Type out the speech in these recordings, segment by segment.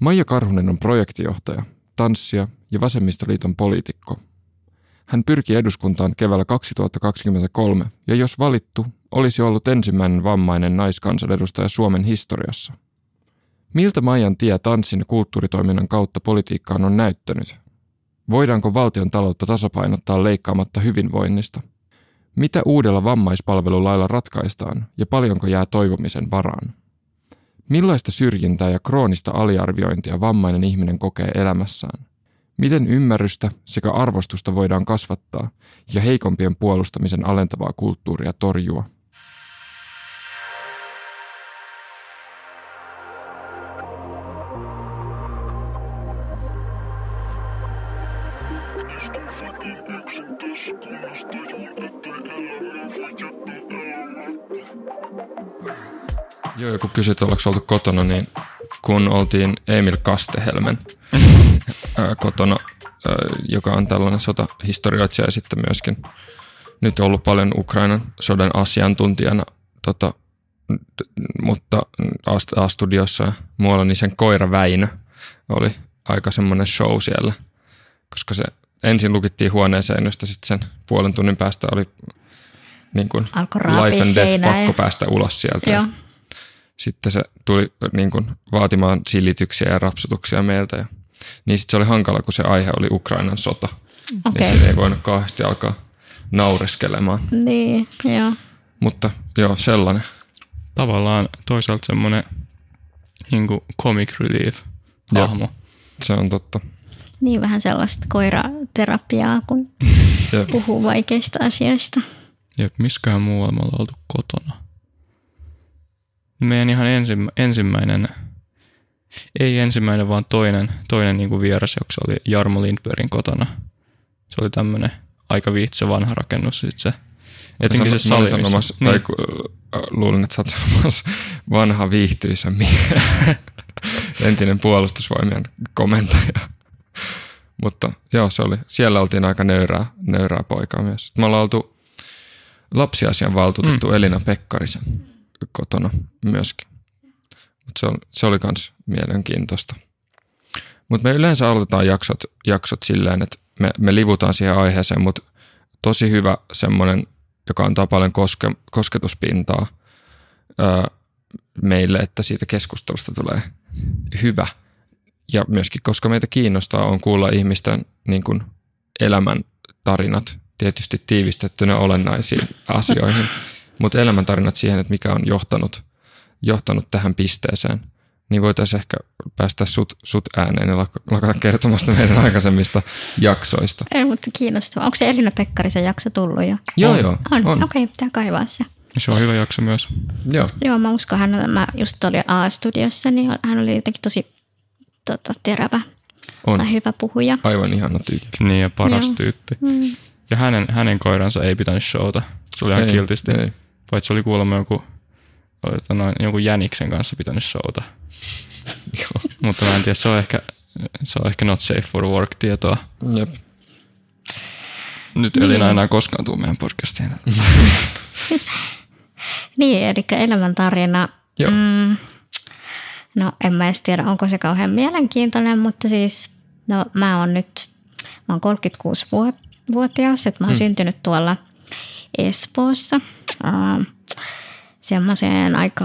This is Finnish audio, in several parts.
Maija Karhunen on projektijohtaja, tanssija ja Vasemmistoliiton poliitikko. Hän pyrki eduskuntaan keväällä 2023 ja jos valittu, olisi ollut ensimmäinen vammainen naiskansanedustaja Suomen historiassa. Miltä Maijan tie tanssin ja kulttuuritoiminnan kautta politiikkaan on näyttänyt? Voidaanko valtion taloutta tasapainottaa leikkaamatta hyvinvoinnista? Mitä uudella vammaispalvelulailla ratkaistaan ja paljonko jää toivomisen varaan? Millaista syrjintää ja kroonista aliarviointia vammainen ihminen kokee elämässään? Miten ymmärrystä sekä arvostusta voidaan kasvattaa ja heikompien puolustamisen alentavaa kulttuuria torjua? Joo, ja kun kysyt, ollaanko oltu kotona, niin kun oltiin Emil Kastehelmen kotona, joka on tällainen sotahistorioitsija ja sitten myöskin nyt ollut paljon Ukrainan sodan asiantuntijana, mutta A-studiossa ja muualla, niin sen koira Väinö oli aika semmoinen show siellä, koska se ensin lukittiin huoneeseen, josta sitten sen puolen tunnin päästä oli niin kuin life and death pakko päästä ulos sieltä. Joo. Sitten se tuli niin kuin vaatimaan silityksiä ja rapsutuksia meiltä. Ja, niin sitten se oli hankala, kun se aihe oli Ukrainan sota. Okay. Niin siinä ei voinut kauheasti alkaa naureskelemaan. Niin, joo. Mutta joo, sellainen. Tavallaan toisaalta semmoinen niin kuin comic relief-hahmo. Se on totta. Niin vähän sellaista koiraterapiaa, kun puhuu vaikeista asioista. Jep, missäköhän muualla me ollaan oltu kotona. Meidän ihan ensimmäinen, ei ensimmäinen, vaan toinen niin kuin vierasjakso oli Jarmo Lindberghin kotona. Se oli tämmöinen aika viitsä vanha rakennus. Sit se, etenkin se sali, sanomassa, niin. Tai luulin, että sä oot sanomassa vanha viihtyisä miehen. Entinen puolustusvoimien komentaja. Mutta joo, se oli. Siellä oltiin aika nöyrää poikaa myös. Me ollaan oltu lapsiasian valtuutettu Elina Pekkarisen kotona myöskin. Mut se oli kans mielenkiintoista. Mutta me yleensä aloitetaan jaksot silleen, että me livutaan siihen aiheeseen, mutta tosi hyvä semmoinen, joka antaa paljon kosketuspintaa meille, että siitä keskustelusta tulee hyvä. Ja myöskin, koska meitä kiinnostaa, on kuulla ihmisten niin kun elämän tarinat tietysti tiivistettynä olennaisiin asioihin. Mutta elämäntarinat siihen, että mikä on johtanut tähän pisteeseen, niin voitaisiin ehkä päästä sut ääneen ja lakata kertomasta meidän aikaisemmista jaksoista. Ei, mutta kiinnostavaa. Onko se Elina Pekkarisen jakso tullut jo? Joo. On. Okei, pitää kaivaa se. Se on hyvä jakso myös. Joo, mä uskon, mä just olin A-studiossa, niin hän oli jotenkin tosi terävä ja hyvä puhuja. Aivan ihana tyyppi. Niin ja paras tyyppi. Mm. Ja hänen koiransa ei pitänyt showta. Se oli ihan kiltisti. Paitsi oli kuulemma jonkun jäniksen kanssa pitänyt showta. Mutta mä en tiedä, se on ehkä not safe for work -tietoa. Jep. Nyt Elina enää koskaan tuu meidän podcastiin. Niin, eli elämäntarina. Joo. No en mä edes tiedä, onko se kauhean mielenkiintoinen, mutta siis no, mä oon 36-vuotias, että mä oon syntynyt tuolla Espoossa semmoiseen aika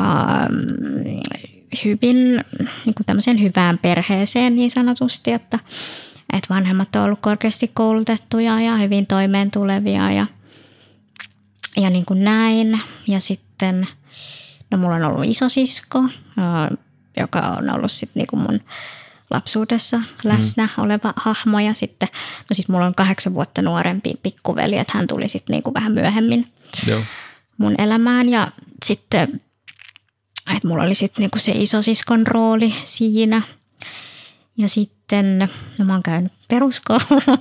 hyvin, niin kuin tämmöiseen hyvään perheeseen niin sanotusti, että vanhemmat on ollut korkeasti koulutettuja ja hyvin toimeentulevia ja niin kuin näin. Ja sitten, no mulla on ollut isosisko, joka on ollut sitten niin kuin mun lapsuudessa läsnä oleva hahmo. Ja sitten, no sit mulla on 8 vuotta nuorempi pikkuveli, että hän tuli sitten niinku vähän myöhemmin mun elämään. Ja sitten, että mulla oli sitten niinku se isosiskon rooli siinä. Ja sitten, no mä oon käynyt peruskoulun,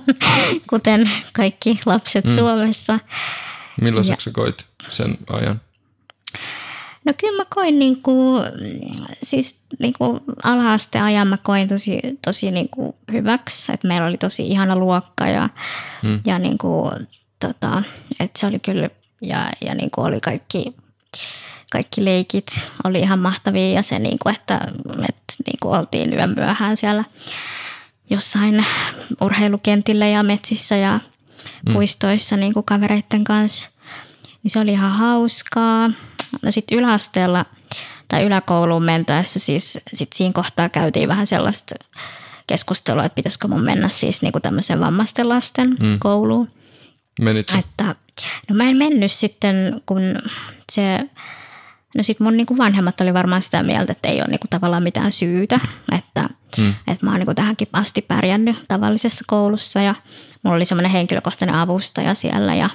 kuten kaikki lapset Suomessa. Millaiseksi sä koit sen ajan? No kyllä mä koin ala-asteajan mä koin tosi niinku hyväksi, että meillä oli tosi ihana luokka ja niinku että se oli kyllä ja niinku oli kaikki kaikki leikit oli ihan mahtavia ja se, että oltiin yön myöhään siellä jossain urheilukentillä ja metsissä ja puistoissa kavereiden kanssa. Niin se oli ihan hauskaa. No sitten yläasteella tai yläkouluun mentäessä siis sit siinä kohtaa käytiin vähän sellaista keskustelua, että pitäisikö mun mennä siis tämmöisen vammaisten lasten kouluun. Menitkö? No mä en mennyt sitten, kun se... No sit mun vanhemmat oli varmaan sitä mieltä, että ei ole tavallaan mitään syytä, että mä oon tähänkin asti pärjännyt tavallisessa koulussa ja mulla oli semmoinen henkilökohtainen avustaja siellä ja...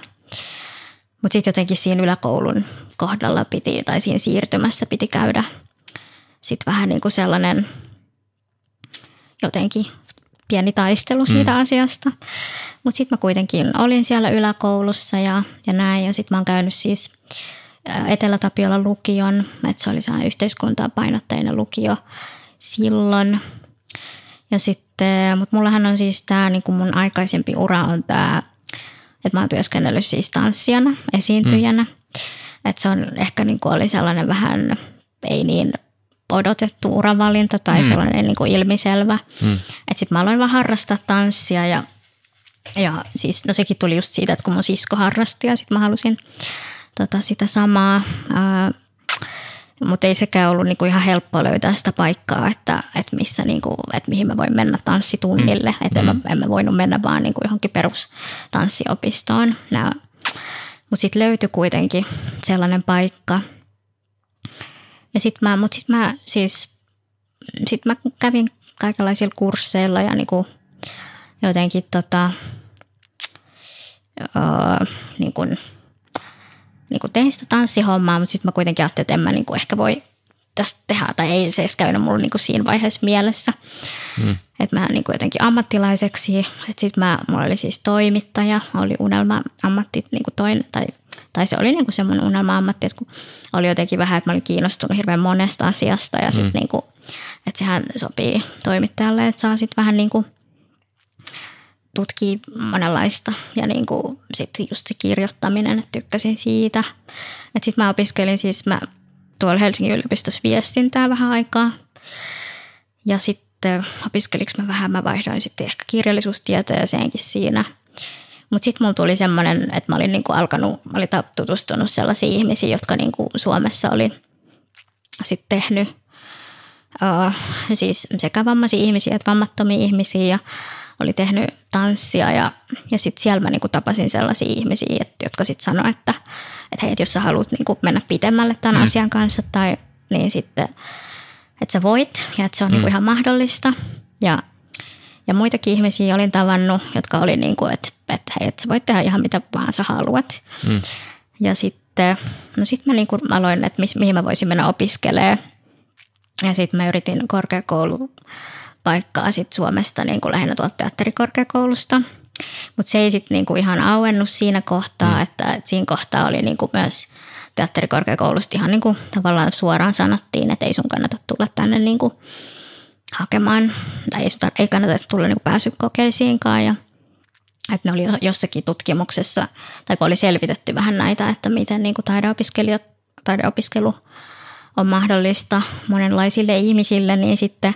Mutta sitten jotenkin siinä yläkoulun kohdalla piti, tai siinä siirtymässä piti käydä sitten vähän sellainen jotenkin pieni taistelu siitä asiasta. Mutta sitten mä kuitenkin olin siellä yläkoulussa ja näin. Ja sitten mä oon käynyt siis Etelä-Tapiolan lukion, että se oli sellainen yhteiskuntaan painotteinen lukio silloin. Ja sitten, mutta mullahan on siis tämä, niin mun aikaisempi ura on tämä, että mä oon työskennellyt siis tanssijana, esiintyjänä. Että se on ehkä oli sellainen vähän ei niin odotettu uravalinta tai sellainen ilmiselvä. Että sit mä aloin vaan harrastaa tanssia ja siis, no sekin tuli just siitä, että kun mun sisko harrasti ja sit mä halusin sitä samaa. Mutta ei sekään ollut ihan helppoa löytää sitä paikkaa, että missä että mihin mä voin mennä tanssitunnille. Että en mä voinut mennä vaan johonkin perustanssiopistoon. Mutta sitten löytyi kuitenkin sellainen paikka. Ja sitten mä kävin kaikenlaisilla kursseilla ja jotenkin tein sitä tanssihommaa, mutta sitten mä kuitenkin ajattelin, että en mä ehkä voi tästä tehdä, tai ei se edes käynyt mulla siinä vaiheessa mielessä. Että mä jotenkin ammattilaiseksi, että sitten mulla oli siis toimittaja, oli unelma-ammatti, tai se oli se mun unelma-ammatti, että kun oli jotenkin vähän, että mä olin kiinnostunut hirveän monesta asiasta, ja sitten että sehän sopii toimittajalle, että saa sitten vähän tutkii monenlaista ja sitten just se kirjoittaminen, että tykkäsin siitä. Sitten mä opiskelin siis tuolla Helsingin yliopistossa viestintää vähän aikaa ja sitten opiskeliks mä vaihdoin sitten ehkä kirjallisuustieteeseenkin siinä. Mutta sitten mulla tuli semmoinen, että mä olin alkanut, mä olin tutustunut sellaisiin ihmisiin, jotka Suomessa oli sitten tehnyt siis sekä vammaisia ihmisiä että vammattomia ihmisiä ja oli tehnyt tanssia ja sitten siellä mä tapasin sellaisia ihmisiä, jotka sitten sanoi, että hei, jos sä haluat mennä pidemmälle tämän asian kanssa, tai niin sitten, että sä voit ja että se on ihan mahdollista. Ja muitakin ihmisiä olin tavannut, jotka oli että hei, että sä voit tehdä ihan mitä vaan sä haluat. Ja sitten, no sitten mä aloin, että mihin mä voisin mennä opiskelemaan. Ja sitten mä yritin korkeakoulupaikkaa sitten Suomesta lähinnä tuolta teatterikorkeakoulusta. Mutta se ei sitten ihan auennut siinä kohtaa, että siinä kohtaa oli myös teatterikorkeakoulusta ihan tavallaan suoraan sanottiin, että ei sun kannata tulla tänne hakemaan, tai ei kannata tulla pääsykokeisiinkaan. Ja, että ne oli jossakin tutkimuksessa, tai kun oli selvitetty vähän näitä, että miten taideopiskelu on mahdollista monenlaisille ihmisille, niin sitten,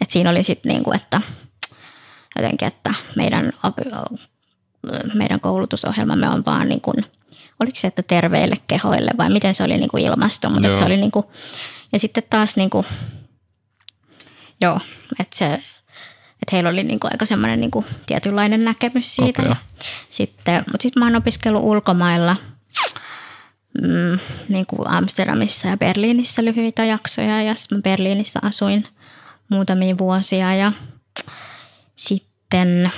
että siinä oli sitten että jotenkin, että meidän koulutusohjelmamme on vaan oliko se, että terveille kehoille vai miten se oli ilmasto, mutta että se oli ja sitten taas että se, että heillä oli aika semmoinen tietynlainen näkemys siitä. Okay. Sitten, mutta sitten mä oon opiskellut ulkomailla. Amsterdamissa ja Berliinissä lyhyitä jaksoja ja sitten Berliinissä asuin muutamia vuosia ja sitten no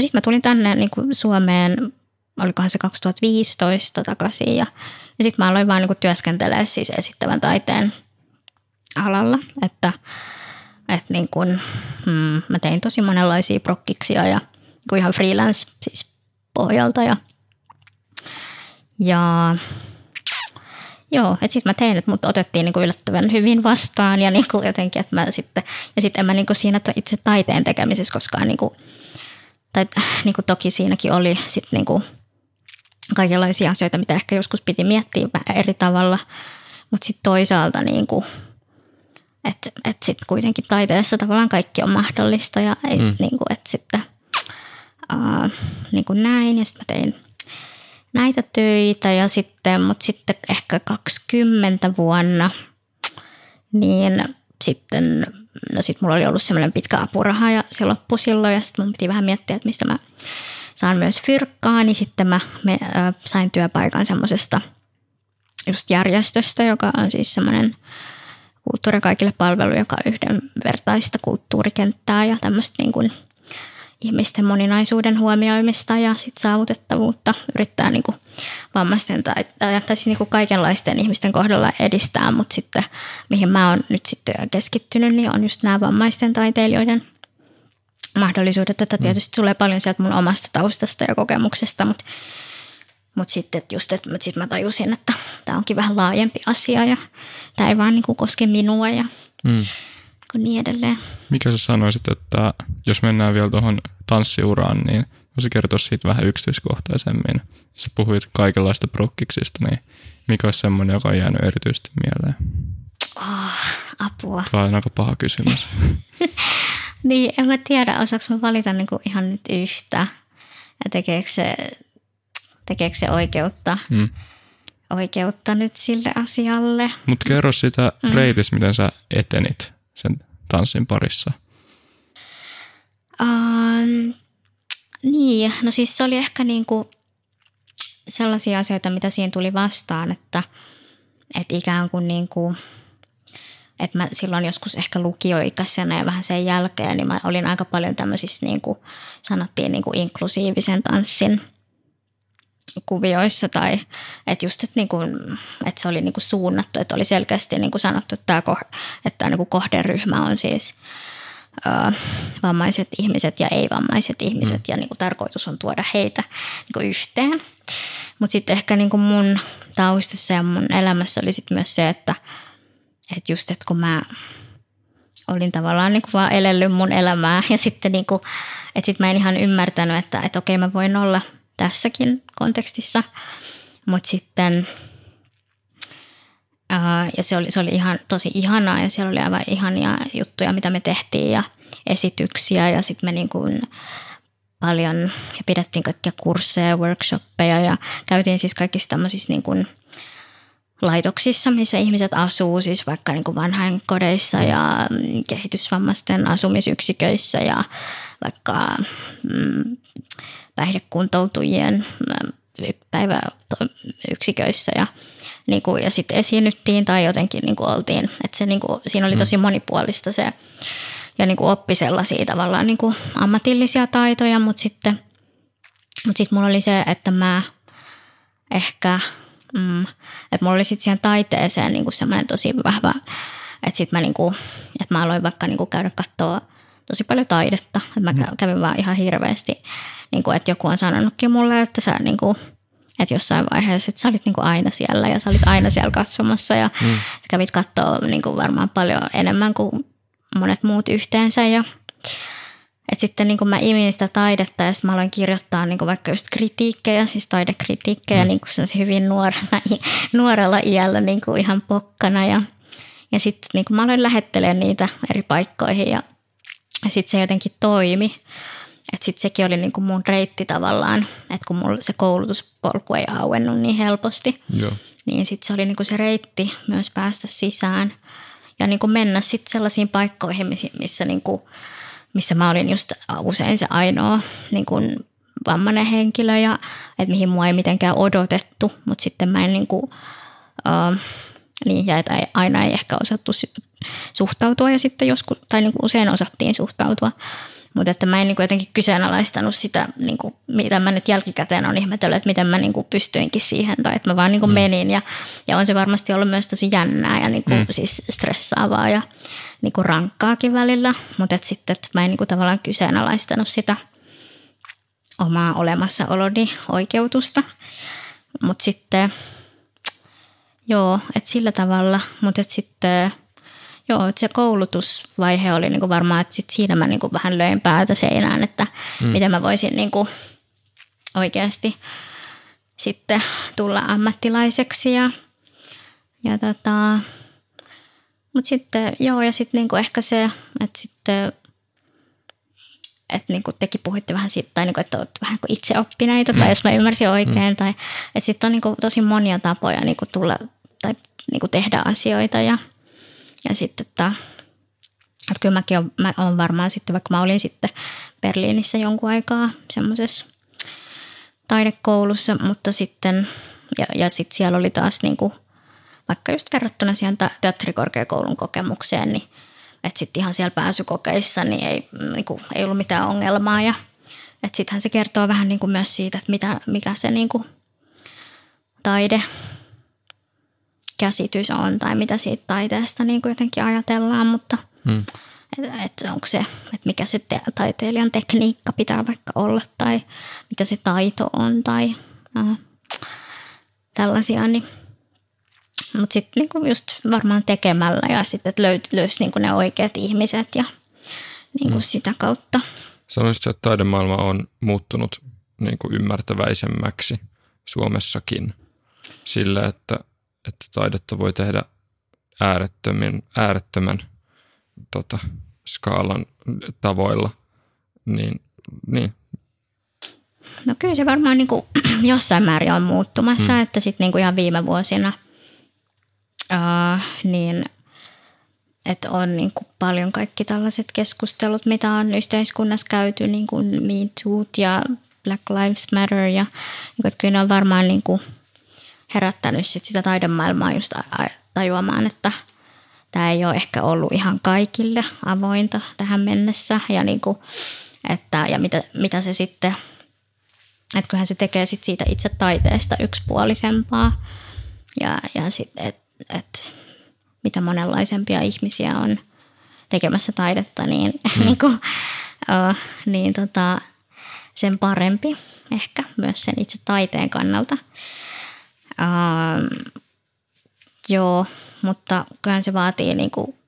sitten mä tulin tänne Suomeen, olikohan se 2015 takaisin ja sitten mä aloin vaan työskentelemään siis esittävän taiteen alalla, että mä tein tosi monenlaisia prokkiksia ja ihan freelance siis pohjalta ja että sitten mä tein, että mut otettiin yllättävän hyvin vastaan ja jotenkin, että mä sitten, ja sitten en mä siinä itse taiteen tekemisessä koskaan, tai toki siinäkin oli sitten kaikenlaisia asioita, mitä ehkä joskus piti miettiä eri tavalla, mutta sitten toisaalta niin kuin, että sitten kuitenkin taiteessa tavallaan kaikki on mahdollista ja ei sit niin kuin, että sitten niin kuin näin ja sitten mä tein näitä töitä ja sitten, mutta sitten ehkä 20 vuonna niin sitten, no sitten mulla oli ollut semmoinen pitkä apuraha ja se loppui silloin ja sitten mun piti vähän miettiä, että mistä mä saan myös fyrkkaa, niin sitten mä sain työpaikan semmoisesta just järjestöstä, joka on siis semmoinen Kulttuuri kaikille -palvelu, joka yhdenvertaista kulttuurikenttää ja tämmöistä niin kuin ihmisten moninaisuuden huomioimista ja sit saavutettavuutta yrittää niin kuin vammaisten tai siis niin kuin kaikenlaisten ihmisten kohdalla edistää, mutta sitten mihin mä oon nyt sitten keskittynyt, niin on just nämä vammaisten taiteilijoiden mahdollisuudet. Tätä tietysti tulee paljon sieltä mun omasta taustasta ja kokemuksesta, mutta sitten just, että sit mä tajusin, että tämä onkin vähän laajempi asia ja tämä ei vaan niin kuin koske minua ja niin edelleen. Mikä sä sanoisit, että jos mennään vielä tuohon tanssiuraan, niin voisi kertoa siitä vähän yksityiskohtaisemmin. Sä puhuit kaikenlaista prokkiksista, niin mikä olisi semmoinen, joka on jäänyt erityisesti mieleen? Apua. Tämä on aika paha kysymys. Niin, en mä tiedä, osaanko mä valita niin kuin ihan nyt yhtä ja tekeekö se oikeutta, oikeutta nyt sille asialle. Mutta kerro sitä reitistä, miten sä etenit sen tanssin parissa. Niin, no siis se oli ehkä niinku sellaisia asioita, mitä siinä tuli vastaan, että ikään kuin niinku, että mä silloin joskus ehkä lukioikäisenä ja vähän sen jälkeen, niin mä olin aika paljon tämmöisissä niinku, sanottiin niinku inklusiivisen tanssin kuvioissa tai että just, että niinku, et se oli niinku suunnattu, että oli selkeästi niinku sanottu, että tämä niinku kohderyhmä on siis vammaiset ihmiset ja ei-vammaiset ihmiset ja niinku tarkoitus on tuoda heitä niinku yhteen. Mutta sitten ehkä niinku mun taustassa ja mun elämässä oli sit myös se, että just, että kun mä olin tavallaan niinku vaan elellyt mun elämää ja sitten niinku, että sit mä en ihan ymmärtänyt, että okei mä voin olla tässäkin kontekstissa, mutta sitten ja se oli ihan tosi ihanaa ja siellä oli aivan ihania juttuja, mitä me tehtiin ja esityksiä ja sitten me niin kuin paljon ja pidettiin kaikkia kursseja, workshoppeja ja käytiin siis kaikissa tämmöisissä niin kuin laitoksissa, missä ihmiset asuu, siis vaikka niin kuin vanhainkodeissa ja kehitysvammaisten asumisyksiköissä ja vaikka päihdekuntoutujien päiväyksiköissä ja, niin kuin, ja sitten esiinnyttiin tai jotenkin niin kuin oltiin. Että se, niin kuin, siinä oli tosi monipuolista se ja niin kuin oppi sellaisia tavallaan niin kuin ammatillisia taitoja, mutta sitten mulla oli se, että mä ehkä, että mulla oli sitten siihen taiteeseen niin kuin semmoinen tosi vahva, että sitten mä, niin kuin, että mä aloin vaikka niin kuin käydä katsoa tosi paljon taidetta. Että mä kävin vaan ihan hirveästi. Niin kuin, että joku on sanonutkin mulle, että sä niin kuin, että jossain vaiheessa, että sä olit niin kuin aina siellä ja sä olit aina siellä katsomassa ja sä kävit katsoa niin kuin varmaan paljon enemmän kuin monet muut yhteensä. Ja, että sitten niin kuin mä imin sitä taidetta ja sitten mä aloin kirjoittaa niin kuin vaikka just kritiikkejä, siis taidekritiikkejä niin kuin sellaisen hyvin nuorella iällä niin kuin ihan pokkana. Ja sitten niin kuin mä aloin lähettelemään niitä eri paikkoihin ja sitten se jotenkin toimi. Että sitten sekin oli niinku mun reitti tavallaan, että kun mulla se koulutuspolku ei auennut niin helposti, joo, niin sitten se oli niinku se reitti myös päästä sisään ja niinku mennä sitten sellaisiin paikkoihin, missä mä olin just usein se ainoa niinku vammainen henkilö ja että mihin mua ei mitenkään odotettu, mutta sitten mä en niinku, niin, ja aina ei ehkä osattu suhtautua ja sitten joskus, tai niinku usein osattiin suhtautua. Mutta että mä en niin kuin jotenkin kyseenalaistanut sitä, niin kuin, mitä mä nyt jälkikäteen on ihmetellyt, että miten mä niin kuin pystyinkin siihen. Tai että mä vaan niin kuin menin ja on se varmasti ollut myös tosi jännää ja niin kuin, siis stressaavaa ja niin kuin rankkaakin välillä. Mutta että sitten että mä en niin kuin tavallaan kyseenalaistanut sitä omaa olemassaoloni oikeutusta. Mutta sitten, joo, että sillä tavalla, mutta että sitten... Joo, että se koulutusvaihe oli niinku varmaan, että sit siinä mä niinku vähän löin päätä seinään, että miten mä voisin niinku oikeasti sitten tulla ammattilaiseksi ja mut sitten joo, ja sitten niinku ehkä se, että sitten että niinku tekin puhuitte vähän siitä, tai niinku, että olette vähän kuin itse oppineita, tai jos mä ymmärsin oikein, tai että sitten on niinku tosi monia tapoja niinku tulla tai niinku tehdä asioita, ja sitten että kyllä mäkin olen varmaan sitten, vaikka mä olin sitten Berliinissä jonkun aikaa semmoisessa taidekoulussa, mutta sitten, ja sitten siellä oli taas niinku, vaikka just verrattuna siihen teatterikorkeakoulun kokemukseen, niin että sitten ihan siellä pääsykokeissa niin ei ollut mitään ongelmaa. Ja että sittenhän se kertoo vähän niinku myös siitä, että mikä se niinku taidekäsitys on tai mitä siitä taiteesta niinku jotenkin ajatellaan, mutta että onko se, että mikä se taiteilijan tekniikka pitää vaikka olla tai mitä se taito on tai tällaisia, niin mutta sitten niinku just varmaan tekemällä ja sitten, että löytyisi niinku ne oikeat ihmiset ja niinku sitä kautta. Sanoisitko, että taidemaailma on muuttunut niinku ymmärtäväisemmäksi Suomessakin sillä, että taidetta voi tehdä äärettömän skaalan tavoilla, niin. No kyllä se varmaan niinku jossain määrin on muuttumassa, että sitten niinku ihan viime vuosina niin, että on niin kuin paljon kaikki tällaiset keskustelut, mitä on yhteiskunnassa käyty, niin kuin Me Too ja Black Lives Matter, ja niin kuin, että kyllä ne on varmaan niin kuin herättänyt sitä taidemaailmaa just tajuamaan, että tämä ei ole ehkä ollut ihan kaikille avointa tähän mennessä, ja, niin kuin, että, ja mitä se sitten, että kyllähän se tekee sit siitä itse taiteesta yksipuolisempaa, ja sitten, että mitä monenlaisempia ihmisiä on tekemässä taidetta, niin, sen parempi ehkä myös sen itse taiteen kannalta. Joo, mutta kyllähän se vaatii, niinku,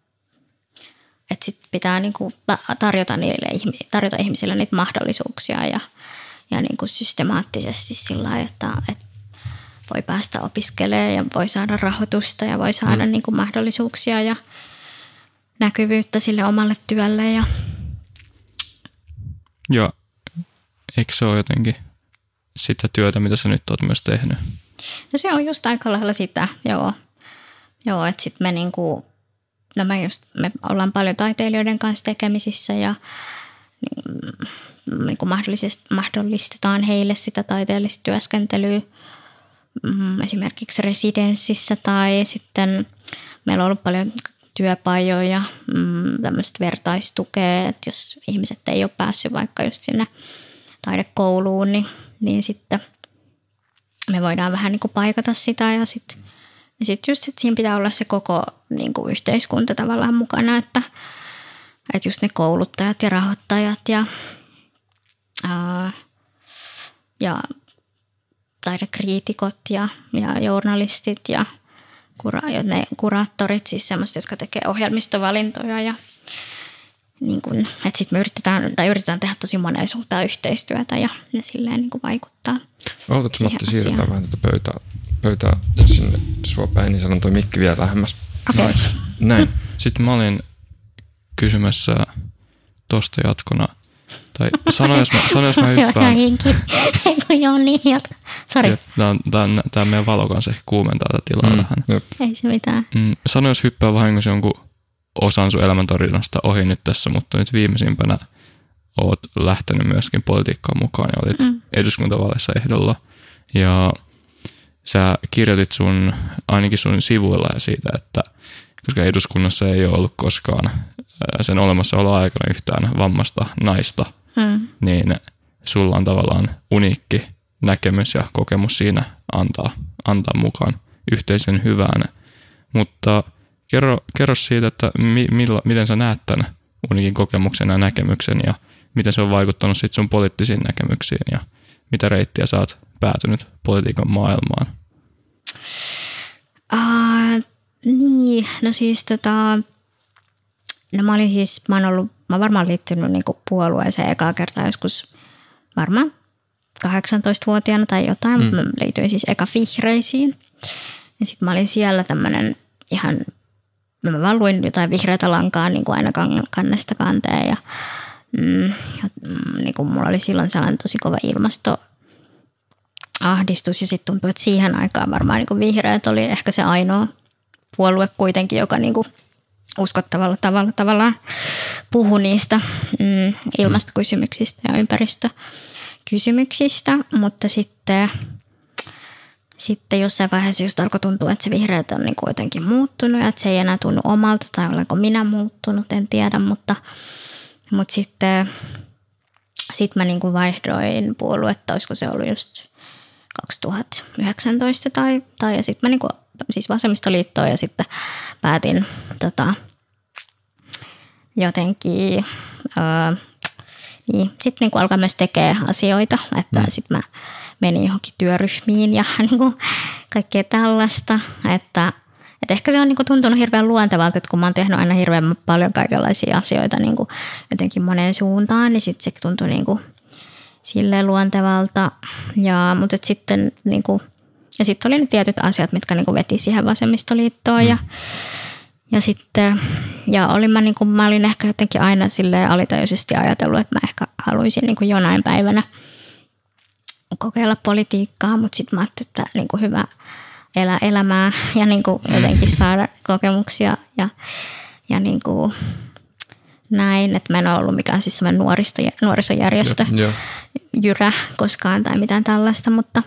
että sit pitää niinku tarjota ihmisille niitä mahdollisuuksia ja niinku systemaattisesti sillä lailla, että voi päästä opiskelemaan ja voi saada rahoitusta ja voi saada niin kuin mahdollisuuksia ja näkyvyyttä sille omalle työlle. Ja eikö se ole jotenkin sitä työtä, mitä sä nyt oot myös tehnyt? No se on just aika lailla sitä, joo. Joo, että sitten me, niinku, no me ollaan paljon taiteilijoiden kanssa tekemisissä ja niinku mahdollistetaan heille sitä taiteellista työskentelyä. Esimerkiksi residenssissä tai sitten meillä on ollut paljon työpajoja, tämmöistä vertaistukea, että jos ihmiset ei ole päässyt vaikka just sinne taidekouluun, niin sitten me voidaan vähän niin kuin paikata sitä ja sitten just, että siinä pitää olla se koko niin kuin yhteiskunta tavallaan mukana, että just ne kouluttajat ja rahoittajat ja taidekriitikot ja journalistit ja ne kuraattorit, siis semmoiset, jotka tekee ohjelmistovalintoja. Ja niin kun, että sitten me yritetään tehdä tosi moneen suuntaan yhteistyötä ja silleen niin kun vaikuttaa. Odotatko, Matti, siirrytään vähän tätä pöytää sinne sua päin, niin sanon toi mikki vielä lähemmäs. Okay. Näin. Sitten mä olin kysymässä tosta jatkona. Tai sano, jos mä hyppään. Joo, niin, jatka. Sori. Tämä meidän valo kanssa ehkä kuumentaa tätä tilaa vähän. Jep. Ei se mitään. Sano, jos hyppää vahingossa jonkun osan sun elämäntarinasta ohi nyt tässä, mutta nyt viimeisimpänä oot lähtenyt myöskin politiikkaan mukaan ja olit eduskuntavaaleissa ehdolla. Ja sä kirjoitit ainakin sun sivuilla siitä, että koska eduskunnassa ei ole ollut koskaan sen olemassaoloa aikana yhtään vammasta naista, niin sulla on tavallaan uniikki näkemys ja kokemus siinä antaa mukaan yhteisen hyvään. Mutta kerro siitä, että miten sä näet tämän uniikin kokemuksen ja näkemyksen ja miten se on vaikuttanut sit sun poliittisiin näkemyksiin ja mitä reittiä sä oot päätynyt politiikan maailmaan? Niin, no siis no mä oon varmaan liittynyt niinku puolueeseen ekaa kertaa joskus varmaan 18-vuotiaana tai jotain. Mä liityin siis eka vihreisiin. Ja sitten mä olin siellä tämmöinen ihan, no mä vaan luin jotain vihreätä lankaa niin kuin aina kannesta kanteen. Ja niin kuin mulla oli silloin sellainen tosi kova ilmastoahdistus. Ja sitten tuntuu, että siihen aikaan varmaan niin kuin vihreät oli ehkä se ainoa puolue kuitenkin, joka niin kuin uskottavalla tavalla puhui niistä ilmastokysymyksistä ja ympäristökysymyksistä, mutta sitten jossain vaiheessa just alkoi tuntua, että se vihreät on niin kuitenkin muuttunut ja että se ei enää tunnu omalta tai olenko minä muuttunut, en tiedä, mutta sitten mä niin kuin vaihdoin puoluetta, olisiko se ollut just 2019 tai ja sitten mä niin kuin, siis Vasemmistoliittoon ja sitten päätin jotenkin niin sitten niinku alkaa myös tekemään asioita, että sitten mä menin johonkin työryhmiin ja niinku kaikkea tällaista, että ehkä se on niinku tuntunut hirveän luontevalta, että kun mä oon tehnyt aina hirveän paljon kaikenlaisia asioita niinku jotenkin moneen suuntaan, niin sitten se tuntui niinku silleen luontevalta ja mutta sitten niinku ja sitten oli ne tietyt asiat, mitkä niinku veti siihen Vasemmistoliittoon ja sitten ja olin mä niinku mä olin ehkä jotenkin aina silleen alitajuisesti ajatellut, että mä ehkä haluaisin niinku jonain päivänä kokeilla politiikkaa, mutta sitten mä ajattelin, että niinku hyvä elää elämää ja niinku jotenkin saada kokemuksia ja niinku näin, että mä en ole ollut mikään siis semmoinen nuorisojärjestö jyrä koskaan tai mitään tällaista, mutta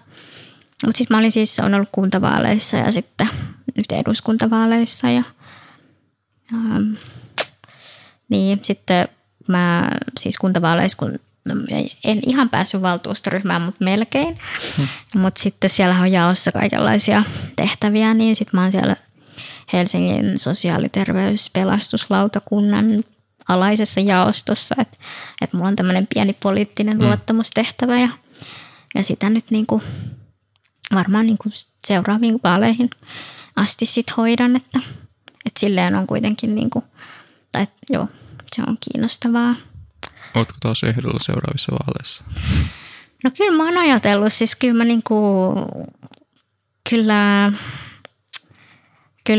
siis mä olin siis, on ollut kuntavaaleissa ja sitten nyt eduskuntavaaleissa ja niin sitten mä siis kuntavaaleissa, kun en ihan päässyt valtuustoryhmään, mutta melkein, mutta sitten siellähän on jaossa kaikenlaisia tehtäviä, niin sitten mä oon siellä Helsingin sosiaali-terveys-pelastuslautakunnan alaisessa jaostossa, että mulla on tämmöinen pieni poliittinen luottamustehtävä ja sitä nyt niinku varmaan niin kuin seuraaviin vaaleihin asti sit hoidan, että silleen on kuitenkin niin kuin, tai joo, se on kiinnostavaa. Ootko taas ehdolla seuraavissa vaaleissa? No kyllä mä oon ajatellut, siis kyllä mä niin kuin, kyllä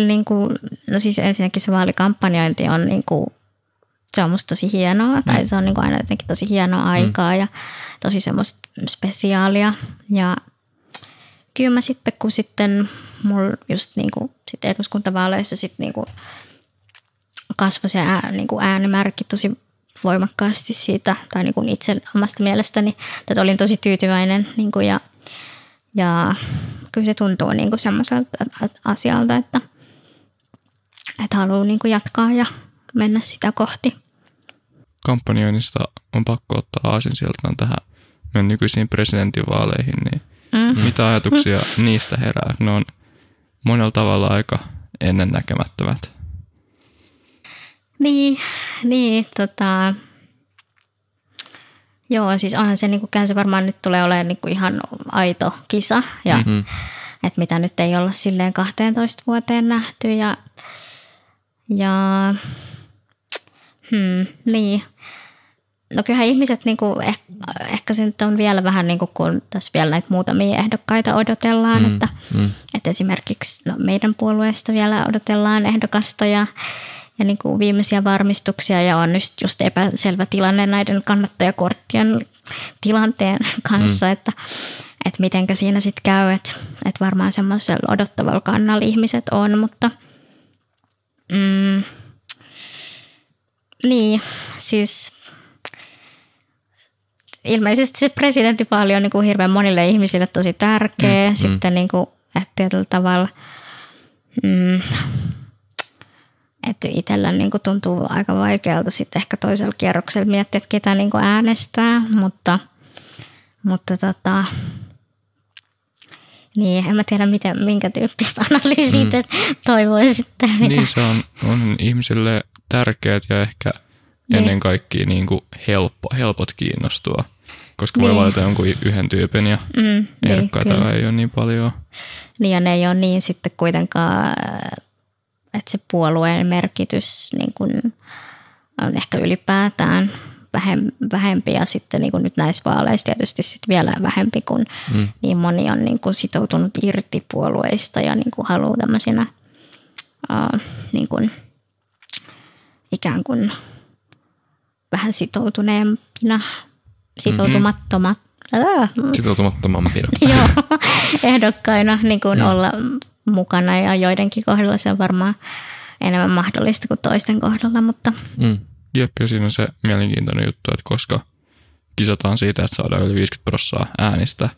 niin kuin, no siis ensinnäkin se vaalikampanjointi on niin kuin, se on musta tosi hienoa, tai se on niin kuin aina jotenkin tosi hienoa aikaa ja tosi semmoista spesiaalia ja kyllä mä sitten, kun sitten mulla just niinku sit eduskuntavaaleissa sit niinku kasvoi se niinku äänimärkki tosi voimakkaasti siitä, tai niinku itse omasta mielestäni, että olin tosi tyytyväinen niinku ja kyllä se tuntuu niinku semmoiselta asialta, että haluaa niinku jatkaa ja mennä sitä kohti. Kampanjoinnista on pakko ottaa aasinsiltaan tähän meidän nykyisiin presidentinvaaleihin, niin mitä ajatuksia niistä herää? Ne on monella tavalla aika ennennäkemättömät. Niin joo, siis onhan se, niin se varmaan nyt tulee olemaan niin ihan aito kisa, ja että mitä nyt ei olla silleen 12 vuoteen nähty, ja niin. No kyllähän ihmiset, niinku, ehkä se nyt on vielä vähän, niinku, kun tässä vielä näitä muutamia ehdokkaita odotellaan, että esimerkiksi no, meidän puolueesta vielä odotellaan ehdokasta ja niinku, viimeisiä varmistuksia ja on just epäselvä tilanne näiden kannattajakorttien tilanteen kanssa, että mitenkä siinä sitten käy, että varmaan semmoisella odottavalla kannalla ihmiset on, mutta niin, siis ilmeisesti se presidenttivaali on niin kuin hirveän monille ihmisille tosi tärkeä. Sitten niin kuin, että tietyllä tavalla, että itsellä niin kuin tuntuu aika vaikealta sitten ehkä toisella kierroksella miettiä, että ketä niin kuin äänestää, mutta niin, en mä tiedä minkä tyyppistä analyysiä toivoisin sitten. Niin, se on ihmisille tärkeät ja ehkä ennen kaikkea niin kuin helpot kiinnostua, koska voi valita jonkun yhden tyypin ja ehdokkaita ei ole niin paljon. Niin ja ne ei ole niin sitten kuitenkaan, että se puolueen merkitys niin kuin on ehkä ylipäätään vähempi ja sitten niin kuin nyt näissä vaaleissa tietysti sit vielä vähempi, kun niin moni on niin kuin sitoutunut irti puolueista ja niin kuin haluaa tämmöisenä niin kuin ikään kuin vähän sitoutuneempina, sitoutumattomampina joo, ehdokkaina niin kuin olla mukana, ja joidenkin kohdalla se on varmaan enemmän mahdollista kuin toisten kohdalla, mutta... Jep, ja siinä on se mielenkiintoinen juttu, että koska kisataan siitä, että saadaan yli 50% äänistä,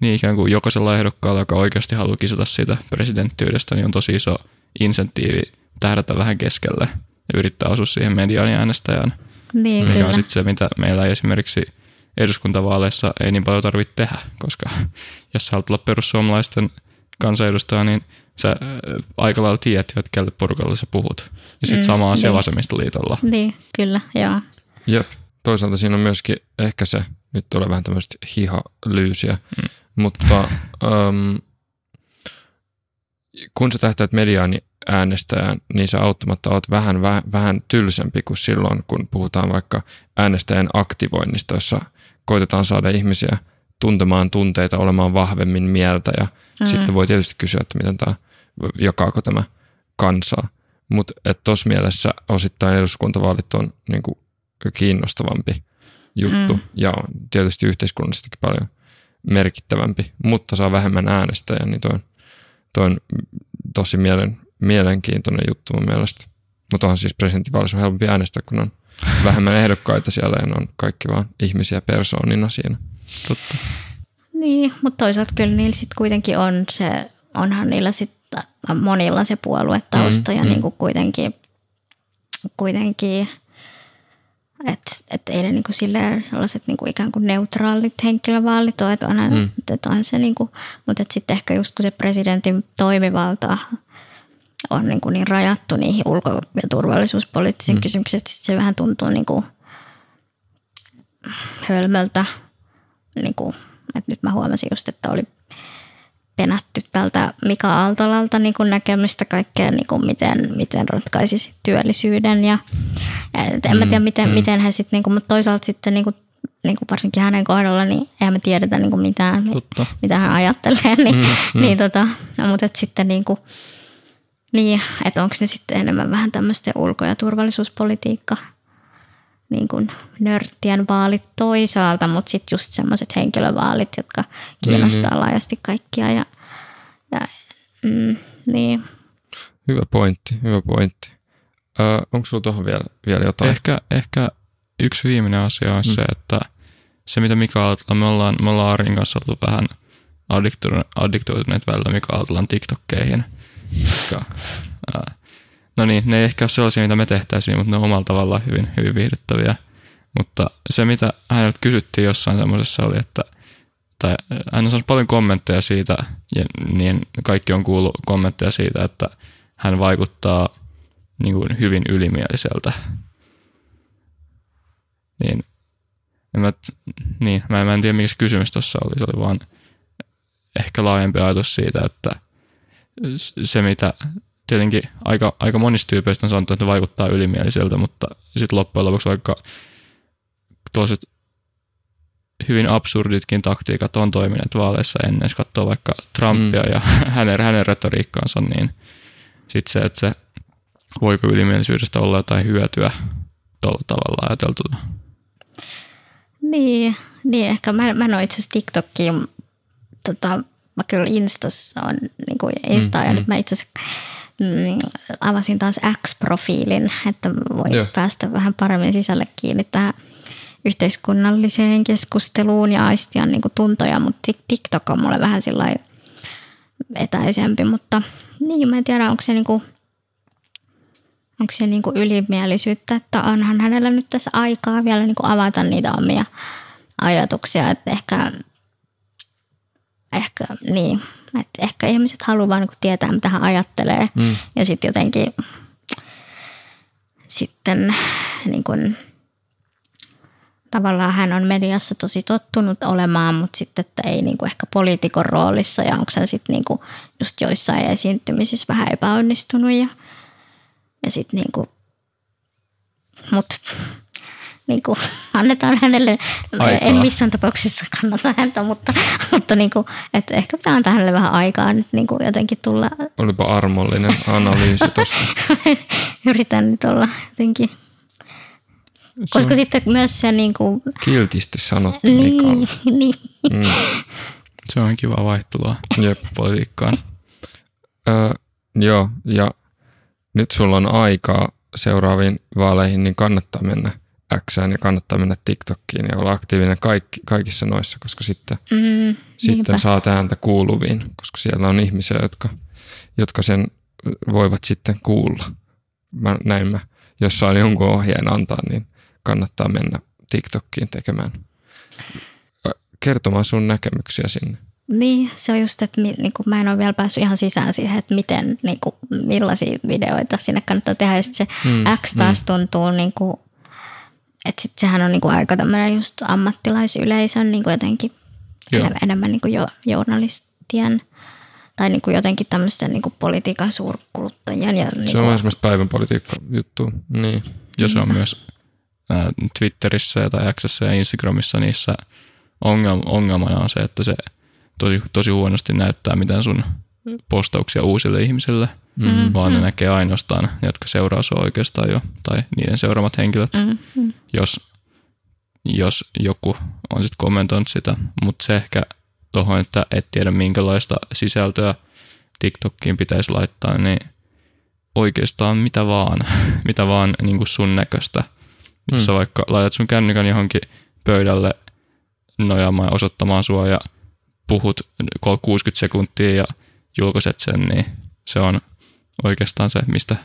niin ikään kuin jokaisella ehdokkaalla, joka oikeasti haluaa kisata siitä presidenttiydestä, niin on tosi iso insentiivi tähdätä vähän keskelle ja yrittää osua siihen mediaaniäänestäjään, niin, mikä on sitten se, mitä meillä ei esimerkiksi eduskuntavaaleissa ei niin paljon tarvitse tehdä, koska jos sä haluat olla perussuomalaisten kansanedustaja, niin sä aika lailla tiedät, että kelle porukalla sä puhut. Ja sitten sama asia Vasemmistoliitolla. Niin, kyllä, joo. Ja toisaalta siinä on myöskin ehkä se, nyt tulee vähän tämmöistä hihalyysiä, mutta kun sä tähtäät mediaani äänestäjään, niin sä auttamatta oot vähän tylsempi kuin silloin, kun puhutaan vaikka äänestäjän aktivoinnista, jossa koitetaan saada ihmisiä tuntemaan tunteita, olemaan vahvemmin mieltä ja sitten voi tietysti kysyä, että miten tämä, jakaako tämä kansaa. Mutta tuossa mielessä osittain eduskuntavaalit on niinku kiinnostavampi juttu ja on tietysti yhteiskunnallisestikin paljon merkittävämpi, mutta saa vähemmän äänestäjä, niin toi on tosi mielenkiintoinen juttu mun mielestä. Mutta onhan siis presidentinvaalissa on helpompi äänestää, kun on vähemmän ehdokkaita siellä ja on kaikki vaan ihmisiä persoonina siinä. Totta. Niin, mutta toisaalta kyllä niillä sitten kuitenkin on se, onhan niillä sitten monilla se puoluetausta ja niinku kuitenkin että ei ne niinku silleen sellaiset niinku ikään kuin neutraalit henkilövaalit ole, että onhan, et onhan se niinku, mutta sitten ehkä just kun se presidentin toimivalta on niinku niin rajattu niihin ulko- ja turvallisuuspoliittisiin kysymyksiin, että se vähän tuntuu niinku hölmöltä. Niin kuin, että nyt mä huomasin just, että oli penätty tältä Mika Aaltolalta niin kuin näkemistä kaikkea, niin kuin miten ratkaisisi työllisyyden. Ja en mä tiedä, miten hän sitten, niin mutta toisaalta sitten niin kuin varsinkin hänen kohdalla, niin eihän me tiedetä niin kuin mitään, mitä hän ajattelee. Niin, niin, mutta et sitten niin kuin, niin, että onko ne sitten enemmän vähän tämmöistä ulko- ja turvallisuuspolitiikkaa. Niin kuin nörttien vaalit toisaalta, mutta sitten just semmoiset henkilövaalit, jotka kiinnostaa laajasti kaikkia. Niin. Hyvä pointti. Onko sulla tuohon vielä jotain? Ehkä yksi viimeinen asia on se, että se mitä Mika Aaltola, me ollaan Arin kanssa ollut vähän addiktoituneet välillä Mika Aaltolan TikTokkeihin. No niin, ne ei ehkä ole sellaisia, mitä me tehtäisiin, mutta ne on omalla tavallaan hyvin, hyvin viihdyttäviä. Mutta se, mitä häneltä kysyttiin jossain semmoisessa oli, että hän on saanut paljon kommentteja siitä, ja niin kaikki on kuullut kommentteja siitä, että hän vaikuttaa niin kuin hyvin ylimieliseltä. Mä en tiedä, miksi kysymys tuossa oli. Se oli vaan ehkä laajempi ajatus siitä, että se, mitä... Tietenkin aika monista tyypeistä on sanottu, että ne vaikuttaa ylimieliseltä, mutta sitten loppujen lopuksi vaikka tuollaiset hyvin absurditkin taktiikat on toimineet vaaleissa ennen, jos katsoo vaikka Trumpia ja hänen retoriikkaansa, niin sitten se, että se voiko ylimielisyydestä olla jotain hyötyä tuolla tavalla ajateltuna. Niin ehkä mä en ole itse asiassa TikTokiin, mä kyllä Instassa on niin kuin Insta ja nyt mä itse asiassa avasin taas X-profiilin, että voi päästä vähän paremmin sisälle kiinni tähän yhteiskunnalliseen keskusteluun ja aistia niin kuin tuntoja, mutta TikTok on mulle vähän sillä lailla etäisempi, mutta niin, mä en tiedä, onko se niin kuin ylimielisyyttä, että onhan hänellä nyt tässä aikaa vielä niin kuin avata niitä omia ajatuksia, että ehkä niin. Että ehkä ihmiset haluaa vaan niin tietää, mitä hän ajattelee. Ja sitten jotenkin niin kun, tavallaan hän on mediassa tosi tottunut olemaan, mutta sitten että ei niin ehkä poliitikon roolissa. Ja onko hän sitten niin just joissain esiintymisissä vähän epäonnistunut. Ja sitten niin kun, mut niin kuin annetaan hänelle, aikaa. En missään tapauksessa kannata häntä, mutta niin kuin, että ehkä pitää antaa hänelle vähän aikaa nyt niin kuin jotenkin tulla. Olipa armollinen analyysi tästä. Yritän nyt olla jotenkin. Koska sitten myös se niin kuin... Kiltisti sanottu Mikalle. Niin. Mm. Se on kiva vaihtelua. Jep, politiikkaan. Joo, ja nyt sulla on aikaa seuraaviin vaaleihin, niin kannattaa mennä X:ään ja kannattaa mennä TikTokiin ja olla aktiivinen kaikissa noissa, koska sitten saa ääntä kuuluviin, koska siellä on ihmisiä, jotka sen voivat sitten kuulla. Näin mä, jos saan jonkun ohjeen antaa, niin kannattaa mennä TikTokiin tekemään, kertomaan sun näkemyksiä sinne. Niin, se on just, että niinku, mä en ole vielä päässyt ihan sisään siihen, että miten, niinku, millaisia videoita sinne kannattaa tehdä. Ja sitten se X taas tuntuu, niinku, että sitten sehän on niinku, aika tämmöinen just ammattilaisyleisön niinku, jotenkin enemmän niinku, journalistien tai niinku, jotenkin tämmöisten niinku, politiikan suurkuluttajien. Ja, se on esimerkiksi päivän politiikka-juttu. Niin. Ja se on myös Twitterissä tai X:ssä ja Instagramissa niissä ongelmana on se, että se tosi huonosti näyttää mitään sun postauksia uusille ihmisille, vaan ne näkee ainoastaan, jotka seuraa sua oikeastaan jo, tai niiden seuraamat henkilöt, jos joku on sitten kommentoinut sitä. Mutta se ehkä tuohon, että et tiedä minkälaista sisältöä TikTokiin pitäisi laittaa, niin oikeastaan mitä vaan niin kuin sun näköistä. Jos sä vaikka laitat sun kännykän johonkin pöydälle nojaamaan ja osoittamaan sua ja puhut 60 sekuntia ja julkaiset sen, niin se on oikeastaan se, mistä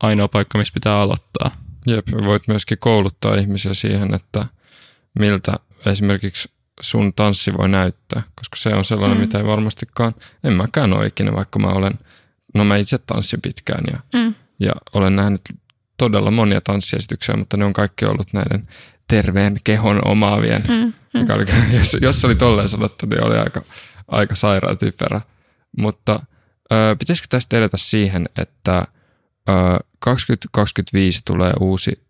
ainoa paikka, missä pitää aloittaa. Jep, voit myöskin kouluttaa ihmisiä siihen, että miltä esimerkiksi sun tanssi voi näyttää, koska se on sellainen, mitä ei varmastikaan, en mäkään ole ikinä, vaikka mä itse tanssin pitkään ja olen nähnyt todella monia tanssiesityksiä, mutta ne on kaikki ollut näiden terveen kehon omaavien. Oli, jos oli tolleen sanottu, niin oli aika sairaan typerä. Mutta pitäisikö tästä edetä siihen, että 2025 tulee uusi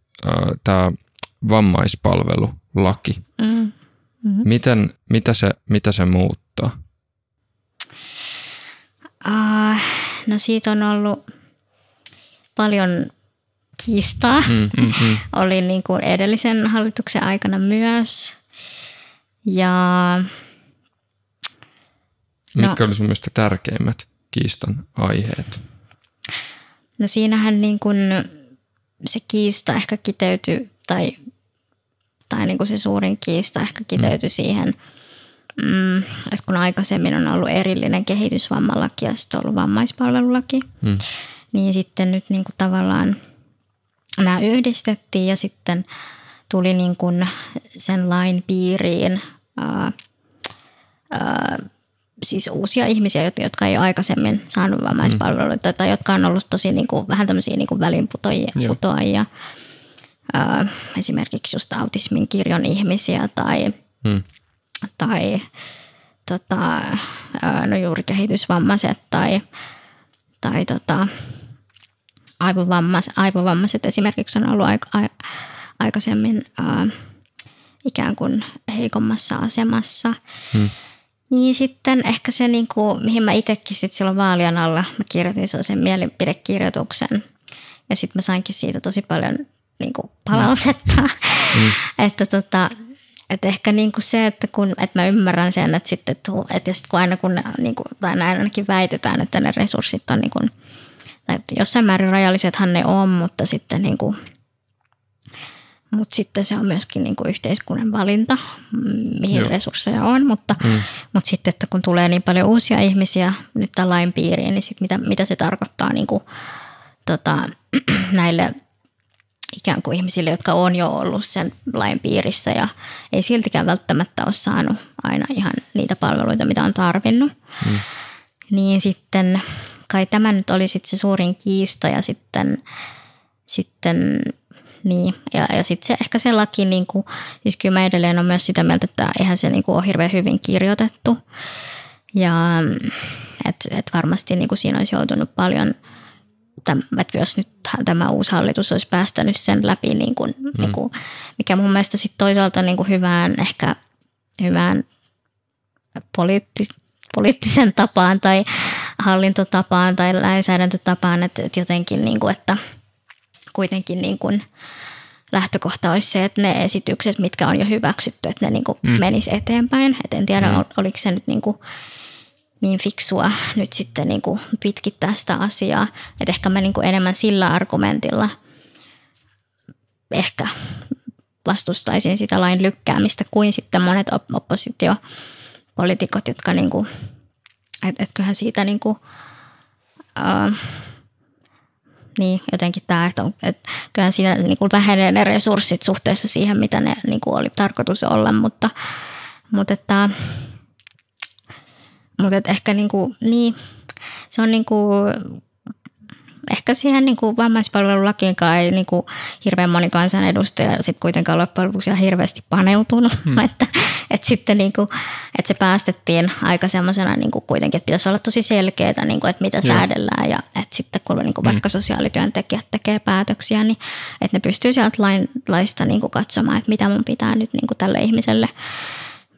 tämä vammaispalvelulaki. Mitä se muuttaa? No siitä on ollut paljon kiistaa. Oli niin kuin edellisen hallituksen aikana myös. Ja mitkä oli sun mielestä tärkeimmät kiistan aiheet? No siinähän niin kun se kiista ehkä kiteytyi, tai niin kun se suurin kiista ehkä kiteytyi siihen, että kun aikaisemmin on ollut erillinen kehitysvammalaki ja sitten on ollut vammaispalvelulaki, niin sitten nyt niin kun tavallaan nämä yhdistettiin ja sitten tuli niin kuin sen lain piiriin siis uusia ihmisiä, jotka ei ole aikaisemmin saanut vammaispalveluita tai jotka on ollut tosi niin kuin, vähän tämmöisiä niin kuin väliinputoajia. Esimerkiksi just autismin kirjon ihmisiä tai no juuri kehitysvammaiset tai aivovammaiset esimerkiksi on ollut aikaisemmin ikään kuin heikommassa asemassa. Niin sitten ehkä se, niin kuin, mihin mä itsekin sit silloin vaalien alla, mä kirjoitin sellaisen mielipidekirjoituksen. Ja sitten mä sainkin siitä tosi paljon niin kuin palautetta. Että et ehkä niin kuin se, että mä ymmärrän sen, että sitten ainakin väitetään, että ne resurssit on niin kuin, tai jossain määrin rajallisethan ne on, mutta sitten niin kuin, mutta sitten se on myöskin niin kuin yhteiskunnan valinta, mihin resursseja on, mutta sitten, että kun tulee niin paljon uusia ihmisiä nyt tämän lain piiriin, niin sitten mitä se tarkoittaa niin kuin, näille ikään kuin ihmisille, jotka on jo ollut sen lain piirissä ja ei siltikään välttämättä ole saanut aina ihan niitä palveluita, mitä on tarvinnut. Niin sitten kai tämä nyt oli sitten se suurin kiista ja sitten niin, ja sitten se, ehkä se laki, niin kuin, siis kyllä mä edelleen olen myös sitä mieltä, että eihän se niin kuin, ole hirveän hyvin kirjoitettu. Ja että varmasti niin kuin, siinä olisi joutunut paljon että jos nyt tämä uusi hallitus olisi päästänyt sen läpi, niin kuin, mikä mun mielestä sitten toisaalta niin kuin hyvään poliittisen tapaan tai hallintotapaan tai lainsäädäntötapaan, että jotenkin niin kuin, että kuitenkin niin kuin lähtökohta olisi se, että ne esitykset, mitkä on jo hyväksytty, että ne niin kuin menisi eteenpäin. Et en tiedä, oliko se nyt niin fiksua nyt sitten niin kuin pitkittää sitä asiaa. Et ehkä mä niin kuin enemmän sillä argumentilla ehkä vastustaisin sitä lain lykkäämistä kuin sitten monet oppositiopoliitikot, jotka niin kuin, et kyllähän siitä niin kuin, niin jotenkin tämä, että kyllähän siinä niin kuin vähenee ne resurssit suhteessa siihen, mitä ne niin kuin oli tarkoitus olla, mutta ehkä niinku, niin, se on niinku, ehkä siihen niinku vammaispalvelulakiinkaan ei niinku hirveän moni kansanedustaja sitten kuitenkaan loppujen lopuksi ihan hirveästi paneutunut. Että sitten niinku, että se päästettiin aika semmoisena niinku kuitenkin, että pitäisi olla tosi selkeää, niinku, että mitä säädellään. Ja että sitten kun niinku vaikka sosiaalityöntekijät tekee päätöksiä, niin että ne pystyy sieltä laista niinku katsomaan, että mitä mun pitää nyt niinku tälle ihmiselle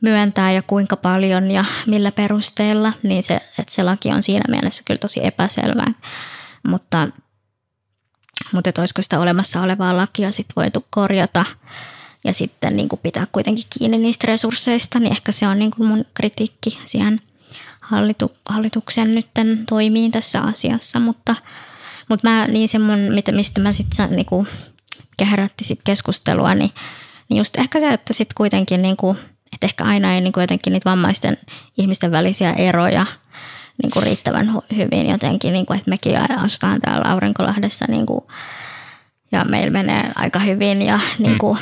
myöntää ja kuinka paljon ja millä perusteella, niin se, että se laki on siinä mielessä kyllä tosi epäselvää. Mutta olisiko sitä olemassa olevaa lakia sitten voitu korjata ja sitten niin kuin pitää kuitenkin kiinni niistä resursseista, niin ehkä se on niin kuin mun kritiikki siihen hallituksen nytten toimiin tässä asiassa. Mutta mä, niin se mun, mistä mä sitten niin herätti sit keskustelua, niin just ehkä se, että sitten kuitenkin niin kuin, että ehkä aina ei niin kuin jotenkin niitä vammaisten ihmisten välisiä eroja niin kuin riittävän hyvin jotenkin, niin kuin, että mekin asutaan täällä Aurinkolahdessa niin kuin, ja meillä menee aika hyvin ja, niin kuin,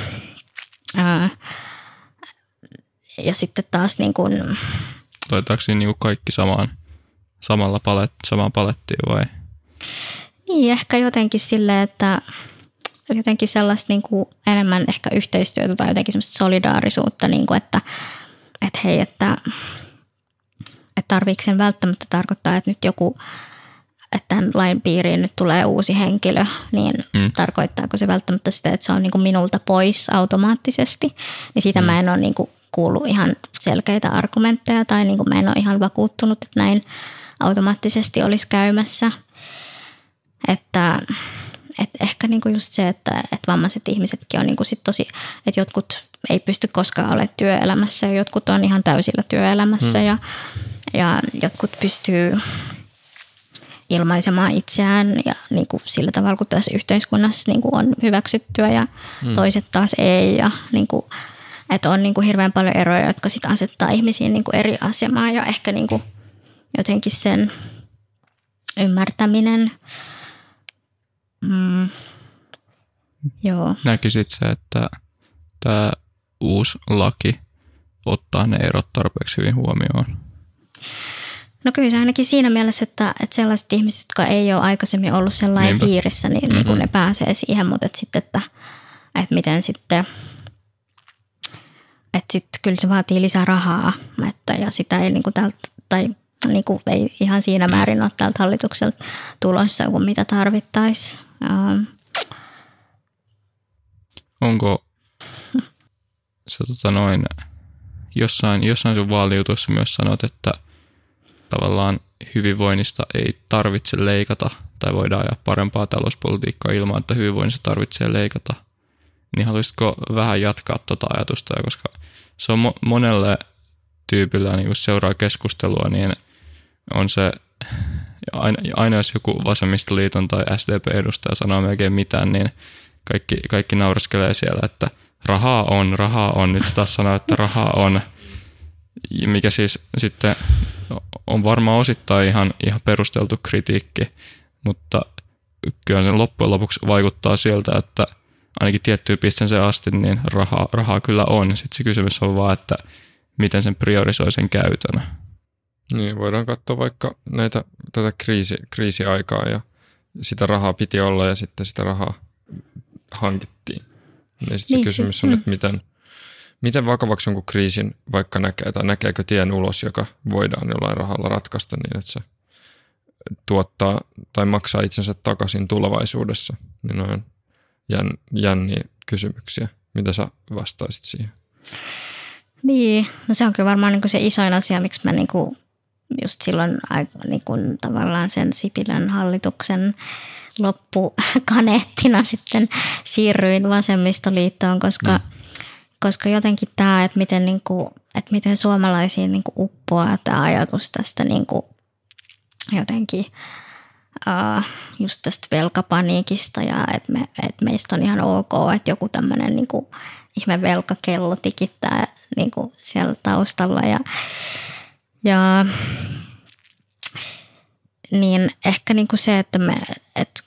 ja sitten taas niin kuin, laitaanko niin kuin kaikki samaan palettiin vai? Niin, ehkä jotenkin silleen, että jotenkin sellaista niin kuin enemmän ehkä yhteistyötä tai jotenkin semmoista solidaarisuutta, niin kuin, että hei, että tarviiko sen välttämättä tarkoittaa, että nyt joku, että tämän lain piiriin nyt tulee uusi henkilö, niin tarkoittaako se välttämättä sitä, että se on niin kuin minulta pois automaattisesti, niin siitä mä en ole niin kuin kuullut ihan selkeitä argumentteja tai niin kuin mä en ole ihan vakuuttunut, että näin automaattisesti olisi käymässä, että et ehkä niinku just se, että vammaiset ihmisetkin on niinku sit tosi, että jotkut ei pysty koskaan olemaan työelämässä ja jotkut on ihan täysillä työelämässä ja jotkut pystyy ilmaisemaan itseään ja niinku sillä tavalla, kun tässä yhteiskunnassa niinku on hyväksyttyä ja toiset taas ei. Ja niinku, että on niinku hirveän paljon eroja, jotka sit asettaa ihmisiin niinku eri asemaan ja ehkä niinku jotenkin sen ymmärtäminen. Joo. Näkisit sä, että tämä uusi laki ottaa ne erot tarpeeksi hyvin huomioon? No kyllä se ainakin siinä mielessä, että sellaiset ihmiset, jotka ei ole aikaisemmin ollut sellainen piirissä, niin, niin kun ne pääsee siihen, mutta et sitten, että miten sitten, että sitten kyllä se vaatii lisää rahaa, että, ja sitä ei niin kuin tältä, tai niin kuin ei ihan siinä määrin ole tältä hallitukselta tulossa, kun mitä tarvittaisiin. Onko sä jossain sun vaalijutuissa myös sanot, että tavallaan hyvinvoinnista ei tarvitse leikata tai voidaan ajaa parempaa talouspolitiikkaa ilman, että hyvinvoinnista tarvitsee leikata. Niin haluaisitko vähän jatkaa tuota ajatusta, koska se on monelle tyypillä, niin kun seuraa keskustelua, niin on se aina jos joku Vasemmistoliiton tai SDP-edustaja sanoo melkein mitään, niin kaikki naureskelee siellä, että rahaa on. Nyt taas sanoo, että rahaa on, mikä siis sitten on varmaan osittain ihan perusteltu kritiikki, mutta kyllä sen loppujen lopuksi vaikuttaa sieltä, että ainakin tiettyyn pisteeseen asti niin rahaa kyllä on. Sitten se kysymys on vaan, että miten sen priorisoi sen käytön. Niin, voidaan katsoa vaikka tätä kriisiaikaa ja sitä rahaa piti olla ja sitten sitä rahaa hankittiin. Ja sitten niin, se kysymys on, että miten vakavaksi jonkun kriisin vaikka näkee tai näkeekö tien ulos, joka voidaan jollain rahalla ratkaista niin, että se tuottaa tai maksaa itsensä takaisin tulevaisuudessa, niin ne on jänniä kysymyksiä. Mitä sä vastaisit siihen? Niin, no se on kyllä varmaan niin kuin se isoin asia, miksi mä niin kuin just silloin niin kuin tavallaan sen Sipilän hallituksen loppukaneettina sitten siirryin Vasemmistoliittoon, koska jotenkin tämä, että miten, niin kuin, että miten suomalaisiin niin kuin uppoaa tämä ajatus tästä niin kuin jotenkin just tästä velkapaniikista ja että, että meistä on ihan ok, että joku tämmöinen niin kuin ihme velkakello tikittää niin kuin siellä taustalla ja niin ehkä niin kuin se, että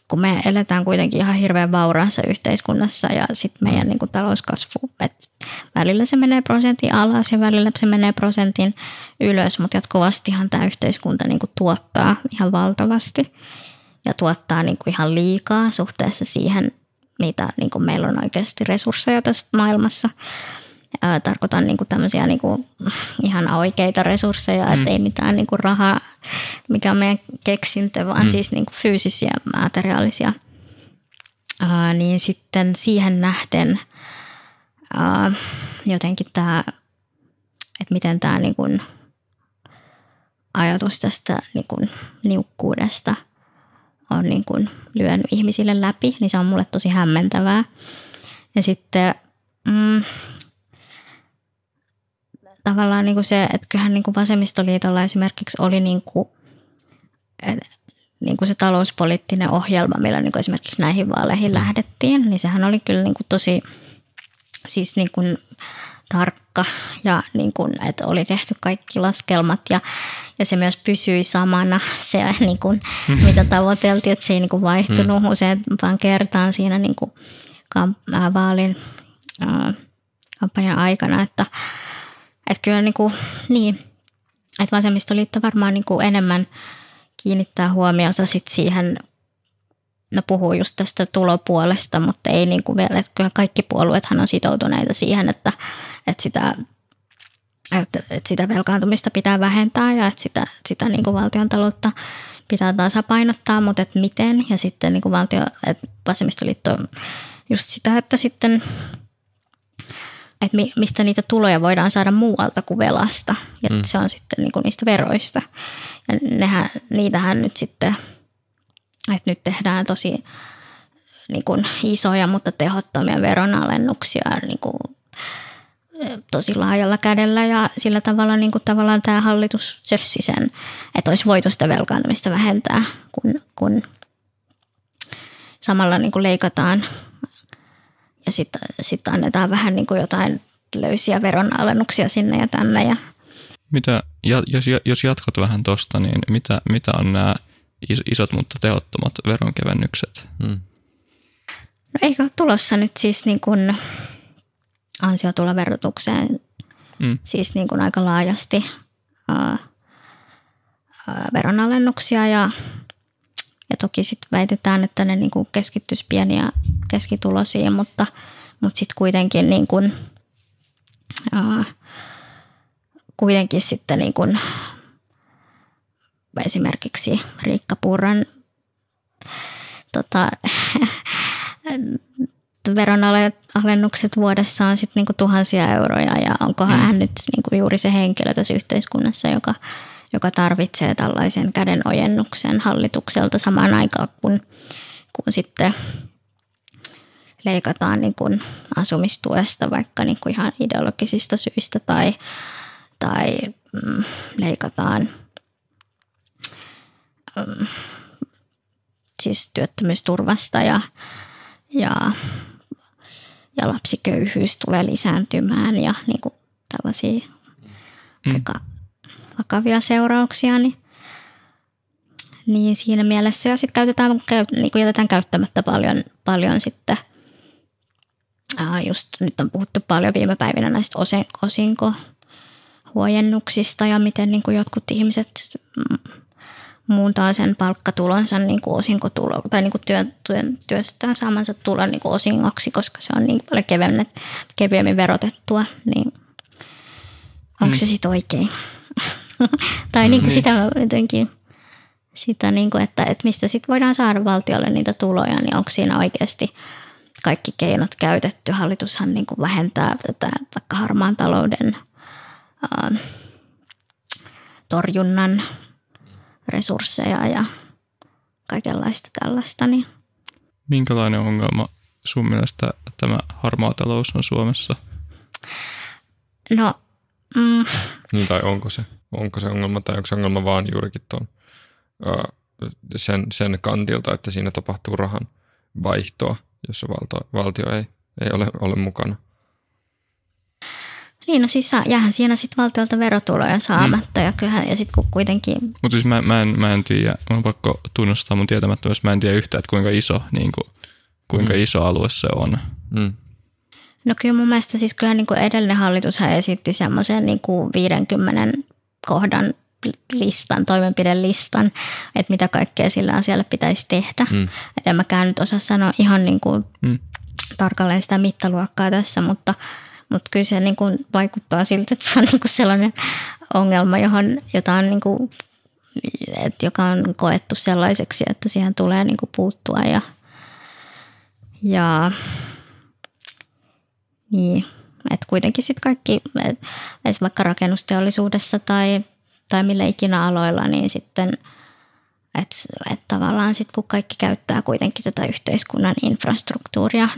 kun me eletään kuitenkin ihan hirveän vauraassa yhteiskunnassa ja sitten meidän niin kuin talouskasvu, että välillä se menee prosentin alas ja välillä se menee prosentin ylös, mutta jatkuvastihan tämä yhteiskunta niin kuin tuottaa ihan valtavasti ja tuottaa niin kuin ihan liikaa suhteessa siihen, mitä niin kuin meillä on oikeasti resursseja tässä maailmassa. Tarkoitan niin kuin tämmöisiä niin kuin ihan oikeita resursseja, että ei mitään niin kuin rahaa, mikä on meidän keksintö, vaan siis niin kuin fyysisiä, materiaalisia. Niin sitten siihen nähden jotenkin tämä, että miten tämä niin kuin ajatus tästä niin kuin niukkuudesta on niin kuin lyönyt ihmisille läpi, niin se on mulle tosi hämmentävää. Ja sitten tavallaan niin kuin se, että kyllähän niin kuin Vasemmistoliitolla esimerkiksi oli niin kuin se talouspoliittinen ohjelma, millä niin kuin esimerkiksi näihin vaaleihin lähdettiin, niin sehän oli kyllä niin kuin tosi siis niin kuin tarkka ja niin kuin, että oli tehty kaikki laskelmat ja se myös pysyi samana se, niin kuin, mitä tavoiteltiin, että se ei niin kuin vaihtunut useampaan kertaan siinä niin kuin vaalin kampanjan aikana, että kyllä niin kuin, niin, että Vasemmistoliitto varmaan niin kuin enemmän kiinnittää huomionsa sit siihen, no puhuu just tästä tulopuolesta, mutta ei niin kuin vielä, että kyllä kaikki puolueethan on sitoutuneita siihen, että sitä velkaantumista pitää vähentää ja että sitä niin kuin valtiontaloutta pitää tasapainottaa, mutta että miten ja sitten niin kuin Vasemmistoliitto on just sitä, että sitten että mistä niitä tuloja voidaan saada muualta kuin velasta. Ja se on sitten niinku niistä veroista. Ja niitähän nyt sitten, että nyt tehdään tosi niinku isoja, mutta tehottomia veronalennuksia niinku tosi laajalla kädellä. Ja sillä tavalla niinku tavallaan tämä hallitus sössi sen, että olisi voitu sitä velkaantumista vähentää, kun samalla niinku leikataan. Ja sitten annetaan vähän niin kuin jotain löysiä veronalennuksia sinne ja tänne. Ja. Jos jatkat vähän tuosta, niin mitä on nämä isot mutta tehottomat veronkevennykset? No eikö ole tulossa nyt siis niin kuin ansiotuloverotukseen siis niin kuin aika laajasti veronalennuksia ja toki sitten väitetään, että ne niinku keskittyisi pieniä keskitulosiin, mutta sitten kuitenkin, niinku, kuitenkin sitten niinku, esimerkiksi Riikka Purran veronalennukset vuodessa on sitten niinku tuhansia euroja ja onkohan hän nyt niinku juuri se henkilö tässä yhteiskunnassa, joka tarvitsee tällaisen kädenojennuksen hallitukselta samaan aikaan, kun sitten leikataan niin kuin asumistuesta vaikka niin kuin ihan ideologisista syistä tai leikataan siis työttömyysturvasta ja lapsiköyhyys tulee lisääntymään ja niin kuin tällaisia aika vakavia seurauksia, niin siinä mielessä ja sitten jätetään käyttämättä paljon sitten, just nyt on puhuttu paljon viime päivinä näistä osinkohuojennuksista ja miten niin kuin jotkut ihmiset muuntaa sen palkkatulonsa niin kuin osinkotulo tai niin kuin työstään saamansa tulon niin kuin osingoksi, koska se on niin paljon kevyemmin verotettua, niin onko se sitten oikein? Tai niin kuin sitä jotenkin sitä, niin kuin, että mistä sitten voidaan saada valtiolle niitä tuloja, niin onko siinä oikeasti kaikki keinot käytetty. Hallitushan niin kuin vähentää tätä vaikka harmaan talouden torjunnan resursseja ja kaikenlaista tällaista. Niin. Minkälainen ongelma sun mielestä tämä harmaa talous on Suomessa? No. Niin, tai onko se ongelma, tai onko se ongelma vaan juurikin tuon sen kantilta, että siinä tapahtuu rahan vaihtoa, jossa valtio ei ole mukana. Niin, no siis jäähän siinä sitten valtiolta verotuloja saamatta ja kyllähän, ja sitten kun kuitenkin... Mutta siis mä en tiedä, on pakko tunnustaa mun tietämättömyys, mä en tiedä yhtään, että kuinka iso alue se on. Mm. No kyllä mun mielestä siis kyllähän niin kuin edellinen hallitushan esitti semmoisen niin kuin 50 kohdan listan, toimenpidelistan, että mitä kaikkea sillä asialla pitäisi tehdä. Mm. Et en mäkään nyt osaa sanoa ihan niin kuin tarkalleen sitä mittaluokkaa tässä, mutta kyllä se niin kuin vaikuttaa siltä, että se on niin kuin sellainen ongelma, jota on niin kuin, että joka on koettu sellaiseksi, että siihen tulee niin kuin puuttua ja niin, että kuitenkin sitten kaikki, esimerkiksi vaikka rakennusteollisuudessa tai millä ikinä aloilla, niin sitten, että tavallaan sitten kun kaikki käyttää kuitenkin tätä yhteiskunnan infrastruktuuria,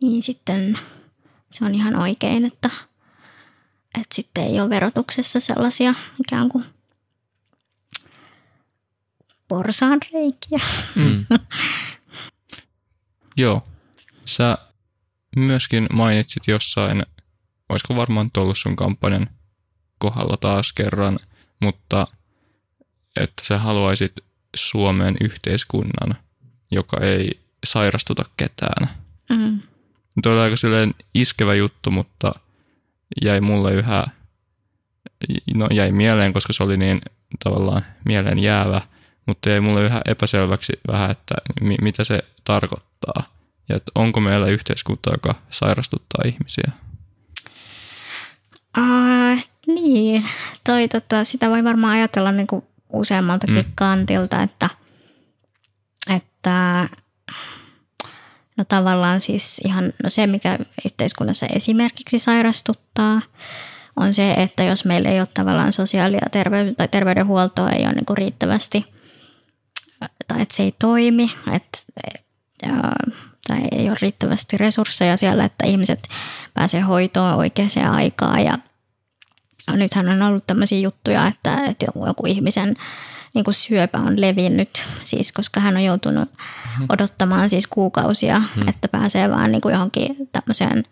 niin sitten se on ihan oikein, että sitten ei ole verotuksessa sellaisia ikään kuin porsaanreikiä. Mm. Joo, sä myöskin mainitsit jossain, olisiko varmaan ollut sun kampanjan kohdalla taas kerran, mutta että sä haluaisit Suomeen yhteiskunnan, joka ei sairastuta ketään. Mm. Tuo oli aika silleen iskevä juttu, mutta jäi mulle yhä, no jäi mieleen, koska se oli niin tavallaan mieleen jäävä, mutta jäi mulle yhä epäselväksi vähän, että mitä se tarkoittaa ja että onko meillä yhteiskunta, joka sairastuttaa ihmisiä. Niin, sitä voi varmaan ajatella niin kuin useammaltakin kantilta, että no tavallaan siis ihan no se, mikä yhteiskunnassa esimerkiksi sairastuttaa, on se, että jos meillä ei ole tavallaan sosiaali- ja terveydenhuoltoa, ei ole niin kuin riittävästi, tai että se ei toimi, tai ei ole riittävästi resursseja siellä, että ihmiset pääsee hoitoon oikeaan aikaan ja nythän on ollut tämmöisiä juttuja, että joku ihmisen niin kuin syöpä on levinnyt, siis koska hän on joutunut odottamaan siis kuukausia, että pääsee vaan niin kuin johonkin tämmöiseen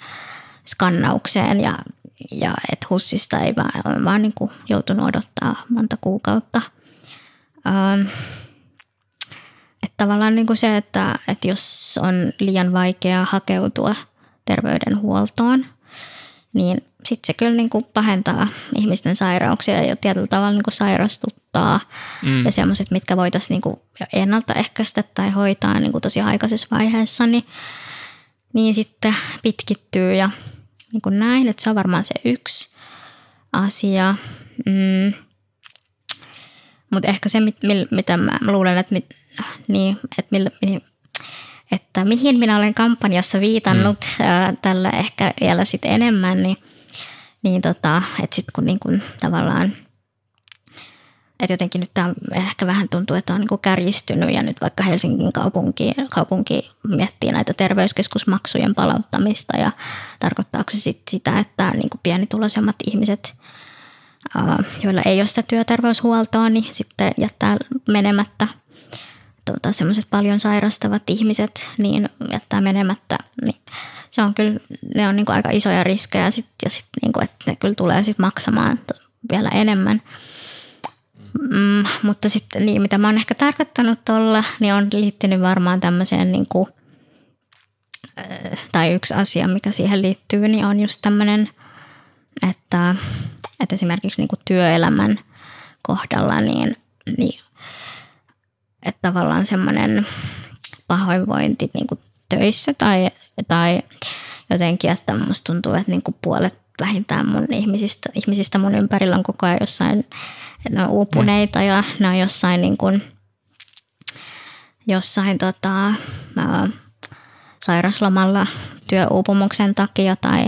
skannaukseen ja että HUSista ei vaan niin kuin joutunut odottaa monta kuukautta. Että tavallaan niin kuin se, että jos on liian vaikeaa hakeutua terveydenhuoltoon, niin sitten se kyllä niin kuin pahentaa ihmisten sairauksia ja tietyllä tavalla niin kuin sairastuttaa. Ja sellaiset, mitkä voitaisiin niin kuin ennaltaehkäistä tai hoitaa niin kuin tosi aikaisessa vaiheessa, niin sitten pitkittyy ja niin kuin näin. Että se on varmaan se yksi asia. Mutta ehkä se, mitä mä luulen, että mihin minä olen kampanjassa viitannut tällä ehkä vielä sitten enemmän, niin että sitten kun niinku tavallaan, että jotenkin nyt tämä ehkä vähän tuntuu, että on niinku kärjistynyt ja nyt vaikka Helsingin kaupunki miettii näitä terveyskeskusmaksujen palauttamista ja tarkoittaako se sitten sitä, että niinku pienituloisemmat ihmiset, joilla ei ole sitä työterveyshuoltoa, niin sitten jättää menemättä. Sellaiset paljon sairastavat ihmiset niin jättää menemättä, niin se on kyllä, ne on niin kuin aika isoja riskejä ja sit niin kuin, että ne kyllä tulee sit maksamaan vielä enemmän. Mutta sitten niin, mitä mä oon ehkä tarkoittanut tuolla, niin on liittynyt varmaan tämmöiseen niin kuin, tai yksi asia, mikä siihen liittyy, niin on just tämmöinen, että esimerkiksi niin kuin työelämän kohdalla niin että tavallaan semmoinen pahoinvointi niin kuin töissä tai jotenkin, että musta tuntuu, että niin kuin puolet vähintään mun ihmisistä mun ympärillä on koko ajan jossain, että ne on uupuneita ja ne on jossain niin kuin, sairaslomalla työuupumuksen takia tai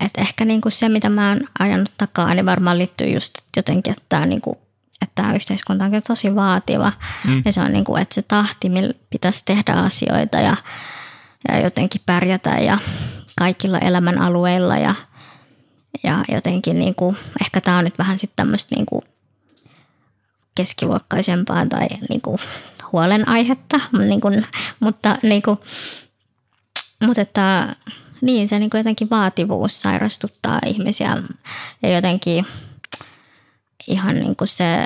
että ehkä niin kuin se, mitä mä oon ajanut takaa, niin varmaan liittyy just jotenkin, että tämä niin kuin tämä yhteiskunta on tosi vaativa ja se on niin kuin, että se tahti, millä pitäisi tehdä asioita ja jotenkin pärjätä ja kaikilla elämän alueilla ja jotenkin niin kuin, ehkä tämä on nyt vähän sitten tämmöistä niin kuin keskiluokkaisempaa tai niin kuin huolenaihetta, niin kuin, mutta että niin se niin kuin jotenkin vaativuus sairastuttaa ihmisiä ja jotenkin ihan niin kuin se,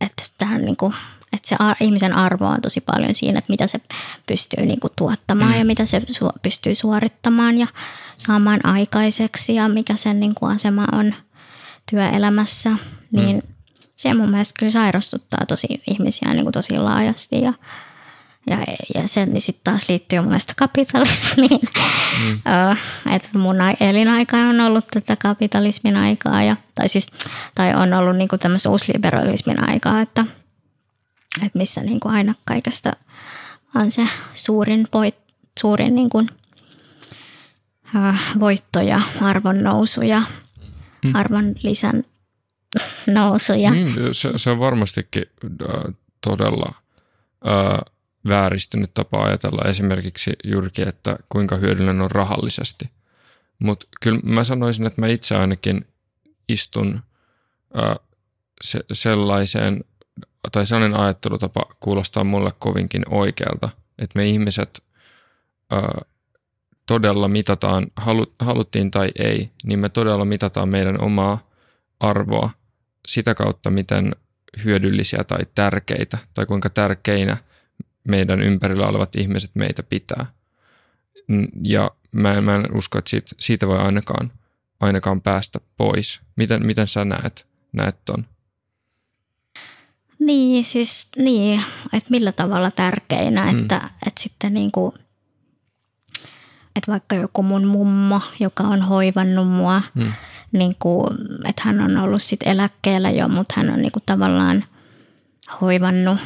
että, tähän niin kuin, että se ihmisen arvo on tosi paljon siinä, että mitä se pystyy niin kuin tuottamaan ja mitä se pystyy suorittamaan ja saamaan aikaiseksi ja mikä sen niin kuin asema on työelämässä. Niin se mun mielestä kyllä sairastuttaa tosi ihmisiä niin kuin tosi laajasti ja se niin sitten taas liittyy mun mielestä kapitalismiin. Että mun elinaika on ollut tätä kapitalismin aikaa, tai on ollut niinku tämmöistä uusliberalismin aikaa, että missä niinku aina kaikesta on se suurin niinku, voitto ja arvon nousu ja arvon lisän nousu. Ja. Se on varmastikin todella... vääristynyt tapa ajatella esimerkiksi juurikin, että kuinka hyödyllinen on rahallisesti. Mutta kyllä mä sanoisin, että mä itse ainakin istun sellaiseen, tai sellainen ajattelutapa kuulostaa mulle kovinkin oikealta, että me ihmiset todella mitataan, haluttiin tai ei, niin me todella mitataan meidän omaa arvoa sitä kautta, miten hyödyllisiä tai tärkeitä, tai kuinka tärkeinä meidän ympärillä olevat ihmiset meitä pitää. Ja mä en usko, että siitä voi ainakaan päästä pois. Miten sä näet ton? Niin, siis niin, että millä tavalla tärkeinä, että sitten niin kuin, että vaikka joku mun mummo, joka on hoivannut mua, niin kuin, että hän on ollut sit eläkkeellä jo, mutta hän on niin kuin tavallaan hoivannut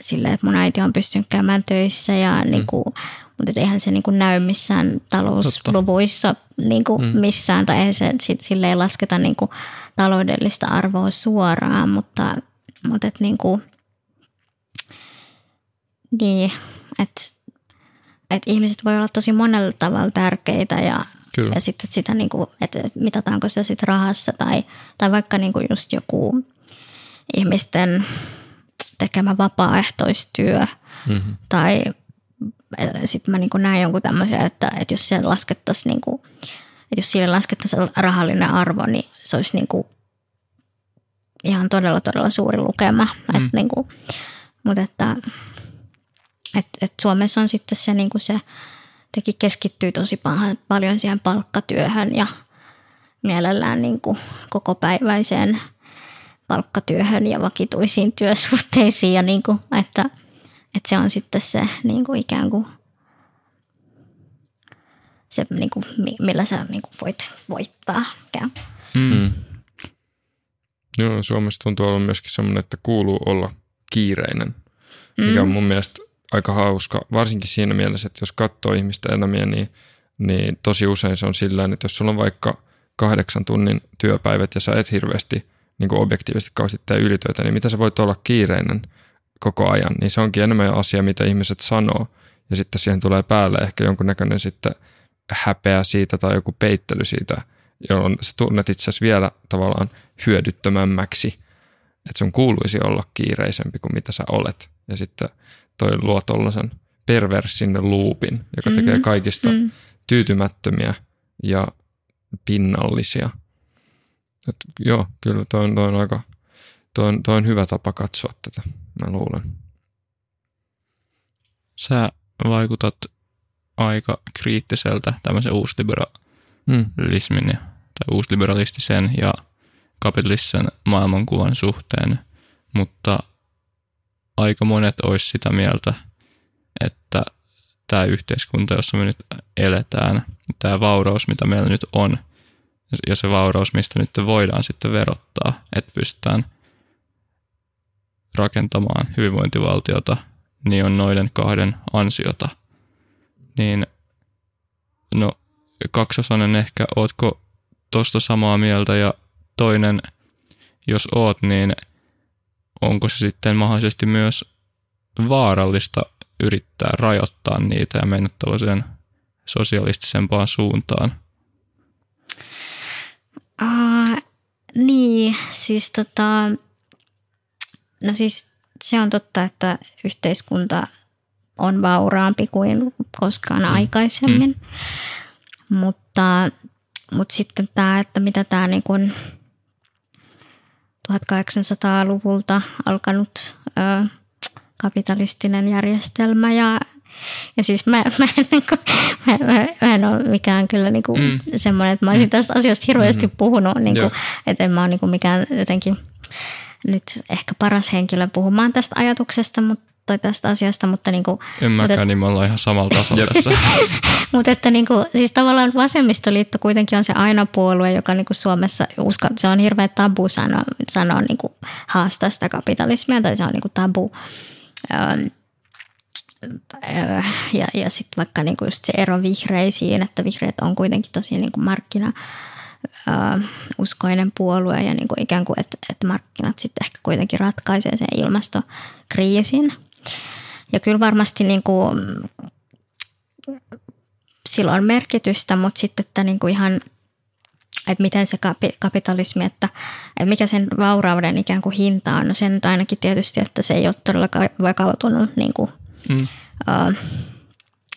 silleen, että mun äiti on pystynyt käymään töissä ja niinku, mutta eihän se niinku näy missään talousluvuissa niinku missään, tai eihän se sille ei lasketa niinku taloudellista arvoa suoraan, mutta et niinku, niin et ihmiset voi olla tosi monella tavalla tärkeitä ja sitten sitä niinku, että mitataanko se sit rahassa tai vaikka niinku just joku ihmisten tekemä vapaaehtoistyö tai sitten mä niinku näen jonkun tämmöisen, että jos sille laskettaisiin niinku, rahallinen arvo, niin se olisi niinku ihan todella todella suuri lukema. Niinku, mutta että Suomessa on sitten se niinku se keskittyy tosi paljon siihen palkkatyöhön ja mielellään niinku kokopäiväiseen palkkatyöhön ja vakituisiin työsuhteisiin ja niin kuin, että se on sitten se niin kuin ikään kuin se niin kuin, millä sä niin kuin voit voittaa. Joo, Suomessa tuntuu olla myöskin semmoinen, että kuuluu olla kiireinen, mikä on mun mielestä aika hauska, varsinkin siinä mielessä, että jos katsoo ihmistä elämiä, niin tosi usein se on sillä tavalla, että jos sulla on vaikka 8 tunnin työpäivät ja sä et hirveästi niin kuin objektiivisesti kausittain ylitöitä, niin mitä sä voit olla kiireinen koko ajan, niin se onkin enemmän asia, mitä ihmiset sanoo, ja sitten siihen tulee päälle ehkä jonkunnäköinen sitten häpeä siitä tai joku peittely siitä, jolloin sä tunnet itse asiassa vielä tavallaan hyödyttömämmäksi, että sun kuuluisi olla kiireisempi kuin mitä sä olet, ja sitten toi luo tollaisen perversin loopin, joka tekee kaikista tyytymättömiä ja pinnallisia. Et joo, kyllä toi on hyvä tapa katsoa tätä, mä luulen. Sä vaikutat aika kriittiseltä tämmöisen uusliberalismin tai uusliberalistisen ja kapitalistisen maailmankuvan suhteen, mutta aika monet olisi sitä mieltä, että tämä yhteiskunta, jossa me nyt eletään, tämä vauraus, mitä meillä nyt on, ja se vauraus, mistä nyt voidaan sitten verottaa, että pystytään rakentamaan hyvinvointivaltiota, niin on noiden kahden ansiota. Niin, no, kaksosainen ehkä, ootko tosta samaa mieltä, ja toinen, jos oot, niin onko se sitten mahdollisesti myös vaarallista yrittää rajoittaa niitä ja mennä tällaiseen sosialistisempaan suuntaan? Niin, siis no siis se on totta, että yhteiskunta on vauraampi kuin koskaan aikaisemmin, mutta sitten tämä, että mitä tämä niin kuin 1800-luvulta alkanut kapitalistinen järjestelmä ja siis mä en ole mikään kyllä niin kuin semmoinen, että mä olisin tästä asiasta hirveästi puhunut, niin kuin, että en mä ole niin kuin mikään jotenkin nyt ehkä paras henkilö puhumaan tästä ajatuksesta tai tästä asiasta, mutta niin kuin... Niin me ollaan ihan samalla tasolla tässä. Mutta että niin kuin, siis tavallaan Vasemmistoliitto kuitenkin on se aina puolue, joka niin kuin Suomessa se on hirveä tabu sanoa niin kuin haastaa sitä kapitalismia, tai se on niin kuin tabu. Ja sitten vaikka niin kuin just se ero vihreisiin, että vihreät on kuitenkin tosi niin kuin markkinauskoinen puolue ja niin kuin ikään kuin, että markkinat sitten ehkä kuitenkin ratkaisee sen ilmastokriisin. Ja kyllä varmasti niin kuin, sillä on merkitystä, mutta sitten että niin kuin ihan, että miten se kapitalismi, että mikä sen vaurauden ikään kuin hinta on, no se nyt ainakin tietysti, että se ei ole todellakaan vakautunut niin kuin,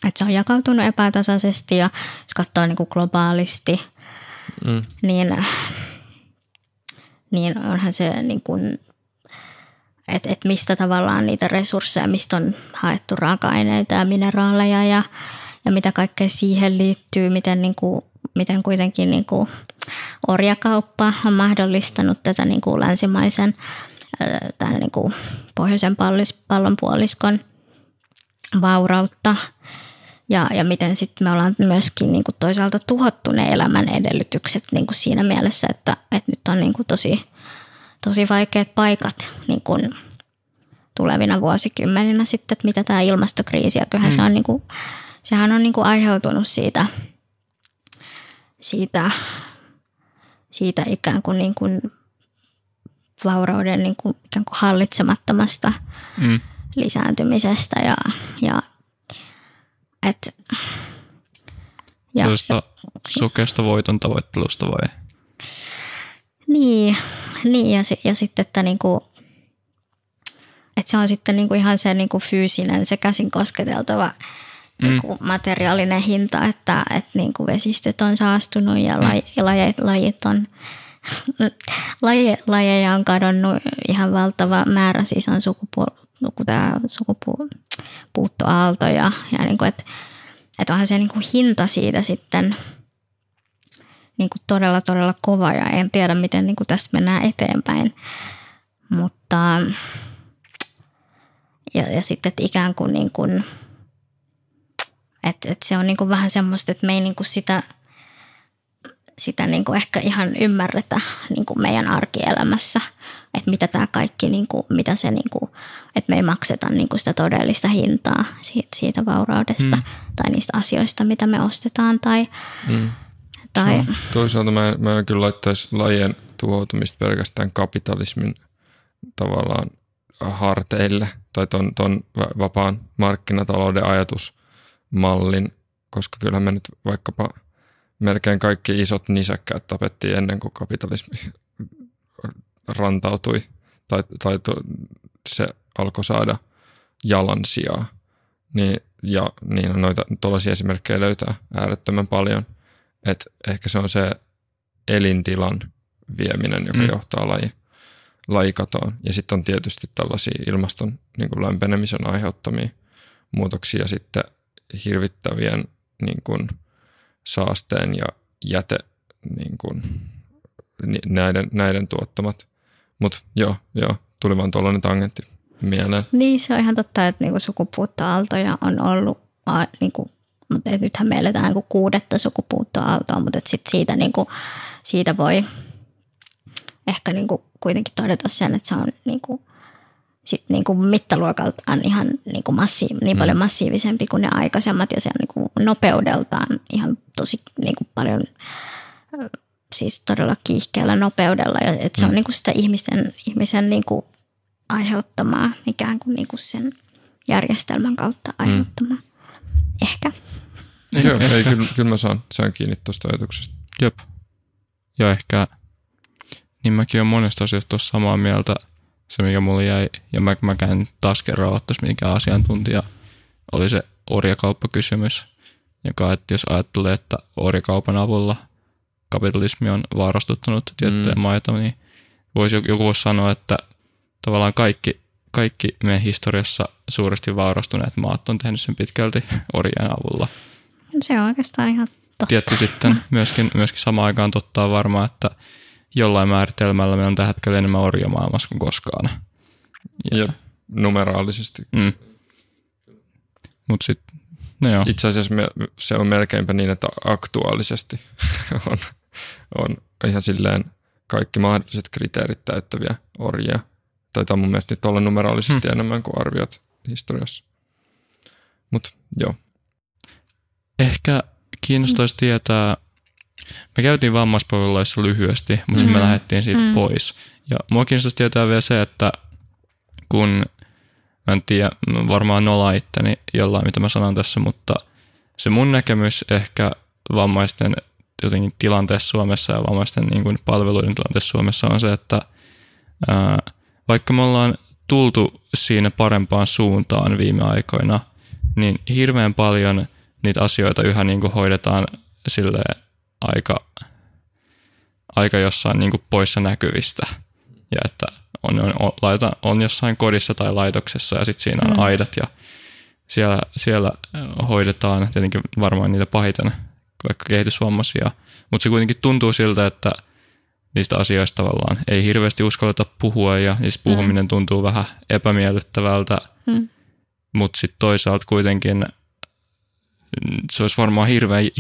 että se on jakautunut epätasaisesti ja jos katsoo niin kuin globaalisti, niin onhan se niin kuin, että mistä tavallaan niitä resursseja, mistä on haettu raaka-aineita ja mineraaleja ja mitä kaikkea siihen liittyy, miten kuitenkin niin kuin orjakauppa on mahdollistanut tätä niin kuin länsimaisen tämän niin kuin pohjoisen pallonpuoliskon vaurautta ja miten sitten me ollaan myöskin niin kuin toisaalta tuhottu ne elämän edellytykset niin kuin siinä mielessä, että nyt on niin kuin tosi vaikeat paikat niin kuin tulevina vuosikymmeninä sitten, että mitä tämä ilmastokriisi, ja kyllähän se on niin kuin, sehän on niin kuin aiheutunut siitä ikään kuin vaurauden niin kuin ikään kuin hallitsemattomasta lisääntymisestä ja sokeasta voiton tavoittelusta vai? Niin ja sitten että niinku, että se on sitten niinku ihan se niinku fyysinen, se käsin kosketeltava niinku materiaalinen hinta, että niinku vesistöt on saastunut ja lajeja on kadonnut ihan valtava määrä, siis on sukupuuttoaalto ja niinku, että onhan se niinku hinta siitä sitten niinku todella kova, ja en tiedä miten niinku tästä mennään eteenpäin, mutta ja sitten että ikään kuin niinku, että se on niinku vähän semmoista, että me ei niinku sitä niinku ehkä ihan ymmärretä niinku meidän arkielämässä, että mitä tämä kaikki niinku, mitä se niinku, että me ei makseta niinku sitä todellista hintaa siitä vauraudesta tai niistä asioista, mitä me ostetaan tai no, toisaalta mä en kyllä laittaisi lajien tuhoutumista pelkästään kapitalismin tavallaan harteille tai ton vapaan markkinatalouden ajatusmallin, koska kyllä me nyt vaikkapa melkein kaikki isot nisäkkäät tapettiin ennen kuin kapitalismi rantautui tai se alkoi saada jalansijaa. Niin noita tuollaisia esimerkkejä löytää äärettömän paljon. Et ehkä se on se elintilan vieminen, joka johtaa lajikatoon. Ja sitten on tietysti tällaisia ilmaston niin kuin lämpenemisen aiheuttamia muutoksia sitten hirvittävien niin kuin saasteen ja jäte niin kuin, näiden tuottamat. Mut joo, tuli vaan tuollainen tangentti mieleen. Niin, se on ihan totta, että niinku sukupuuttoaaltoja on ollut vaan niinku, mutta nythän me eletään niinku kuudetta sukupuuttoaaltoa, mutta sitten siitä, niinku, siitä voi ehkä niinku kuitenkin todeta sen, että se on niinku, sit niinku mittaluokaltaan ihan niinku niin paljon massiivisempi kuin ne aikaisemmat, ja se on niinku nopeudeltaan ihan tosi niinku paljon, siis todella kiihkeällä nopeudella, ja että se on niinku sitä ihmisen niinku aiheuttamaa, ikään kuin niinku sen järjestelmän kautta aiheuttamaa. Ehkä. Joo, ei, kyllä mä saan kiinni tuosta ajatuksesta. Jep. Ja ehkä, niin mäkin olen monesta asiasta tuossa samaa mieltä. Se, mikä mulle jäi, ja mäkään taas kerran ottaisi minkään asiantuntija, oli se orjakauppakysymys, joka, että jos ajattelee, että orjakaupan avulla kapitalismi on vaarastuttanut tiettyjä maita, niin joku voisi sanoa, että tavallaan kaikki meidän historiassa suuresti vaarastuneet maat on tehnyt sen pitkälti orjien avulla. Se on oikeastaan ihan totta. Tietty sitten myöskin samaan aikaan totta on varmaan, että jollain määritelmällä meillä on tällä hetkellä enemmän orjia maailmassa kuin koskaan. Ja numeraalisesti. Mut sit, no joo. Itse asiassa se on melkeinpä niin, että aktuaalisesti on ihan silleen kaikki mahdolliset kriteerit täyttäviä orjia. Taitaa mun mielestä nyt olla numeraalisesti enemmän kuin arviot historiassa. Mut joo. Ehkä kiinnostaisi tietää. Me käytiin vammaispalveluissa lyhyesti, mutta sitten me lähdettiin siitä pois. Ja mua kiinnostaisi tietää vielä se, että kun, mä en tiedä, varmaan nola itteni jollain, mitä mä sanon tässä, mutta se mun näkemys ehkä vammaisten jotenkin tilanteessa Suomessa ja vammaisten niin kuin palveluiden tilanteessa Suomessa on se, että vaikka me ollaan tultu siinä parempaan suuntaan viime aikoina, niin hirveän paljon niitä asioita yhä niin kuin hoidetaan silleen, aika jossain niin kuin poissa näkyvistä, ja että on jossain kodissa tai laitoksessa, ja sitten siinä on aidat, ja siellä hoidetaan tietenkin varmaan niitä pahiten, vaikka kehitysvammaisia, mutta se kuitenkin tuntuu siltä, että niistä asioista tavallaan ei hirveästi uskalleta puhua, ja niistä puhuminen tuntuu vähän epämiellyttävältä, mutta sitten toisaalta kuitenkin se olisi varmaan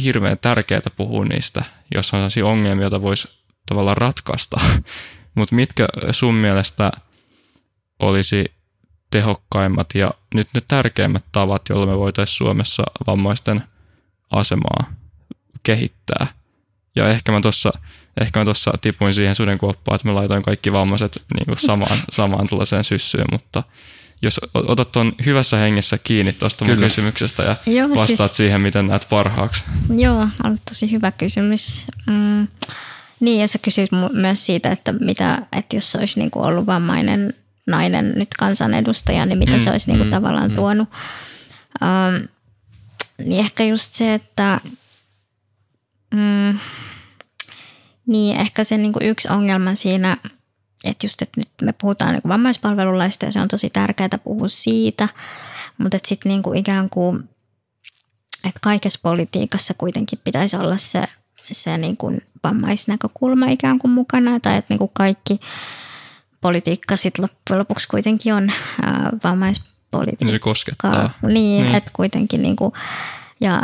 hirveän tärkeää puhua niistä, jos on sellaisia ongelmia, joita voisi tavallaan ratkaista. Mutta mitkä sun mielestä olisi tehokkaimmat ja nyt ne tärkeimmät tavat, joilla me voitaisiin Suomessa vammaisten asemaa kehittää? Ja ehkä mä tuossa tipuin siihen sudenkuoppaan, että mä laitoin kaikki vammaiset niin kuin samaan tuollaiseen syssyyn, mutta jos otat tuon hyvässä hengessä kiinni tuosta mun kysymyksestä ja vastaat siis siihen, miten näet parhaaksi. Joo, on tosi hyvä kysymys. Niin, ja sä kysyit myös siitä, että, että jos se olisi niinku ollut vammainen nainen nyt kansanedustaja, niin mitä se olisi niinku tavallaan tuonut. Niin ehkä just se, että niin ehkä se niinku yksi ongelma siinä, että just, että nyt me puhutaan niinku vammaispalvelulaista ja se on tosi tärkeää puhua siitä, mutta että sitten niinku ikään kuin, että kaikessa politiikassa kuitenkin pitäisi olla se niinku vammaisnäkökulma ikään kuin mukana, tai että niinku kaikki politiikka sitten loppujen lopuksi kuitenkin on vammaispolitiikkaa. Se koskettaa. Niin. Että kuitenkin niinku, ja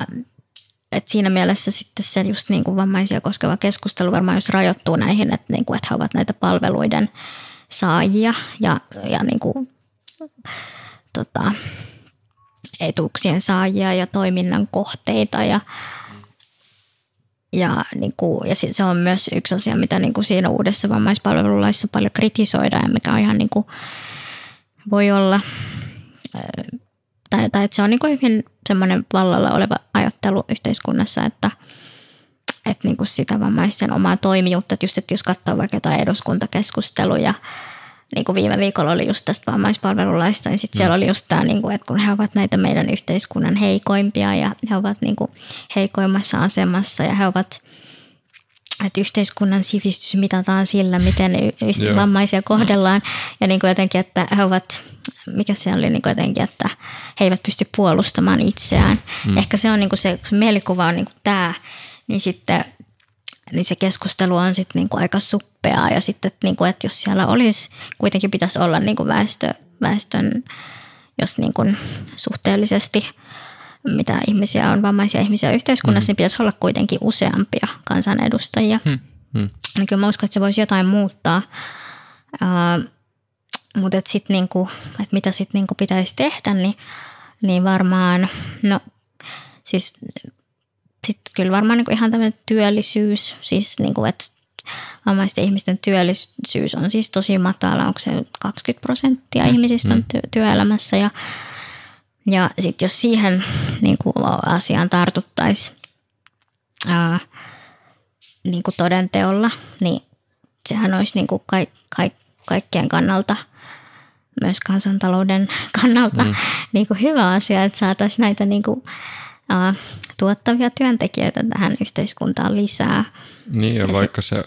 et siinä mielessä sitten se just niin kuin vammaisia koskeva keskustelu varmaan jos rajoittuu näihin, että, niin kuin, että he ovat näitä palveluiden saajia ja niin kuin, etuuksien saajia ja toiminnan kohteita. Ja, niin kuin, ja se on myös yksi asia, mitä niin kuin siinä uudessa vammaispalvelulaissa paljon kritisoidaan, mikä on ihan niin kuin, voi olla. Tai että se on niin kuin hyvin semmoinen vallalla oleva ajattelu yhteiskunnassa, että niin kuin sitä vammaisten omaa toimijuutta, että just, että jos katsoo vaikka jotain eduskuntakeskusteluja, niin kuin viime viikolla oli just tästä vammaispalvelulaista, niin sitten siellä oli just tämä, niin kuin, että kun he ovat näitä meidän yhteiskunnan heikoimpia ja he ovat niin kuin heikoimmassa asemassa ja he ovat, että yhteiskunnan sivistys mitataan sillä, miten vammaisia kohdellaan ja niin kuin jotenkin, että he ovat, mikä se oli niin kuin jotenkin, että he eivät pysty puolustamaan itseään. Ehkä se on niin kuin se mielikuva on niin kuin tämä, niin sitten niin se keskustelu on sitten niin kuin aika suppeaa ja sitten, että, niin kuin, että jos siellä olisi, kuitenkin pitäisi olla niin kuin väestön, jos niin kuin suhteellisesti mitä ihmisiä on, vammaisia ihmisiä yhteiskunnassa, niin pitäisi olla kuitenkin useampia kansanedustajia. No kyllä mä uskon, että se voisi jotain muuttaa. Mutta että sitten niinku, et mitä sitten niinku pitäisi tehdä, niin varmaan, no siis sitten kyllä varmaan niinku ihan tämmöinen työllisyys, siis niinku, että vammaisten ihmisten työllisyys on siis tosi matala, onko se 20% ihmisistä on työelämässä ja sitten jos siihen niinku asiaan tartuttaisiin niinku todenteolla, niin sehän olisi niinku kaikkien kannalta, myös kansantalouden kannalta niinku hyvä asia, että saataisiin näitä niinku tuottavia työntekijöitä tähän yhteiskuntaan lisää. Niin, ja vaikka se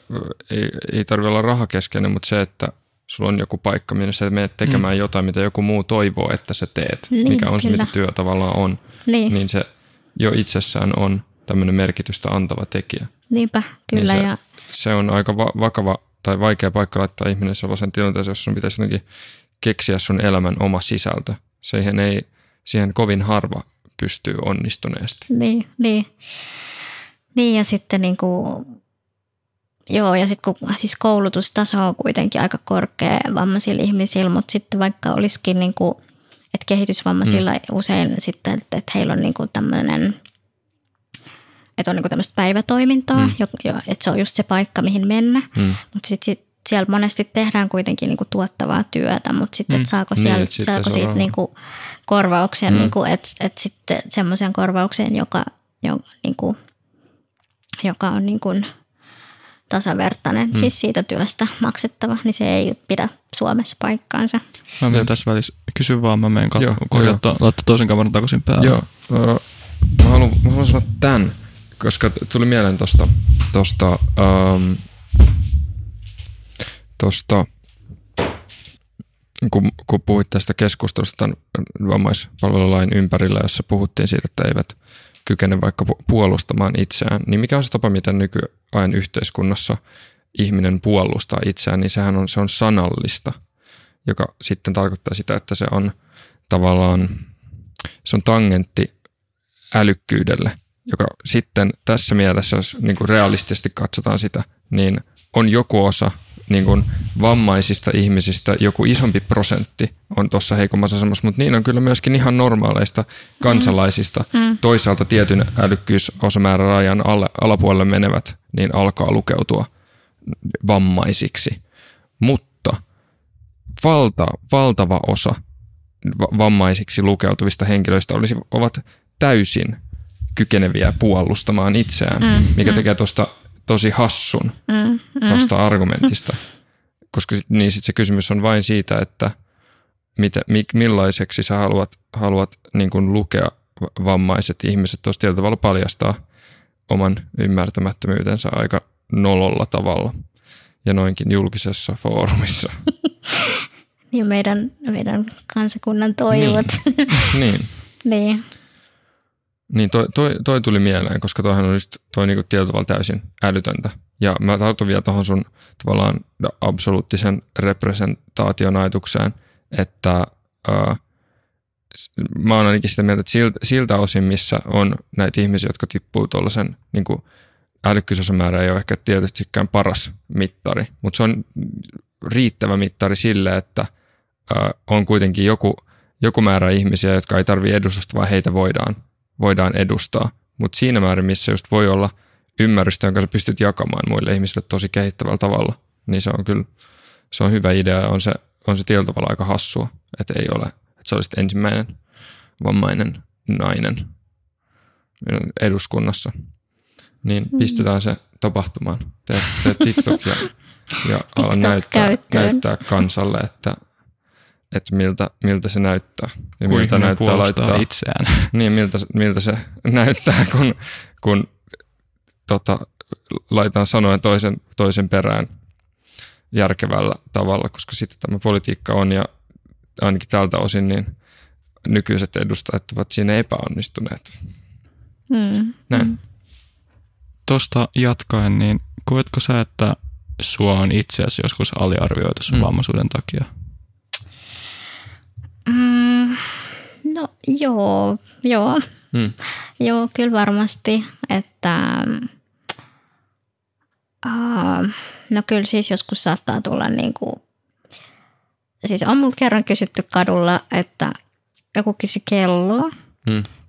ei tarvitse olla rahakeskeinen, mutta se, että sulla on joku paikka, minne sä menet tekemään jotain, mitä joku muu toivoo, että sä teet, niin, mikä on se, mitä työ tavallaan on, niin se jo itsessään on tämmöinen merkitystä antava tekijä. Niinpä, kyllä. Niin se on aika vakava tai vaikea paikka laittaa ihminen sellaisen tilanteeseen, jos sun pitäisi jotenkin keksiä sun elämän oma sisältö. Siihen kovin harva pystyy onnistuneesti. Niin ja sitten niinku, joo, ja sitten kun siis koulutustaso on kuitenkin aika korkea vammaisilla ihmisillä, mutta sitten vaikka olisikin niinku, että kehitysvammaisilla usein sitten, että heillä on niinku tämmöinen, että on niinku tämmöistä päivätoimintaa, että se on just se paikka, mihin mennä, mutta sitten siellä monesti tehdään kuitenkin niinku tuottavaa työtä, mutta sitten saako siellä siitä niinku korvauksen, niinku, että sitten semmoisen korvauksen, joka on niinku tasavertainen, siis siitä työstä maksettava, niin se ei pidä Suomessa paikkaansa. Mä menen tässä välissä, kysyn vaan, mä menen korjattaa, laittaa toisen kameran takaisin päälle. Joo, mä haluan sanoa tämän, koska tuli mieleen tuosta, kun puhuit tästä keskustelusta tämän vammaispalvelulain ympärillä, jossa puhuttiin siitä, että eivät kykene vaikka puolustamaan itseään, niin mikä on se tapa, miten nykyajan yhteiskunnassa ihminen puolustaa itseään, niin se on sanallista, joka sitten tarkoittaa sitä, että se on tavallaan, se on tangentti älykkyydelle, joka sitten tässä mielessä, jos niin kuin realistisesti katsotaan sitä, niin on joku osa niin kuin vammaisista ihmisistä, joku isompi prosentti on tuossa heikommassa asemassa, mutta niin on kyllä myöskin ihan normaaleista kansalaisista. Toisaalta tietyn älykkyysosamäärän alapuolelle menevät, niin alkaa lukeutua vammaisiksi. Mutta valtava osa vammaisiksi lukeutuvista henkilöistä ovat täysin kykeneviä puolustamaan itseään, mikä tekee tuosta tosi hassun tuosta argumentista, koska sit se kysymys on vain siitä, että millaiseksi sä haluat niin kun lukea vammaiset ihmiset, tuossa tietyllä tavalla paljastaa oman ymmärtämättömyytensä aika nololla tavalla ja noinkin julkisessa foorumissa. Niin meidän kansakunnan toivot. Niin. Niin toi tuli mieleen, koska toihan on just toi niinku tietyllä tavalla täysin älytöntä. Ja mä tartun vielä tuohon sun tavallaan absoluuttisen representaation ajatukseen, että mä oon ainakin sitä mieltä, että siltä osin, missä on näitä ihmisiä, jotka tippuu tuollaisen niinku älykkyysosamäärä ei ole ehkä tietystikään paras mittari, mutta se on riittävä mittari sille, että on kuitenkin joku määrä ihmisiä, jotka ei tarvitse edustusta, vaan heitä voidaan edustaa, mutta siinä määrin, missä just voi olla ymmärrystä, jonka sä pystyt jakamaan muille ihmisille tosi kehittävällä tavalla, niin se on kyllä, se on hyvä idea ja on se tietyllä tavalla aika hassua, että ei ole, että sä olisit ensimmäinen vammainen nainen eduskunnassa, niin pistetään se tapahtumaan. Tee TikTok ja ala näyttää kansalle, että miltä se näyttää ja miltä näyttää laittaa itseään. Niin miltä se näyttää kun laitaan sanoen toisen perään järkevällä tavalla, koska sitten tämä politiikka on ja ainakin tältä osin niin nykyiset edustajat ovat siinä epäonnistuneet. Näin. Tuosta jatkaen, niin koetko sä, että sua on itse asiassa joskus aliarvioitu sun vammaisuuden takia? No Joo, kyllä varmasti, että no kyllä siis joskus saattaa tulla niinku, siis on multa kerran kysytty kadulla, että joku kysyi kelloa,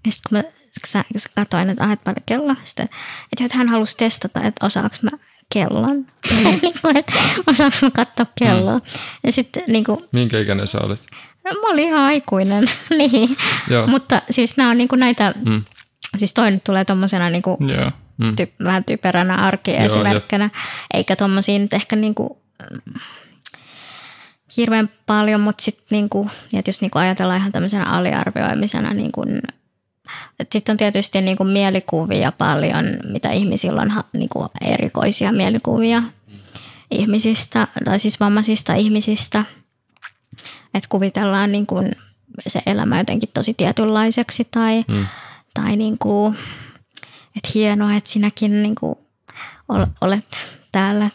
ja sitten kun mä katsoin, että et paljon kelloa, sitten, että hän halusi testata, että osaanko mä kellon, että osaanko mä katsoa kelloa, ja sitten niinku. Minkä ikäinen sä olet? No, mä olin ihan aikuinen, niin. Joo. Mutta siis nämä on niinku näitä, siis toi nyt tulee tommosena niinku vähän typeränä arkiesimerkkinä, eikä tommosia nyt ehkä niinku hirveän paljon, mutta sitten niinku, että jos niinku ajatellaan ihan tämmöisenä aliarvioimisena, niinku, että sitten on tietysti niinku mielikuvia paljon, mitä ihmisillä on niinku erikoisia mielikuvia ihmisistä, tai siis vammaisista ihmisistä. Että kuvitellaan niin kuin se elämä jotenkin tosi tietynlaiseksi tai, tai niin kuin, että hienoa, että sinäkin niin kuin olet täällä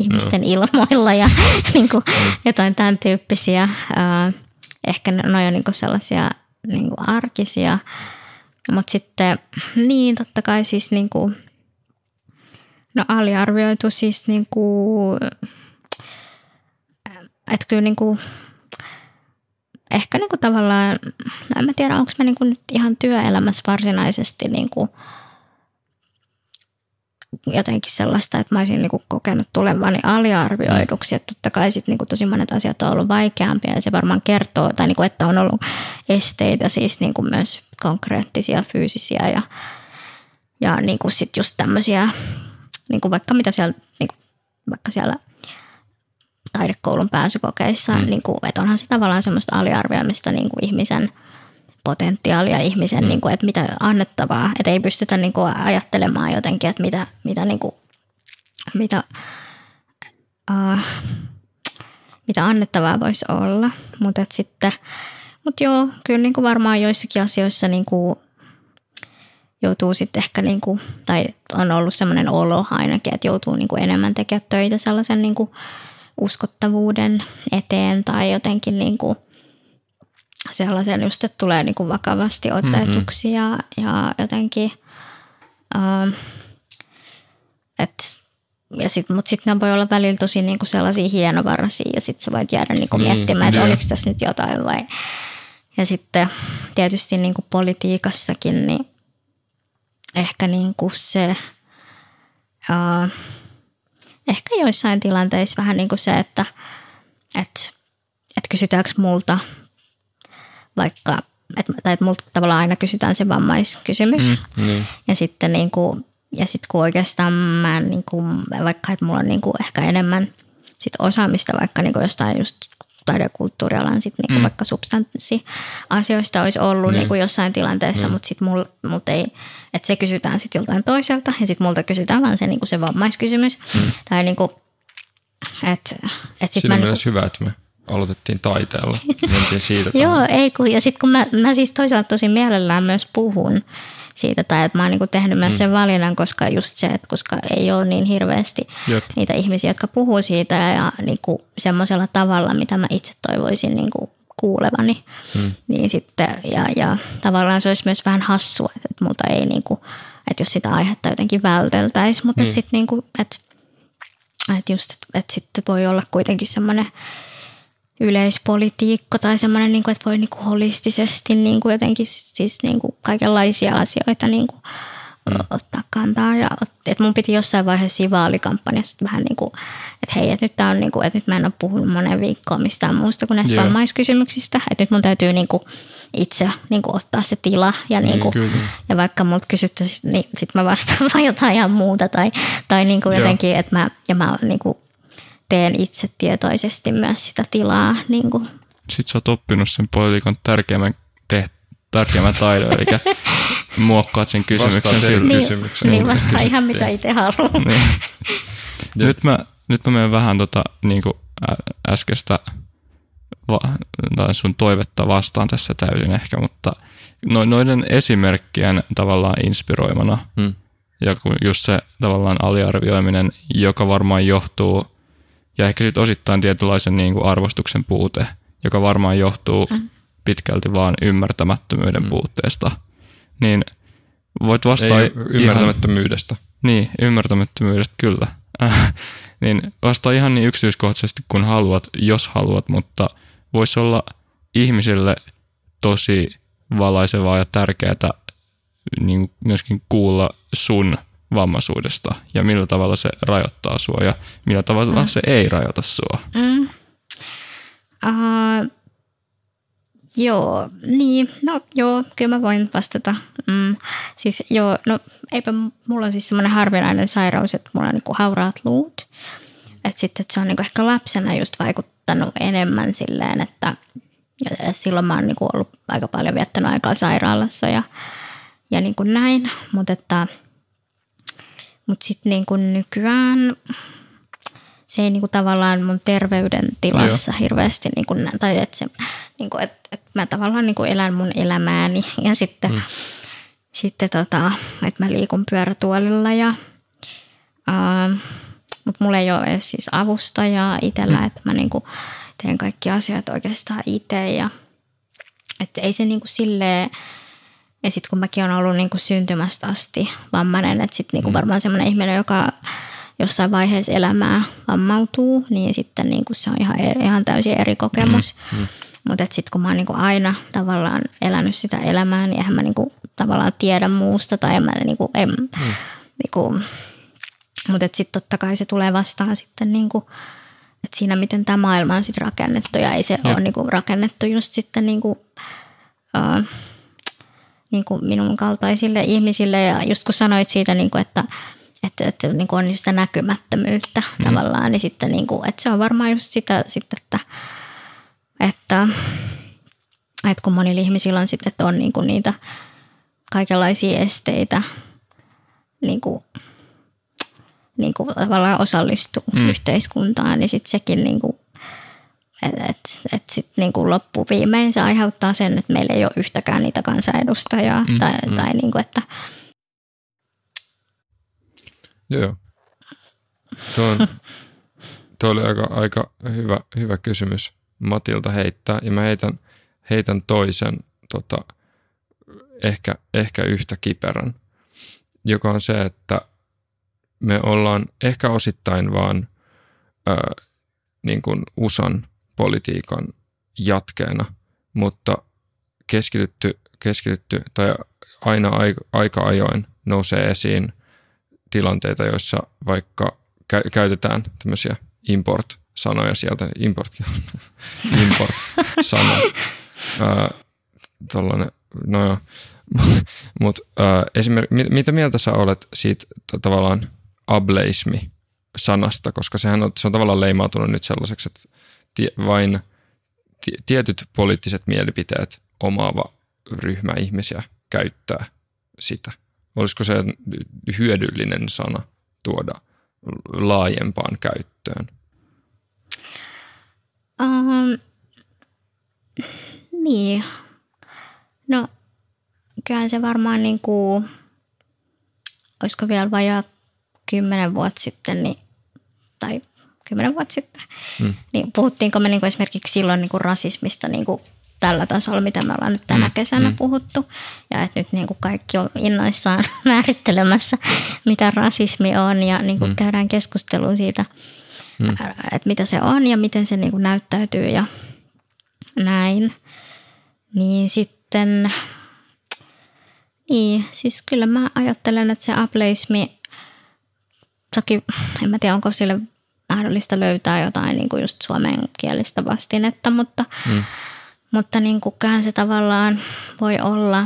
ihmisten ilmoilla ja niin kuin jotain tämän tyyppisiä. Ehkä ne on niin kuin sellaisia niin kuin arkisia, mutta sitten niin totta kai siis niin kuin, no aliarvioitu siis niin kuin, että kyllä niin kuin, ehkä niinku tavallaan, no en mä tiedä, onko mä niinku nyt ihan työelämässä varsinaisesti niinku jotenkin sellaista, että mä olisin niinku kokenut tulevani aliarvioiduksi. Että totta kai sit niinku tosi monet asiat on ollut vaikeampia ja se varmaan kertoo, tai niinku, että on ollut esteitä siis niinku myös konkreettisia, fyysisiä ja niinku sit just tämmöisiä, niinku vaikka mitä siellä, niinku, vaikka siellä taidekoulun pääsykokeissa, niin kuin, että onhan se tavallaan semmoista aliarvioimista niin kuin ihmisen potentiaalia, ihmisen, niin kuin, että mitä annettavaa, että ei pystytä niin kuin ajattelemaan jotenkin, että mitä annettavaa voisi olla, mutta sitten, mutta joo, kyllä niin kuin varmaan joissakin asioissa niin kuin joutuu sitten ehkä, niin kuin, tai on ollut semmoinen olo ainakin, että joutuu niin kuin enemmän tekemään töitä sellaisen niin kuin uskottavuuden eteen tai jotenkin niinku sellaisen just, että tulee niinku vakavasti otetuksi ja jotenkin mutta sitten ne voi olla välillä tosi niinku sellaisia hienovaraisia ja sitten sä voit jäädä niinku miettimään, että oliko tässä nyt jotain vai. Ja sitten tietysti niinku politiikassakin niin ehkä niinku se ehkä joissain tilanteissa vähän niin kuin se, että kysytäänkö multa vaikka, tai että multa tavallaan aina kysytään se vammaiskysymys. Ja sitten niin kuin, ja sit kun oikeastaan mä niin kuin, vaikka että mulla on niin kuin ehkä enemmän sit osaamista vaikka niin kuin jostain just taide- ja kulttuurialan sit niin kuin vaikka substanssiasioista olisi ollut niin kuin jossain tilanteessa, mutta sitten mult ei, että se kysytään sitten joltain toiselta ja sitten multa kysytään vaan se, niin kuin se vammaiskysymys. Tai niin kuin, että siinä on myös hyvä, että me aloitettiin taiteella. Mentiin siitä. Joo, ei kun, ja sitten kun mä siis toisaalta tosi mielellään myös puhun siitä, tai että mä oon niin kuin tehnyt myös sen valinnan, koska just se, että koska ei ole niin hirveästi niitä ihmisiä, jotka puhuu siitä ja niin kuin semmoisella tavalla, mitä mä itse toivoisin niin kuin kuulevani. Niin sitten, ja tavallaan se olisi myös vähän hassua, että multa ei niin kuin, että jos sitä aihetta jotenkin välteltäisiin, mutta että sitten niin kuin, että just, että sitten voi olla kuitenkin semmoinen yleispolitiikko tai semmoinen, niin kuin, että voi niin kuin holistisesti niin kuin jotenkin siis niin kuin kaikenlaisia asioita niin kuin ottaa kantaa. Ja, että mun piti jossain vaiheessa siinä vaalikampanjassa vähän niin kuin, että hei, että nyt, tää on niin kuin, että nyt mä en ole puhunut moneen viikkoon mistään muusta kuin näistä vammaiskysymyksistä. Että nyt mun täytyy niin kuin itse niin kuin ottaa se tila ja, niin kuin, ja vaikka multa kysyttäisiin, niin sitten mä vastaan vaan jotain ihan muuta. Tai niin kuin jotenkin, että mä niin kuin teen itse tietoisesti myös sitä tilaa. Niin kuin. Sitten sä oot oppinut sen politiikan tärkeimmän taidon, eli muokkaat sen kysymyksen sillä kysymyksen. Niin vastaa ihan mitä itse haluaa. Niin. Nyt mä menen vähän niin kuin äskeistä sun toivetta vastaan tässä täysin ehkä, mutta noiden esimerkkien tavallaan inspiroimana ja just se tavallaan aliarvioiminen, joka varmaan johtuu ja ehkä sitten osittain tietynlaisen niin kuin arvostuksen puute, joka varmaan johtuu pitkälti vaan ymmärtämättömyyden puutteesta. Niin voit vastaa ymmärtämättömyydestä. Niin, ymmärtämättömyydestä kyllä. Niin vastaa ihan niin yksityiskohtaisesti kuin haluat, jos haluat, mutta voisi olla ihmisille tosi valaisevaa ja tärkeää niin myöskin kuulla sun vammaisuudesta ja millä tavalla se rajoittaa sua ja millä tavalla se ei rajoita sua. Joo, niin, no joo, kyllä mä voin vastata. Siis joo, no eipä, mulla on siis semmoinen harvinainen sairaus, että mulla on niinku hauraat luut. Että sitten et se on niinku ehkä lapsena just vaikuttanut enemmän silleen, että silloin mä oon niinku ollut aika paljon viettänyt aikaa sairaalassa ja niinku näin. Mutta sitten niinku nykyään se ei niinku tavallaan mun terveydentilassa hirveästi, niinku, tai että se... Niinku, et mä tavallaan niinku elän mun elämääni ja sitten että mä liikun pyörätuolilla ja mut mulla ei ole edes siis avustajaa itsellä, että mä niinku teen kaikki asiat oikeastaan itse ja että ei se niinku silleen, ja sit kun mäkin olen ollut niinku syntymästä asti vammainen, että sit niinku varmaan semmoinen ihminen, joka jossain vaiheessa elämää vammautuu, niin sitten niinku se on ihan täysin eri kokemus. Mutta sitten kun mä oon niinku aina tavallaan elänyt sitä elämää, niin eihän mä niinku tavallaan tiedä muusta. Tai mä niinku, mutta sitten totta kai se tulee vastaan sitten, niinku, että siinä miten tämä maailma on sitten rakennettu. Ja ei se ole niinku rakennettu just sitten niinku, niinku minun kaltaisille ihmisille. Ja just kun sanoit siitä, niinku, että niinku on sitä näkymättömyyttä tavallaan, niin sitten niinku, että se on varmaan just sitä sitten, että kun monilla ihmisillä on sitten, että on niinku niitä kaikenlaisia esteitä niinku tavallaan osallistuu yhteiskuntaan, niin sitten sekin niinku, että sit niinku loppuviimein se aiheuttaa sen, että meillä ei ole yhtäkään niitä kansanedustajaa tai niinku, että joo. Tuo oli aika hyvä kysymys Matilta heittää, ja mä heitän toisen ehkä yhtä kiperän, joka on se, että me ollaan ehkä osittain vaan niin kuin USAn politiikan jatkeena, mutta keskitytty tai aina aika ajoin nousee esiin tilanteita, joissa vaikka käytetään tämmöisiä import-sanoja sieltä, import-sana. Tollainen, no joo. Mutta esimerkiksi, mitä mieltä sä olet siitä tavallaan ableismi-sanasta, koska se on tavallaan leimautunut nyt sellaiseksi, että vain tietyt poliittiset mielipiteet omaava ryhmä ihmisiä käyttää sitä. Olisiko se hyödyllinen sana tuoda laajempaan käyttöön? Niin. No, kyllähän se varmaan niinku, olisiko vielä vajaa 10 vuotta sitten, niin, tai 10 vuotta sitten, niin puhuttiinko me niinku esimerkiksi silloin niinku rasismista niinku tällä tasolla, mitä me ollaan nyt tänä kesänä puhuttu, ja että nyt niinku kaikki on innoissaan määrittelemässä, mitä rasismi on, ja niinku käydään keskustelua siitä, että mitä se on ja miten se niinku näyttäytyy ja näin. Niin sitten, niin siis kyllä mä ajattelen, että se ableismi, toki en mä tiedä, onko sille mahdollista löytää jotain niinku just suomenkielistä vastinetta, mutta niinku kyllähän se tavallaan voi olla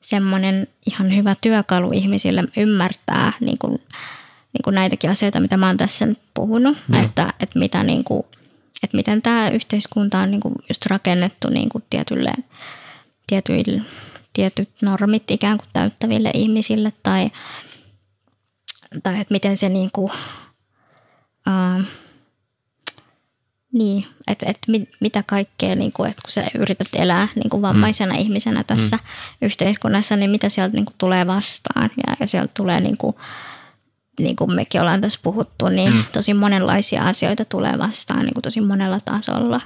semmoinen ihan hyvä työkalu ihmisille ymmärtää niinku näitäkin asioita, mitä mä oon tässä nyt puhunut, että mitä niinku, että miten tämä yhteiskunta on niinku just rakennettu niinku tietyt normit ikään kuin täyttäville ihmisille, tai että miten se niinku, niin, että mitä kaikkea, niinku, että kun sä yrität elää niinku vammaisena ihmisenä tässä yhteiskunnassa, niin mitä sieltä niinku tulee vastaan, ja sieltä tulee niin kuin mekin ollaan tässä puhuttu, niin tosi monenlaisia asioita tulee vastaan niin kuin tosi monella tasolla.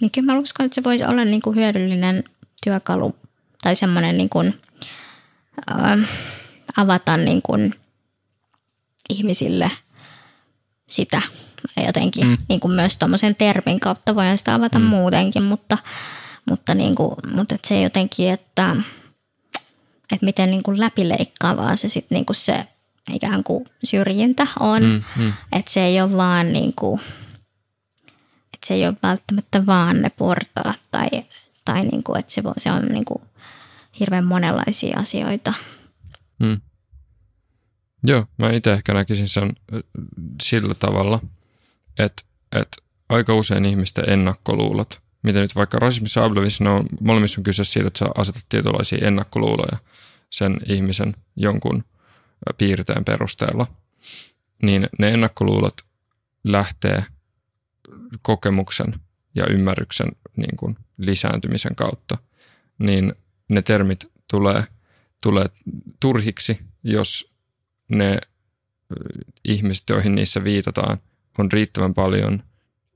niin kyllä mä uskon, että se voisi olla niin kuin hyödyllinen työkalu tai semmoinen niin kuin, avata niin kuin ihmisille sitä jotenkin niin kuin myös tommoisen termin kautta voidaan sitä avata muutenkin, mutta, niin kuin, mutta et se jotenkin, että miten niin kuin läpileikkaavaa se sitten niin kuin se ikään kuin syrjintä on, että se ei ole vaan niin kuin, että se ei ole välttämättä vaan ne portaat tai niin kuin, että se on niin kuin hirveän monenlaisia asioita. Joo, mä itse ehkä näkisin sen sillä tavalla, että aika usein ihmisten ennakkoluulot, mitä nyt vaikka rasismissa ja ablevismissa on, molemmissa on kyse siitä, että sä asetat tietynlaisia ennakkoluuloja sen ihmisen jonkun piirteen perusteella, niin ne ennakkoluulot lähtee kokemuksen ja ymmärryksen niin kuin lisääntymisen kautta, niin ne termit tulee turhiksi, jos ne ihmiset, joihin niissä viitataan, on riittävän paljon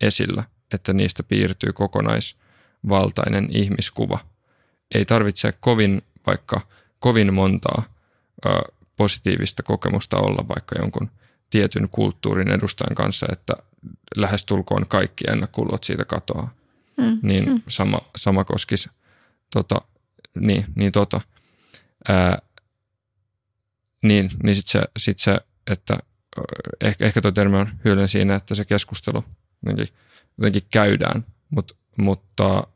esillä, että niistä piirtyy kokonaisvaltainen ihmiskuva. Ei tarvitse kovin montaa positiivista kokemusta olla vaikka jonkun tietyn kulttuurin edustajan kanssa, että lähestulkoon kaikki ennakkoluulot siitä katoaa. Niin sama koskisi niin sit se että ehkä tuo termi on hyödyllinen siinä, että se keskustelu jotenkin käydään, mutta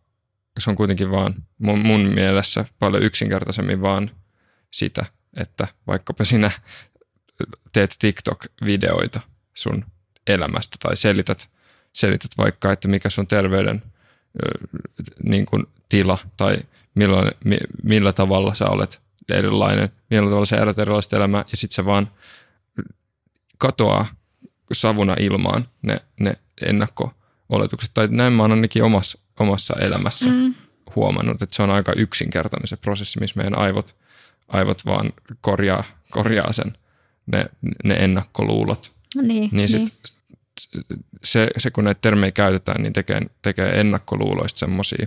se on kuitenkin vaan mun mielessä paljon yksinkertaisemmin vaan sitä, että vaikkapa sinä teet TikTok-videoita sun elämästä tai selität vaikka, että mikä sun terveyden niin kuin tila tai millä tavalla sä olet erilainen, millä tavalla sä elät erilaista elämää, ja sitten se vaan katoaa savuna ilmaan ne ennakko-oletukset. Tai näin mä oon ainakin omassa elämässä huomannut, että se on aika yksinkertainen se prosessi, missä meidän aivot vaan korjaa sen, ne ennakkoluulot. Niin se kun näitä termejä käytetään, niin tekee ennakkoluuloista semmoisia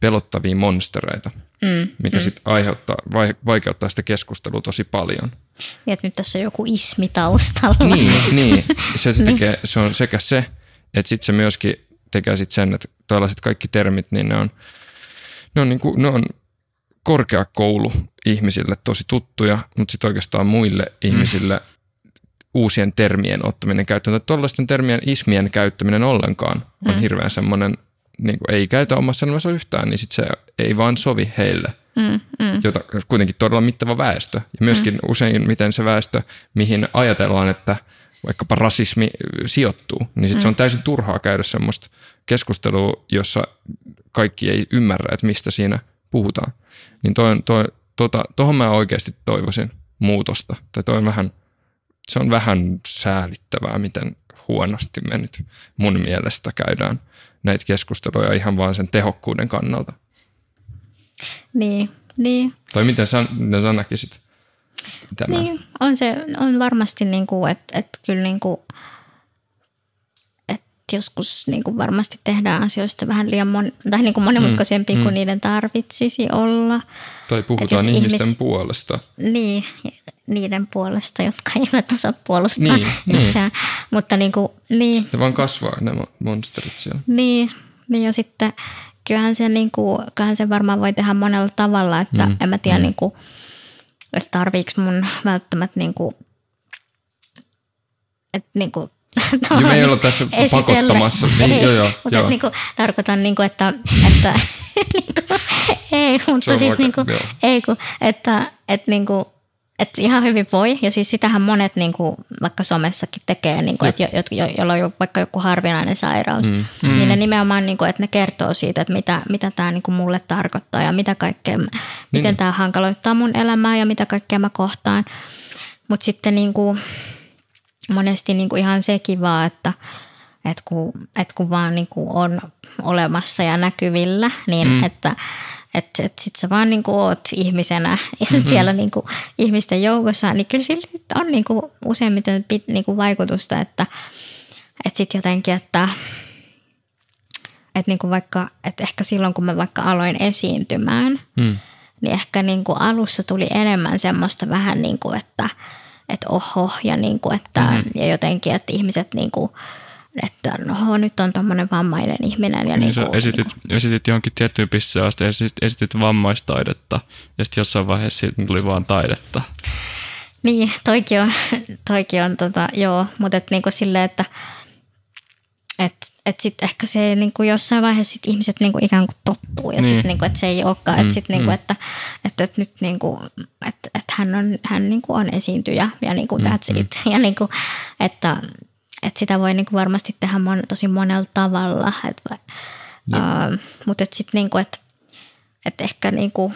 pelottavia monstereita, mikä sitten vaikeuttaa sitä keskustelua tosi paljon. Ja nyt tässä on joku ismi taustalla. Niin. Se tekee, se on sekä se, että sitten se myöskin tekee sit sen, että tällaiset kaikki termit, niin ne on korkeakouluihmisille tosi tuttuja, mutta sitten oikeastaan muille ihmisille uusien termien ottaminen käyttöön tai tuollaisten termien ismien käyttäminen ollenkaan on hirveän semmoinen, niin kuin ei käytä omassa elämässä yhtään, niin sitten se ei vaan sovi heille, jota kuitenkin todella mittava väestö. Ja myöskin usein miten se väestö, mihin ajatellaan, että vaikkapa rasismi sijoittuu, niin sitten se on täysin turhaa käydä semmoista keskustelua, jossa kaikki ei ymmärrä, että mistä siinä puhutaan. Niin tuohon mä oikeasti toivoisin muutosta. Tai se on vähän säälittävää, miten huonosti me nyt mun mielestä käydään näitä keskusteluja ihan vaan sen tehokkuuden kannalta. Niin. Tai miten sä näkisit tämän? Niin, on varmasti niinku, että kyllä niinku, että joskus niinku varmasti tehdään asioista vähän liian monimutkaisempia kuin niiden tarvitsisi olla. Tai puhutaan ihmisten puolesta. Niin, niiden puolesta, jotka eivät osaa puolustaa itseään. Mutta niin. Sitten vaan kasvaa nämä monsterit siellä. Niin ja sitten kyllähän se varmaan voi tehdä monella tavalla, että en mä tiedä, niinku, että tarviiks mun välttämättä niinku, että niinku, joo, me ei olla tässä pakottamassa. Mutta niinku, tarkoitan, niinku, että ei, mutta siis niinku, ei kun, että niinku, että ihan hyvin voi, ja siis sitähän monet niinku, vaikka somessakin tekee, niinku, että jolla on vaikka joku harvinainen sairaus, niin ne nimenomaan, niinku, että ne kertoo siitä, että mitä tämä niinku mulle tarkoittaa ja mitä kaikkea, miten tämä hankaloittaa mun elämää ja mitä kaikkea mä kohtaan. Mutta sitten niinku, monesti niinku, ihan sekin vaan, että kun vaan niinku, on olemassa ja näkyvillä, niin että sit sä vaan niinku oot ihmisenä siellä niinku ihmisten joukossa, niin kyllä sillä on niinku useimmiten niinku vaikutusta, että sit jotenkin, Että niinku vaikka, et ehkä silloin, kun mä vaikka aloin esiintymään, niin ehkä niinku alussa tuli enemmän semmoista vähän niin kuin, että oho, ja, niinku, että, ja jotenkin, että ihmiset niinku, että no nyt on tommoinen vammainen ihminen. Ja niin niinku, esitit johonkin tiettyyn pisteeseen asti, esitit vammaistaidetta, ja sitten jossain vaiheessa siitä tuli vaan taidetta. Niin, toikin on joo, mutta et niinku silleen, että et sitten ehkä se niinku jossain vaiheessa sit ihmiset niinku ikään kuin tottuu ja sitten niinku, että se ei olekaan, että sitten niinku, että nyt niinku, että hän niinku on esiintyjä ja niinku that's it ja niinku, että sitä voi niinku varmasti tehdä tosi monella tavalla, mutta sitten niinku, että ehkä niinku,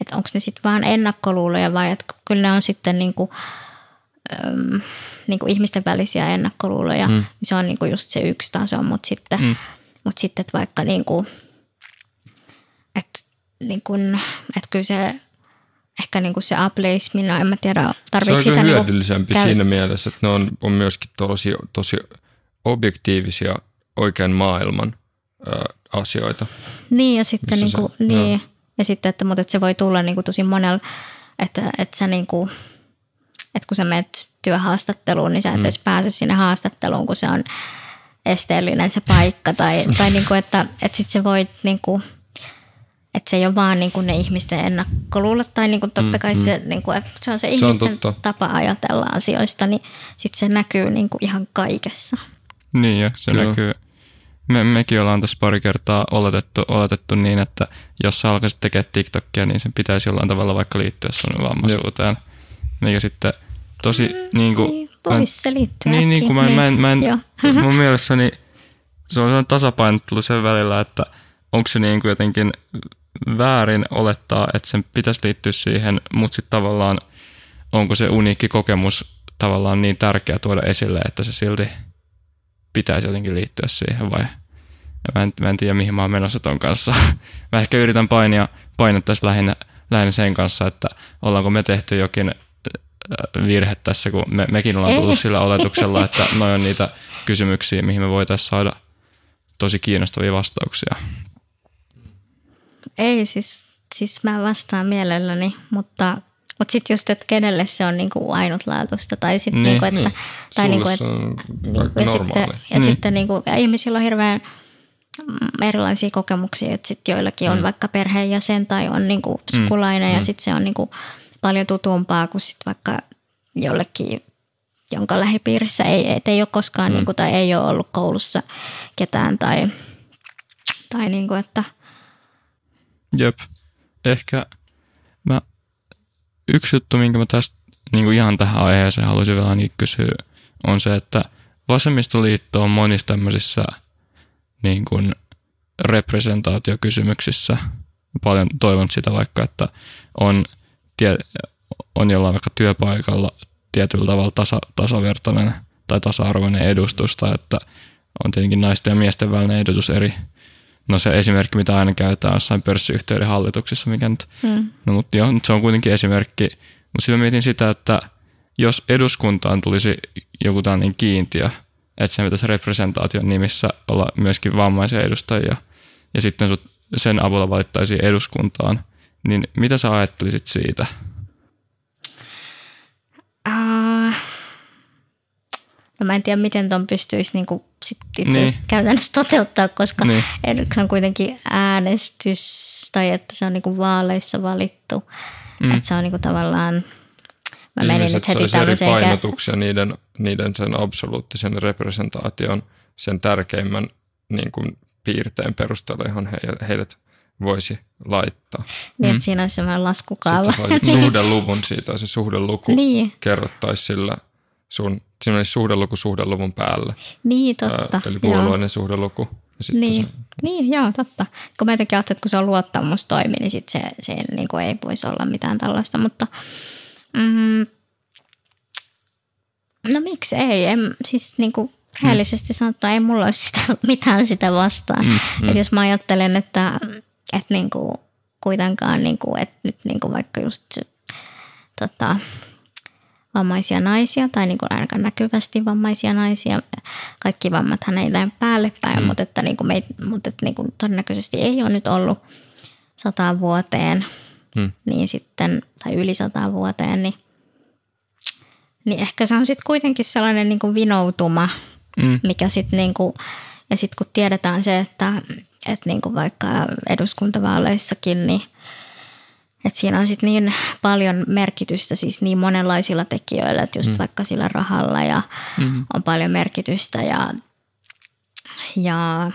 että onko ne sitten vaan ennakkoluuloja vai että kyllä ne on sitten niinku ihmisten välisiä ennakkoluuloja, niin se on niinku just se yksi taso, mutta sitten, että vaikka niinku, että kyllä se ehkä niinku se ableismi, no en mä tiedä, tarvitsi sitä. Se on kyllä hyödyllisempi niinku siinä mielessä, että ne on myöskin tosi objektiivisia oikean maailman asioita. Niin ja sitten niinku, ja sitten, että, mutta että se voi tulla niinku tosi monella, että sä niinku, että kun sä menet työhaastatteluun, niin sä et edes pääse sinne haastatteluun, kun se on esteellinen se paikka. Tai niinku, että sit se voi niinku, että se ei ole vaan niinku ne ihmisten ennakkoluulot. Tai niinku totta kai se, niinku, se on se ihmisten on tapa ajatella asioista, niin sit se näkyy niinku ihan kaikessa. Niin ja se näkyy. Mekin ollaan tässä pari kertaa oletettu niin, että jos sä alkaisit tekemään TikTokia, niin sen pitäisi jollain tavalla vaikka liittyä sun vammaisuuteen. Mikä sitten tosi niinku pois se liittyy. Niin niinku mä en mun mielessäni se on tasapainottelu sen välillä, että onko se niinku jotenkin väärin olettaa, että sen pitäisi liittyä siihen, mutta sitten tavallaan onko se uniikki kokemus tavallaan niin tärkeä tuoda esille, että se silti pitäisi jotenkin liittyä siihen vai mä en tiedä mihin mä oon menossa ton kanssa. Mä ehkä yritän painottaisi lähinnä sen kanssa, että ollaanko me tehty jokin virhe tässä, kun mekin ollaan tullut sillä oletuksella, että noi on niitä kysymyksiä, mihin me voitaisiin saada tosi kiinnostavia vastauksia. Ei, siis mä vastaan mielelläni, mutta sitten just, että kenelle se on niinku ainutlaatuista, tai sitten niinku, että... Niin. Tai niinku, se on aika normaali. Ja sitten niinku, ja ihmisillä on hirveän erilaisia kokemuksia, että sitten joillakin on vaikka perheenjäsen tai on niinku sukulainen, ja sitten se on niinku paljon tutumpaa kuin sit vaikka jollekin, jonka lähipiirissä ei ole koskaan niinku, tai ei ole ollut koulussa ketään tai niinku, että... Jep, ehkä yksi juttu, minkä mä tästä niinku ihan tähän aiheeseen haluaisin vielä ainakin kysyä, on se, että Vasemmistoliitto on monissa tämmöisissä niinku representaatiokysymyksissä paljon toivonut sitä vaikka, että on jollain vaikka työpaikalla tietyllä tavalla tasavertainen tai tasa-arvoinen edustus, tai että on tietenkin naisten ja miesten välinen edustus eri. No se esimerkki, mitä aina käytetään jossain pörssiyhtiöiden hallituksissa, mikä nyt, no mutta joo, se on kuitenkin esimerkki. Mutta sitten mietin sitä, että jos eduskuntaan tulisi joku tällainen kiintiö, että sen pitäisi representaation nimissä olla myöskin vammaisia edustajia, ja sitten sen avulla valittaisiin eduskuntaan, niin mitä sä ajattelisit siitä? No mä en tiedä, miten ton pystyisi niinku sit itse asiassa käytännössä toteuttaa, koska se on kuitenkin äänestys tai että se on niinku vaaleissa valittu. Että se on niinku tavallaan, mä menin nyt heti tämmöiseen. Eri painotuksia niiden sen absoluuttisen representaation, sen tärkeimmän niin kuin piirteen perusteella, johon heidät voisi laittaa. Niin, että siinä olisi semmoinen laskukaava. Sitten sä suhdeluvun siitä, se suhdeluku kerrottaisi sillä sun... Siinä olisi suhdeluku suhdeluvun päällä. Niin, totta. Eli puolueinen suhdeluku. Niin. Niin, joo, totta. Kun mä jotenkin ajattelin, että kun se on luottamustoimi, niin sit se niin kuin ei voisi olla mitään tällaista, mutta no miksi ei? Siis niin kuin rehellisesti sanottuna, ei mulla ole mitään sitä vastaan. Että jos mä ajattelen, että niin kuin kuitenkaan, niin kuin, että nyt niin kuin vaikka just vammaisia naisia tai niin kuin ainakaan näkyvästi vammaisia naisia kaikki vammathan ei lähde päälle päin, mutta, että niin kuin todennäköisesti ei ole nyt ollut 100 vuoteen, niin sitten, tai yli 100 vuoteen, niin ehkä se on sitten kuitenkin sellainen niin kuin vinoutuma, mikä sitten niin kuin, ja sitten kun tiedetään se, että niin kuin vaikka eduskuntavaaleissakin, niin et siinä on sitten niin paljon merkitystä siis niin monenlaisilla tekijöillä, että just vaikka sillä rahalla ja on paljon merkitystä ja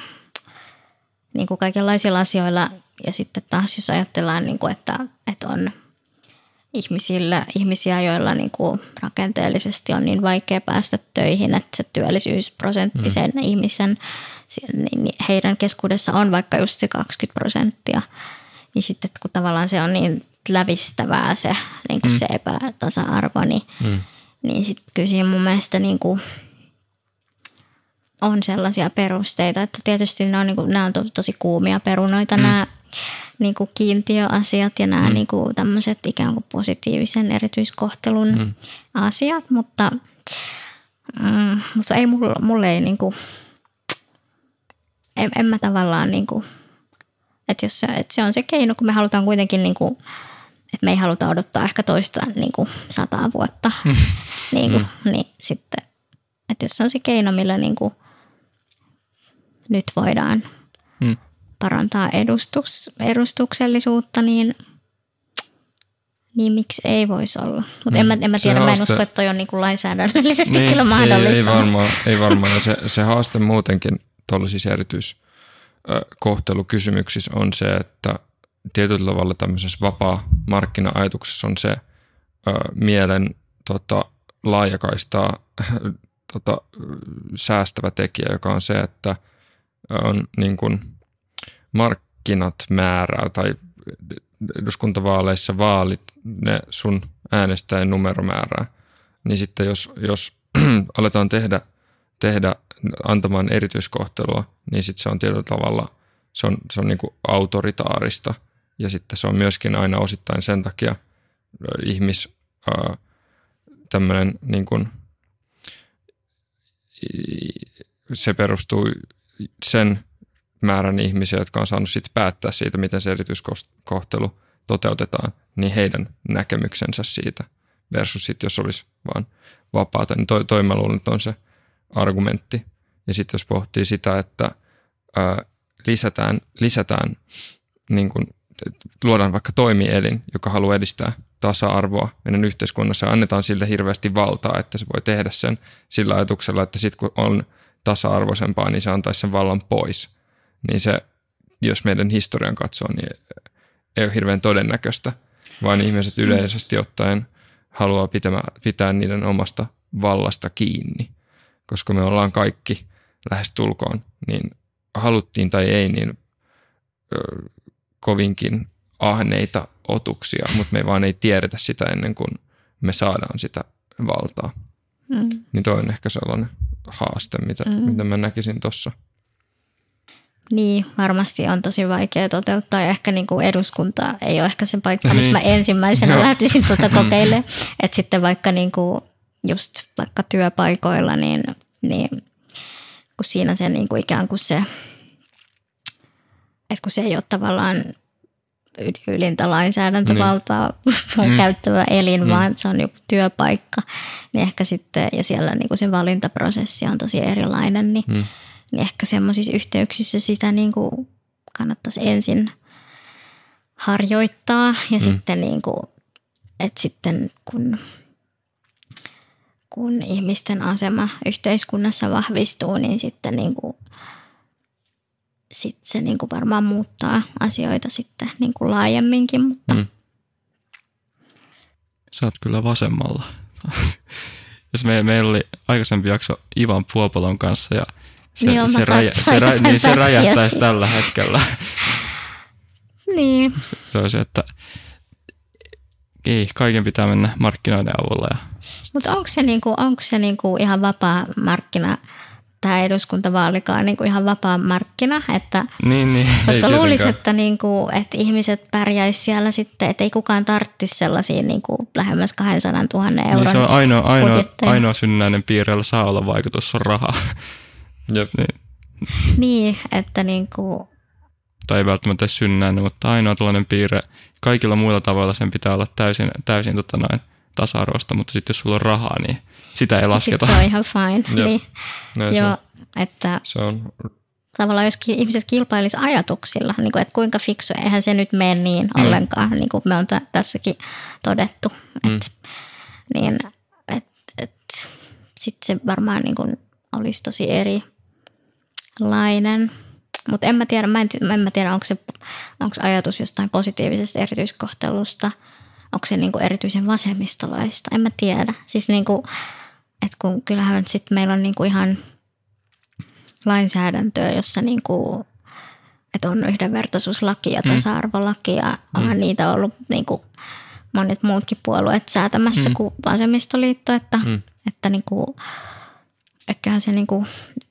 niin kuin kaikenlaisilla asioilla. Ja sitten taas jos ajatellaan, niin kuin, että on ihmisiä, joilla niin kuin rakenteellisesti on niin vaikea päästä töihin, että se työllisyysprosentti sen ihmisen, niin heidän keskuudessa on vaikka just se 20%. Niin sitten kun tavallaan se on niin lävistävää se, niin kuin se epätasa-arvo, niin sitten kyllä siinä mun mielestä niin kuin on sellaisia perusteita, että tietysti ne on, niin kuin, nämä on tosi kuumia perunoita nämä niin kuin kiintiöasiat ja nämä niin kuin tämmöiset ikään kuin positiivisen erityiskohtelun asiat, mutta ei mulle ei niin kuin, en mä tavallaan niin kuin, että se on se keino, kun me halutaan kuitenkin, niin kuin, että me ei haluta odottaa ehkä toista niin kuin 100 vuotta. Niin kuin, niin sitten, että jos se on se keino, millä niin kuin nyt voidaan parantaa edustuksellisuutta, niin miksi ei voisi olla? Mutta en mä tiedä, mä en usko, että toi on niin kuin lainsäädännöllisesti niin, kyllä mahdollista. Ei varmaan. Ja se haaste muutenkin tuollaisissa kohtelukysymyksissä on se, että tietyllä tavalla tämmöisessä vapaa-markkina-ajatuksessa on se mielen laajakaistaa säästävä tekijä, joka on se, että on niin kuin markkinat määrää tai eduskuntavaaleissa vaalit, ne sun äänestäjän numeromäärää. Niin sitten jos aletaan tehdä antamaan erityiskohtelua, niin sitten se on tietyllä tavalla, se on niin kuin autoritaarista, ja sitten se on myöskin aina osittain sen takia tämmöinen niin kuin, se perustuu sen määrän ihmisiä, jotka on saanut sitten päättää siitä, miten se erityiskohtelu toteutetaan, niin heidän näkemyksensä siitä versus sitten, jos olisi vaan vapaata, niin toi mä luulen, että on se argumentti. Ja sitten jos pohtii sitä, että lisätään niin kun, luodaan vaikka toimielin, joka haluaa edistää tasa-arvoa meidän yhteiskunnassa, ja annetaan sille hirveästi valtaa, että se voi tehdä sen sillä ajatuksella, että sitten kun on tasa-arvoisempaa, niin se antaisi sen vallan pois. Niin se, jos meidän historian katsoo, niin ei ole hirveän todennäköistä, vaan ihmiset yleisesti ottaen haluaa pitää niiden omasta vallasta kiinni. Koska me ollaan kaikki lähestulkoon, niin haluttiin tai ei, niin kovinkin ahneita otuksia, mutta me vaan ei tiedetä sitä ennen kuin me saadaan sitä valtaa. Niin toi on ehkä sellainen haaste, mitä mä näkisin tuossa. Niin, varmasti on tosi vaikea toteuttaa, ja ehkä niin kuin eduskunta ei ole ehkä sen paikka, missä mä ensimmäisenä lähtisin kokeilemaan. Että sitten vaikka niin kuin just vaikka työpaikoilla, niin kun siinä se niin kuin ikään kuin se, että kun se ei ole tavallaan ylintä lainsäädäntövaltaa käyttävä elin, vaan se on joku työpaikka, niin ehkä sitten, ja siellä niin kuin se valintaprosessi on tosi erilainen, niin ehkä semmoisissa yhteyksissä sitä niin kuin kannattaisi ensin harjoittaa, ja sitten niin kuin, että sitten kun ihmisten asema yhteiskunnassa vahvistuu, niin sitten niin kuin, se niin kuin varmaan muuttaa asioita sitten niin kuin laajemminkin. Mutta. Sä oot kyllä vasemmalla. Jos meillä oli aikaisempi jakso Ivan Puopolon kanssa, ja se räjähtäisi tällä hetkellä. Niin. Se olisi, että ei, kaiken pitää mennä markkinoiden avulla. Mutta onko se ihan vapaa markkina tämä eduskuntavaalikaan niin kuin ihan vapaa markkina, että niin, koska luulisi, että, niin kuin, että ihmiset pärjäisi siellä sitten, että ei kukaan tarttisi sellaisia niin kuin lähemmäs 200 000 euron. Niin se on ainoa synnäinen piirreillä saa olla vaikutus on rahaa. Jep. Niin, että niin kuin... Tai ei välttämättä synnäinen, mutta ainoa tällainen piirre. Kaikilla muilla tavoilla sen pitää olla täysin tasa-arvosta, mutta sitten jos sulla on rahaa, niin sitä ei lasketa. Sitten se on ihan fine. Niin. Näin joo, se on. Että se on. Tavallaan jos ihmiset kilpailisi ajatuksilla, niin kuin, että kuinka fiksu, eihän se nyt mene niin ollenkaan, niin kuin me on tässäkin todettu. Niin, sitten se varmaan niin kuin olisi tosi erilainen. Mutta en mä tiedä, onko ajatus jostain positiivisesta erityiskohtelusta, onko se niinku erityisen vasemmistolaista, en mä tiedä. Siis niinku, että kun kyllähän sit meillä on niinku ihan lainsäädäntöä, jossa niinku, että on yhdenvertaisuuslaki ja tasa-arvolaki ja onhan niitä ollut niinku monet muutkin puolueet säätämässä kuin Vasemmistoliitto, että niinku... Eiköhän se niinku,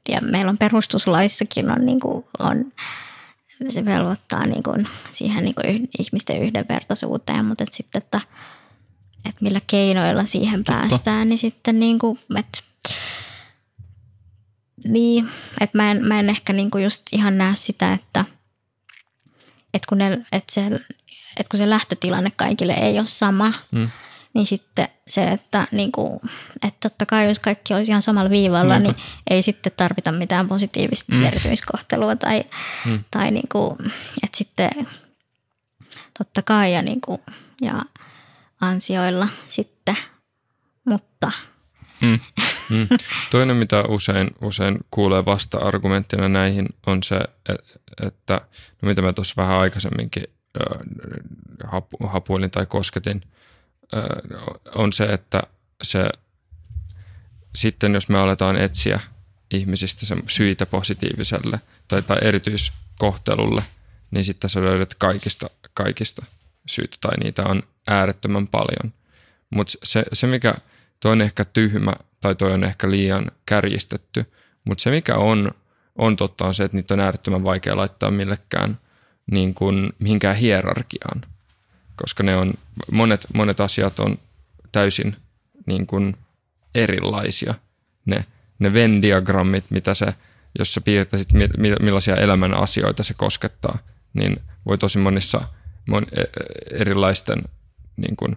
ja meillä on perustuslaissakin on niinku, on, se velvoittaa niinku siihen niinku ihmisten yhdenvertaisuuteen, mutta et sitten, että millä keinoilla siihen päästään, niin sitten niinku, että niin, et mä en ehkä niinku just ihan näe sitä, että kun, kun se lähtötilanne kaikille ei ole sama, niin sitten se, että, niinku, että totta kai jos kaikki olisi ihan samalla viivalla, niin ei sitten tarvita mitään positiivista erityiskohtelua. Tai niinku, että sitten totta kai ja, niinku, ja ansioilla sitten, mutta... Toinen, mitä usein kuulee vasta-argumenttina näihin, on se, että no mitä mä tuossa vähän aikaisemminkin hapuilin tai kosketin, on se, että se sitten jos me aletaan etsiä ihmisistä sen syitä positiiviselle tai erityiskohtelulle, niin sitten sä löydät kaikista syytä tai niitä on äärettömän paljon. Mutta se mikä, toi on ehkä tyhmä tai toi on ehkä liian kärjistetty, mutta se mikä on totta on se, että niitä on äärettömän vaikea laittaa millekään niin kuin mihinkään hierarkiaan. Koska ne on, monet asiat on täysin niin kuin erilaisia. Ne Venn-diagrammit, mitä se, jos sä piirtäisit, millaisia elämän asioita se koskettaa, niin voi tosi monissa erilaisten niin kuin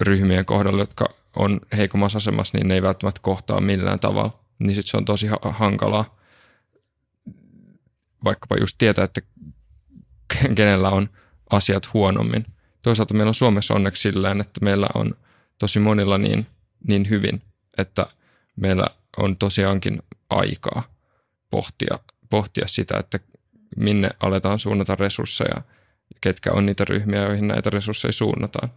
ryhmien kohdalla, jotka on heikommassa asemassa, niin ne ei välttämättä kohtaa millään tavalla. Niin sit se on tosi hankalaa vaikkapa just tietää, että kenellä on asiat huonommin. Toisaalta meillä on Suomessa onneksi sillään, että meillä on tosi monilla niin hyvin, että meillä on tosiaankin aikaa pohtia sitä, että minne aletaan suunnata resursseja, ketkä on niitä ryhmiä, joihin näitä resursseja suunnataan.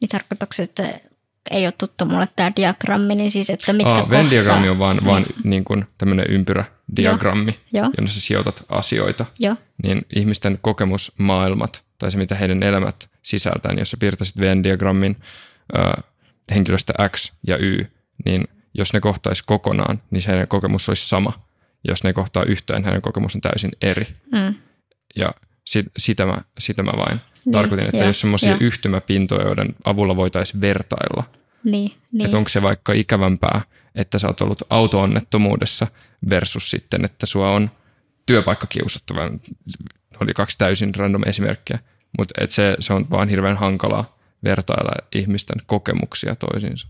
Niin tarkoitatko, että ei ole tuttu mulle tämä diagrammi, niin siis, että mitkä kohtaa? Venn-diagrammi on vaan niin kuin tämmöinen ympyrädiagrammi, jonne sä sijoitat asioita. Jo. Niin ihmisten kokemusmaailmat tai se, mitä heidän elämät sisältää, niin jos sä piirtäisit Venn-diagrammin henkilöstä X ja Y, niin jos ne kohtaisi kokonaan, niin heidän kokemus olisi sama. Jos ne kohtaa yhtään, hänen kokemus on täysin eri. Ja sitä mä vain tarkoitin, että jos semmoisia yhtymäpintoja, joiden avulla voitaisiin vertailla. Niin. Että onko se vaikka ikävämpää, että sä oot ollut auto-onnettomuudessa versus sitten, että sua on työpaikka kiusattu. Oli 2 täysin random esimerkkiä, mutta se on vaan hirveän hankalaa vertailla ihmisten kokemuksia toisiinsa.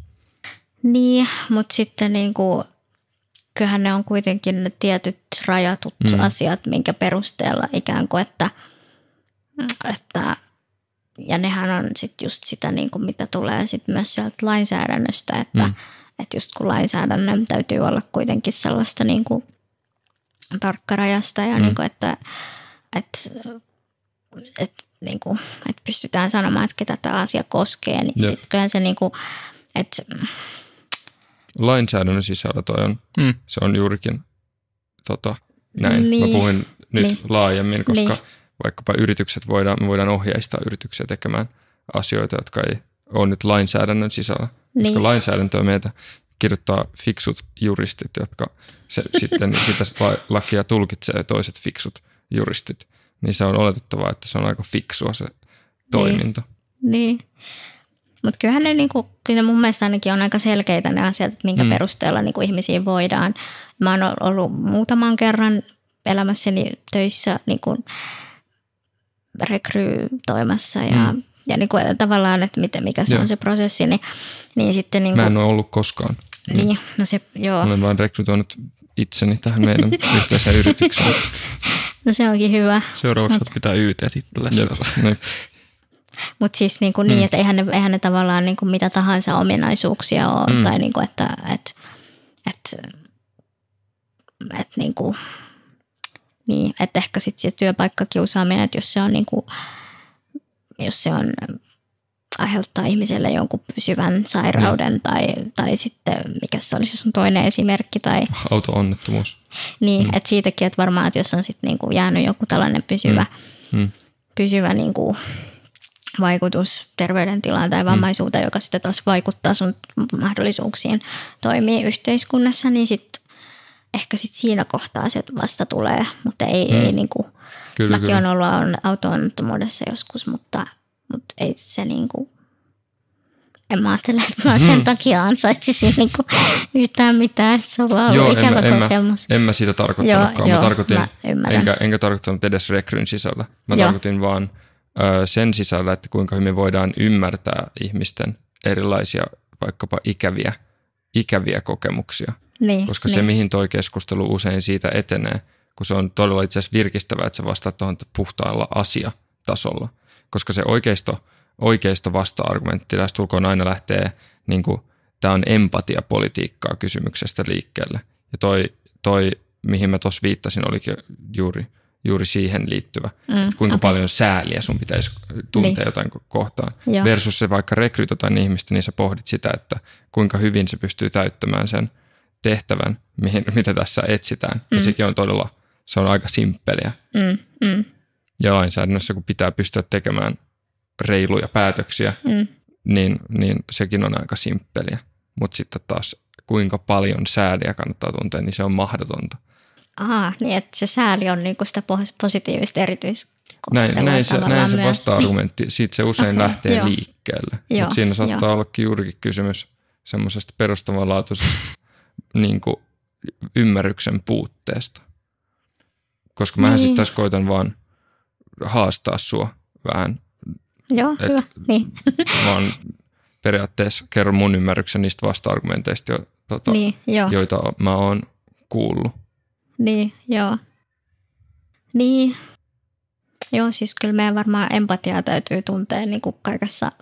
Niin, mutta sitten niinku, kyllähän ne on kuitenkin ne tietyt rajatut asiat, minkä perusteella ikään kuin, että ja nehän on sitten just sitä, niin kuin mitä tulee sitten myös sieltä lainsäädännöstä, että just kun lainsäädännön täytyy olla kuitenkin sellaista niin kuin tarkkarajasta ja niin kuin, että niin kuin, että pystytään sanomaan, että ketä tämä asia koskee, niin sitten kyllähän se niin kuin, että... Lainsäädännön sisällä toi on, se on juurikin näin. Niin. Mä puhuin nyt laajemmin, koska... Vaikkapa yritykset me voidaan ohjeistaa yrityksiä tekemään asioita, jotka ei ole nyt lainsäädännön sisällä, koska lainsäädäntö on meitä kirjoittaa fiksut juristit, jotka sitten sitä lakia tulkitsee toiset fiksut juristit. Niin se on oletettavaa, että se on aika fiksua se toiminta. Niin. Mutta kyllähän ne, niinku, kyllä mun mielestä ainakin on aika selkeitä ne asiat, että minkä perusteella niinku ihmisiä voidaan. Mä oon ollut muutaman kerran elämässäni töissä niinku rekrytoimassa ja, ja niinku, tavallaan, että mikä se on se prosessi. Niin sitten niinku, mä en ole ollut koskaan. Niin, no se, joo. Olen vaan rekrytoinut itseni tähän meidän yhteiseen yritykseen. No se onkin hyvä. Seuraavaksi pitää yt itsellesi. Mutta siis niinku niin, että eihän ne tavallaan niinku mitä tahansa ominaisuuksia ole. Tai niinku, että niinku, niin, että ehkä sitten se työpaikkakiusaaminen, että jos se on niinku, jos se on aiheuttaa ihmiselle jonkun pysyvän sairauden tai sitten, mikä se olisi sun toinen esimerkki. Tai auto-onnettomuus. Niin, että siitäkin, että varmaan, että jos on sitten niinku jäänyt joku tällainen pysyvä niinku vaikutus terveydentilaan tai vammaisuuteen, joka sitten taas vaikuttaa sun mahdollisuuksiin toimii yhteiskunnassa, niin sitten ehkä sitten siinä kohtaa se vasta tulee, mutta ei niinku, mäkin on ollut auto-onnettomuudessa joskus, mutta ei se niinku, en mä ajattele, että mä sen takia ansaitsisin niinku yhtään mitään, että se on vaan ollut ikävä kokemus. En mä sitä tarkoittanutkaan, mä tarkoitin, enkä tarkoittanut edes rekryn sisällä, mä tarkoitin vaan sen sisällä, että kuinka hyvin voidaan ymmärtää ihmisten erilaisia vaikkapa ikäviä kokemuksia. Niin, koska se, mihin toi keskustelu usein siitä etenee, kun se on todella itse asiassa virkistävää, että sä vastaat tuohon puhtaalla asiatasolla. Koska se oikeisto vasta-argumentti lähestulkoon aina lähtee, niin kuin, tämä on empatiapolitiikkaa kysymyksestä liikkeelle. Ja toi mihin mä tuossa viittasin, olikin juuri siihen liittyvä, että kuinka paljon sääliä sun pitäisi tuntea jotain kohtaan. Joo. Versus se vaikka rekrytotaan ihmistä, niin sä pohdit sitä, että kuinka hyvin se pystyy täyttämään sen tehtävän, mitä tässä etsitään. Ja sekin on todella, se on aika simppeliä. Ja lainsäädännössä, kun pitää pystyä tekemään reiluja päätöksiä, niin sekin on aika simppeliä. Mutta sitten taas, kuinka paljon sääliä kannattaa tuntea, niin se on mahdotonta. Aha, niin että se sääli on niinku sitä positiivista erityiskohtelua. Näin se vasta-argumentti. Siitä se usein lähtee liikkeelle. Mutta siinä saattaa ollakin juurikin kysymys semmoisesta perustavanlaatuisesta niinku ymmärryksen puutteesta. Koska mähän siis tässä koitan vaan haastaa sua vähän. Joo, hyvä. Niin. Mä oon periaatteessa kerron mun ymmärryksen niistä vasta-argumenteista, joita mä oon kuullut. Niin, joo. Niin. Joo, siis kyllä meidän varmaan empatiaa täytyy tuntea niin kuin kaikessa,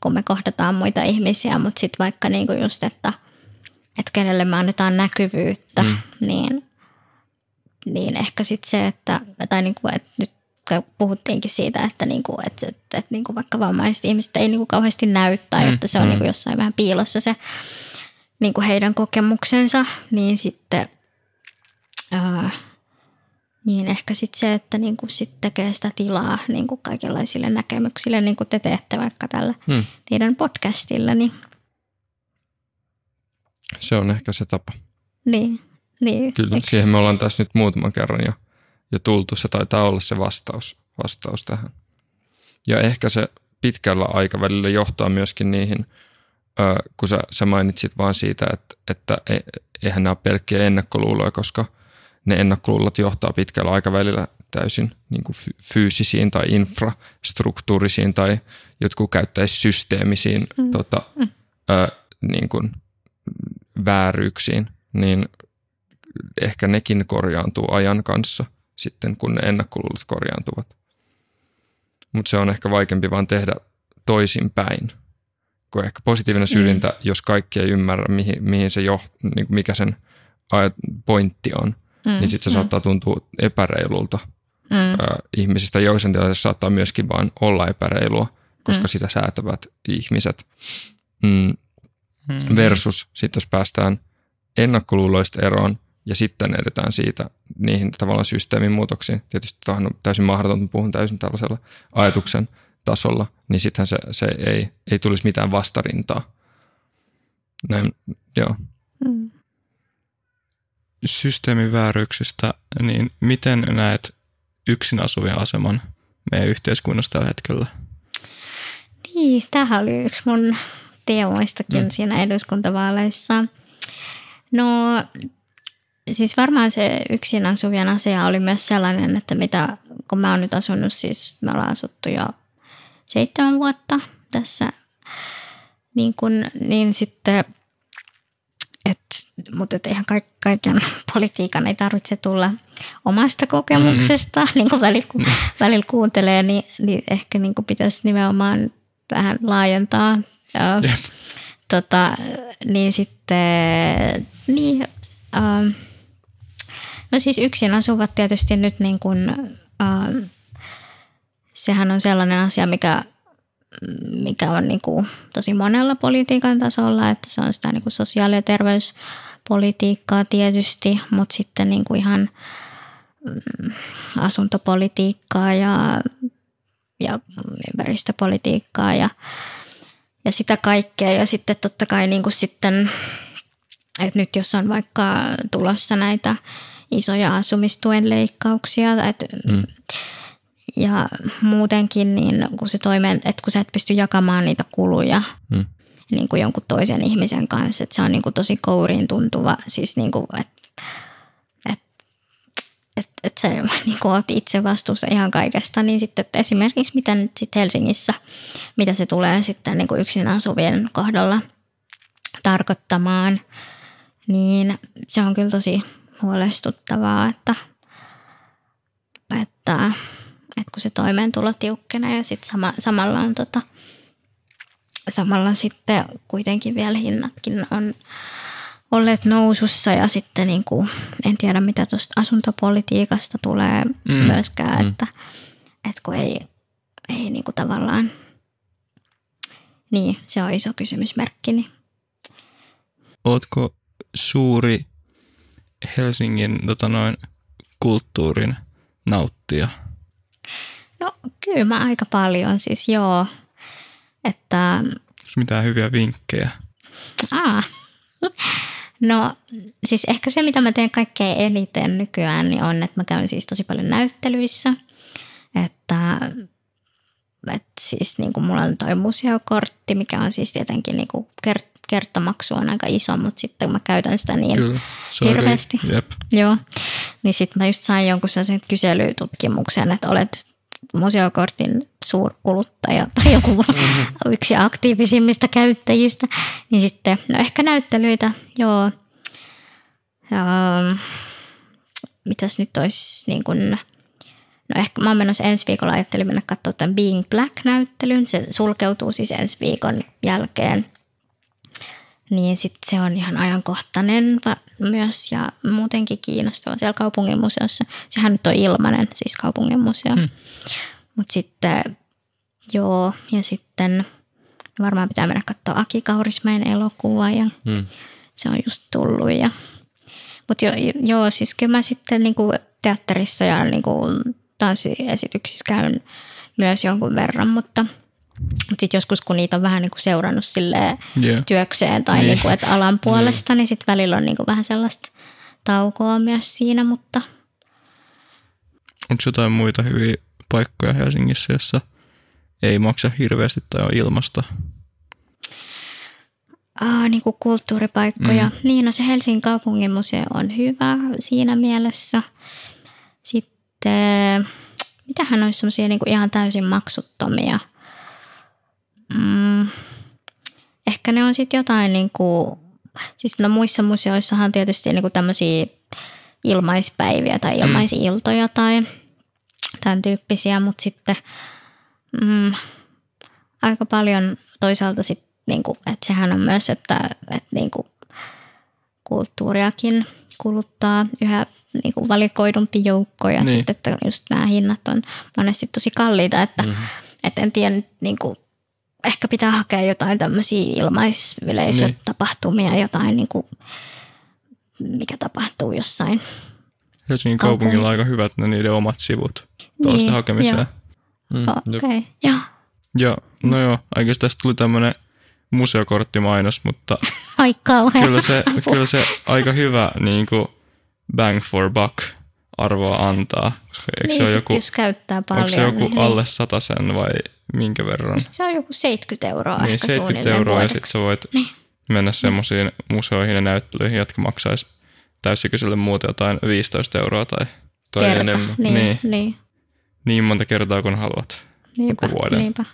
kun me kohdataan muita ihmisiä, mutta sitten vaikka niin kuin just, että kenelle me annetaan näkyvyyttä, niin ehkä sitten se, että, tai niin kuin, että nyt puhuttiinkin siitä, että, niin kuin, että niin kuin vaikka vammaiset ihmiset ei niin kuin kauheasti näy, tai että se on niin kuin jossain vähän piilossa se niin kuin heidän kokemuksensa, niin sitten niin ehkä sitten se, että niinku sit tekee sitä tilaa niinku kaikenlaisille näkemyksille, niin kuin te teette vaikka tällä teidän podcastilla. Niin. Se on ehkä se tapa. Niin. Kyllä, siihen me ollaan tässä nyt muutaman kerran jo tultu. Se taitaa olla se vastaus tähän. Ja ehkä se pitkällä aikavälillä johtaa myöskin niihin, kun sä mainitsit vaan siitä, että eihän nämä ole pelkkiä ennakkoluuloja, koska ne ennakkoluulot johtaa pitkällä aikavälillä täysin niin kuin fyysisiin tai infrastruktuurisiin tai jotkut käyttäisi systeemisiin niin kuin vääryyksiin, niin ehkä nekin korjaantuu ajan kanssa sitten, kun ne ennakkoluulot korjaantuvat. Mutta se on ehkä vaikeampi vaan tehdä toisinpäin, kun ehkä positiivinen syrjintä, jos kaikki ei ymmärrä, mihin se niin kuin mikä sen pointti on, niin sitten se saattaa tuntua epäreilulta. Ihmisistä joisen tilanteessa saattaa myöskin vaan olla epäreilua, koska sitä säätävät ihmiset. Versus sitten jos päästään ennakkoluuloista eroon ja sitten edetään siitä niihin tavallaan systeemin muutoksiin. Tietysti tähän on täysin mahdotonta, puhun täysin tällaisella ajatuksen tasolla, niin sittenhän se ei tulisi mitään vastarintaa. Näin, joo. Mm. Systeemivääryyksistä, niin miten näet yksin asuvien aseman meidän yhteiskunnassa tällä hetkellä? Niin, tämähän oli yksi mun teemoistakin siinä eduskuntavaaleissa. No, siis varmaan se yksin asuvien asia oli myös sellainen, että mitä, kun mä oon nyt asunut, siis me ollaan asuttu jo 7 vuotta tässä, niin sitten, mutta eihän kaiken politiikan ei tarvitse tulla omasta kokemuksesta, niin kuin välillä kuuntelee, niin ehkä niin kuin pitäisi nimenomaan vähän laajentaa. Niin sitten, no siis yksin asuvat tietysti nyt niin kuin, sehän on sellainen asia, mikä on niin kuin tosi monella politiikan tasolla, että se on sitä niin kuin sosiaali- ja terveyspolitiikkaa tietysti, mutta sitten niin kuin ihan asuntopolitiikkaa ja ympäristöpolitiikkaa ja sitä kaikkea. Ja sitten totta kai niin kuin sitten, että nyt jos on vaikka tulossa näitä isoja asumistuen leikkauksia, että ja muutenkin, niin kun se että kun sä et pysty jakamaan niitä kuluja niin kuin jonkun toisen ihmisen kanssa, että se on niin kuin tosi kouriin tuntuva, siis niin kuin, että sä niin kuin oot itse vastuussa ihan kaikesta, niin sitten että esimerkiksi mitä nyt sitten Helsingissä, mitä se tulee sitten niin kuin yksin asuvien kohdalla tarkoittamaan, niin se on kyllä tosi huolestuttavaa, että kun se toimeentulo tiukkenee ja sitten samalla sitten kuitenkin vielä hinnatkin on olleet nousussa ja sitten niin kuin, en tiedä mitä tuosta asuntopolitiikasta tulee myöskään, että kun ei niin kuin tavallaan, niin se on iso kysymysmerkki. Niin. Ootko suuri Helsingin kulttuurin nauttija? No kyllä mä aika paljon siis joo, että... Onko mitään hyviä vinkkejä? No siis ehkä se mitä mä teen kaikkein eniten nykyään niin on, että mä käyn siis tosi paljon näyttelyissä, että siis niin kuin mulla on toi museokortti, mikä on siis tietenkin niin kuin kertamaksu on aika iso, mutta sitten mä käytän sitä niin kyllä, hirveästi. Joo, niin sitten mä just sain jonkun sellaisen kyselytutkimuksen, että olet museokortin suurkuluttaja tai joku yksi aktiivisimmista käyttäjistä, niin sitten no ehkä näyttelyitä, joo. Mitäs nyt olisi niin kuin, no ehkä mä oon menossa ensi viikolla, ajattelin mennä katsoa tämän Being Black-näyttelyn, se sulkeutuu siis ensi viikon jälkeen. Niin sitten se on ihan ajankohtainen myös ja muutenkin kiinnostava siellä kaupungin museossa. Sehän nyt on ilmainen, siis kaupungin museo. Mutta sitten, joo, ja sitten varmaan pitää mennä katsoa Aki Kaurismäen elokuvaa ja se on just tullut. Mutta joo, siis kyllä mä sitten niinku teatterissa ja niinku tanssiesityksissä käyn myös jonkun verran, mutta sitten joskus, kun niitä on vähän niin kuin seurannut silleen työkseen tai niin kuin, että alan puolesta, niin sitten välillä on niin kuin vähän sellaista taukoa myös siinä, mutta... Onko jotain muita hyviä paikkoja Helsingissä, jossa ei maksa hirveästi tai on ilmasta? Niin kuin kulttuuripaikkoja. Niin, no se Helsingin kaupungin museo on hyvä siinä mielessä. Sitten, mitähän olisi semmoisia niin kuin ihan täysin maksuttomia... Ehkä ne on sitten jotain niinku, siis no muissa museoissahan tietysti niinku tämmöisiä ilmaispäiviä tai ilmaisiltoja tai tämän tyyppisiä, mutta sitten aika paljon toisaalta sitten niinku, että sehän on myös, että niinku kulttuuriakin kuluttaa yhä niinku valikoidumpi joukko ja sitten, että just nämä hinnat on monesti tosi kalliita, että et en tiedä niinku, ehkä pitää hakea jotain tämmöisiä ilmaisyleisötapahtumia, jotain niin kuin, mikä tapahtuu jossain. Helsingin kaupungilla on aika hyvät ne niiden omat sivut tuollaista hakemiseen. Okei, joo. Ja no joo, oikeastaan tästä tuli tämmöinen museokorttimainos, mutta kyllä se aika hyvä niin kuin bang for buck -arvoa antaa. Eikö niin se joku, jos käyttää paljon. Onko se joku niin alle 100 vai minkä verran? Se on joku 70 € niin, ehkä 70 € ja sitten sä voit mennä semmoisiin museoihin ja näyttelyihin, jotka maksaisi täysikäiselle muuten jotain 15 € tai enemmän. Niin monta kertaa kun haluat. Niinpä, niinpä.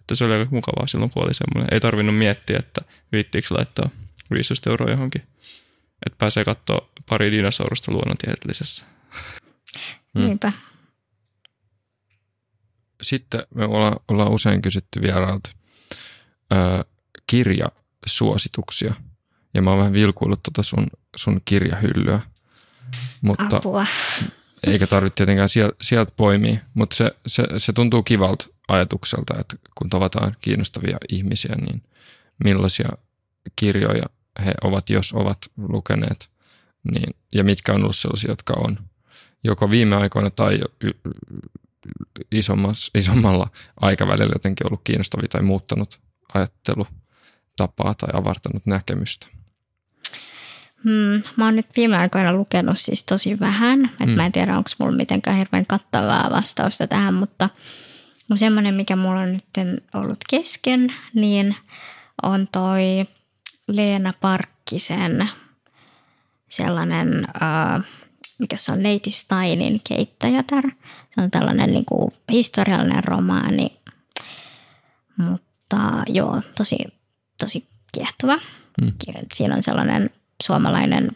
Että se oli aika mukavaa silloin, kun oli semmoinen. Ei tarvinnut miettiä, että viittiinkö laittaa 15 € johonkin. Että pääsee katsoa pari dinosaurusta luonnontieteellisessä. Niinpä. Sitten me ollaan usein kysytty vierailta kirjasuosituksia. Ja mä oon vähän vilkuillut tuota sun kirjahyllyä. Mutta apua. Eikä tarvitse tietenkään sieltä poimia, mutta se tuntuu kivalta ajatukselta, että kun tavataan kiinnostavia ihmisiä, niin millaisia kirjoja he ovat, jos ovat lukeneet, niin, ja mitkä on ollut sellaisia, jotka on joko viime aikoina tai isommalla aikavälillä jotenkin ollut kiinnostavia tai muuttanut ajattelutapaa tai avartanut näkemystä. Mä oon nyt viime aikoina lukenut siis tosi vähän, että mä en tiedä, onko mulla mitenkään hirveän kattavaa vastausta tähän, mutta semmoinen, mikä mulla on nyt ollut kesken, niin on toi Leena Parkkisen sellainen, mikä se on, Leiti Steinin keittäjätar. Se on tällainen niin kuin historiallinen romaani, mutta joo, tosi kiehtova. Siinä on sellainen suomalainen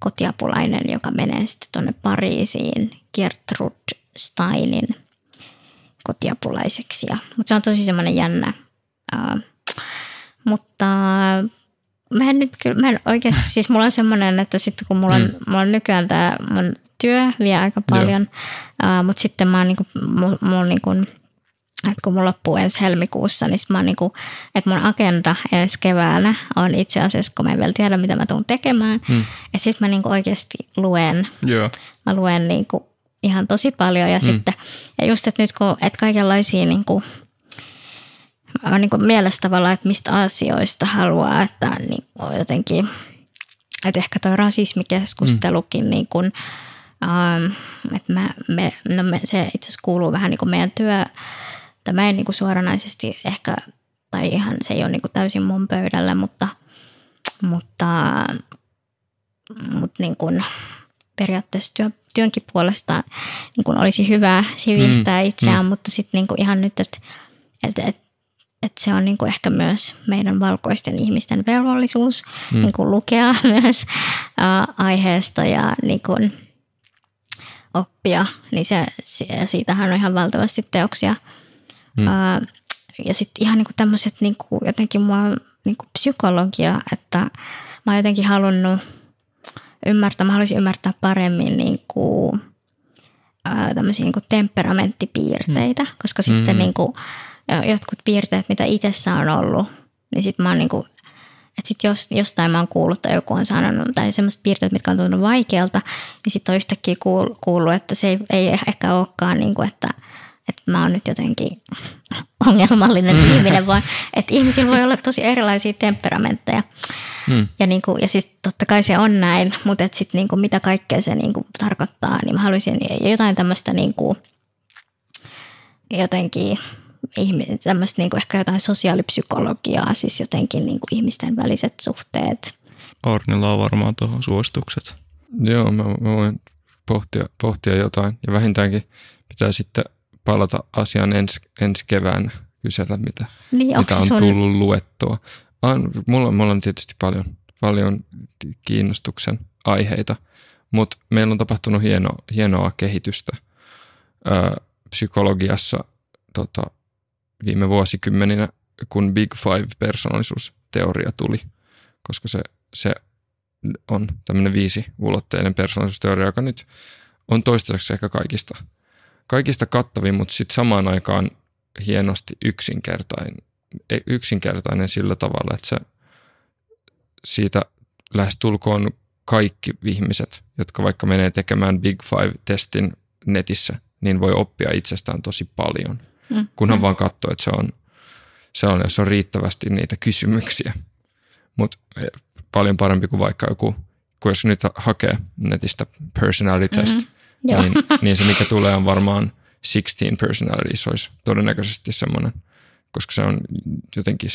kotiapulainen, joka menee sitten tuonne Pariisiin Gertrud Steinin kotiapulaiseksi. Mutta se on tosi semmoinen jännä. Mutta mä en oikeasti, siis mulla on semmoinen, että sitten kun mulla on nykyään tämä mun työ vie aika paljon, mutta sitten mä oon niinku, että kun mulla loppuu ensi helmikuussa, niin mä oon niinku, että mun agenda ensi keväänä on itse asiassa, kun mä en vielä tiedä, mitä mä tuun tekemään. Että sit mä niinku oikeasti luen. Yeah. Mä luen niinku ihan tosi paljon ja sitten, ja just että nyt kun, että kaikenlaisia niinku, on niinku mielessä tavallaan, että mistä asioista haluaa, että niinku jotenkin, että ehkä toi rasismikeskustelukin niinku, että se itse asiassa kuuluu vähän niinku meidän työ. Mä en niinku suoranaisesti ehkä, tai ihan se ei ole niinku täysin mun pöydällä, mutta niinku periaatteessa työnkin puolesta niinku olisi hyvä sivistää itseään, mutta sitten niinku ihan nyt, että se on niinku ehkä myös meidän valkoisten ihmisten velvollisuus niinku lukea myös aiheesta ja niinku oppia, niin siitähän on ihan valtavasti teoksia. Ja sitten ihan niinku tämmöiset niinku, jotenkin mua niinku psykologia, että mä oon jotenkin halunnut ymmärtää, mä haluaisin ymmärtää paremmin niinku, tämmöisiä niinku temperamenttipiirteitä, koska sitten niinku, jotkut piirteet, mitä itsessä on ollut, niin sitten mä oon niinku, että sitten jostain mä oon kuullut tai joku on sanonut, tai semmoiset piirteet, mitkä on tuntunut vaikealta, niin sitten on yhtäkkiä kuullut, että se ei ehkä olekaan niinku, että mä oon nyt jotenkin ongelmallinen ihminen, vaan että ihmisillä voi olla tosi erilaisia temperamentteja. Ja, niinku, ja siis totta kai se on näin, mutta et sit niinku, mitä kaikkea se niinku tarkoittaa, niin mä haluaisin jotain tämmöistä niinku, jotenkin tämmöistä niinku, ehkä jotain sosiaalipsykologiaa, siis jotenkin niinku, ihmisten väliset suhteet. Arnilla on varmaan tuohon suositukset. Joo, mä voin pohtia jotain ja vähintäänkin pitää sitten palata asiaan ensi kevään, kysellä, mitä on tullut luettua. Mulla on tietysti paljon kiinnostuksen aiheita, mutta meillä on tapahtunut hienoa kehitystä psykologiassa viime vuosikymmeninä, kun Big Five-persoonallisuusteoria tuli, koska se on tämmöinen 5-ulotteinen persoonallisuusteoria, joka nyt on toistaiseksi ehkä kaikista kattavin, mutta sitten samaan aikaan hienosti yksinkertainen sillä tavalla, että siitä lähestulkoon kaikki ihmiset, jotka vaikka menee tekemään Big Five-testin netissä, niin voi oppia itsestään tosi paljon, kunhan vaan katsoo, että se on sellainen, jossa on riittävästi niitä kysymyksiä. Mutta paljon parempi kuin vaikka joku, kun jos nyt hakee netistä personality test, niin se mikä tulee on varmaan 16 personalities olisi todennäköisesti semmoinen, koska se on jotenkin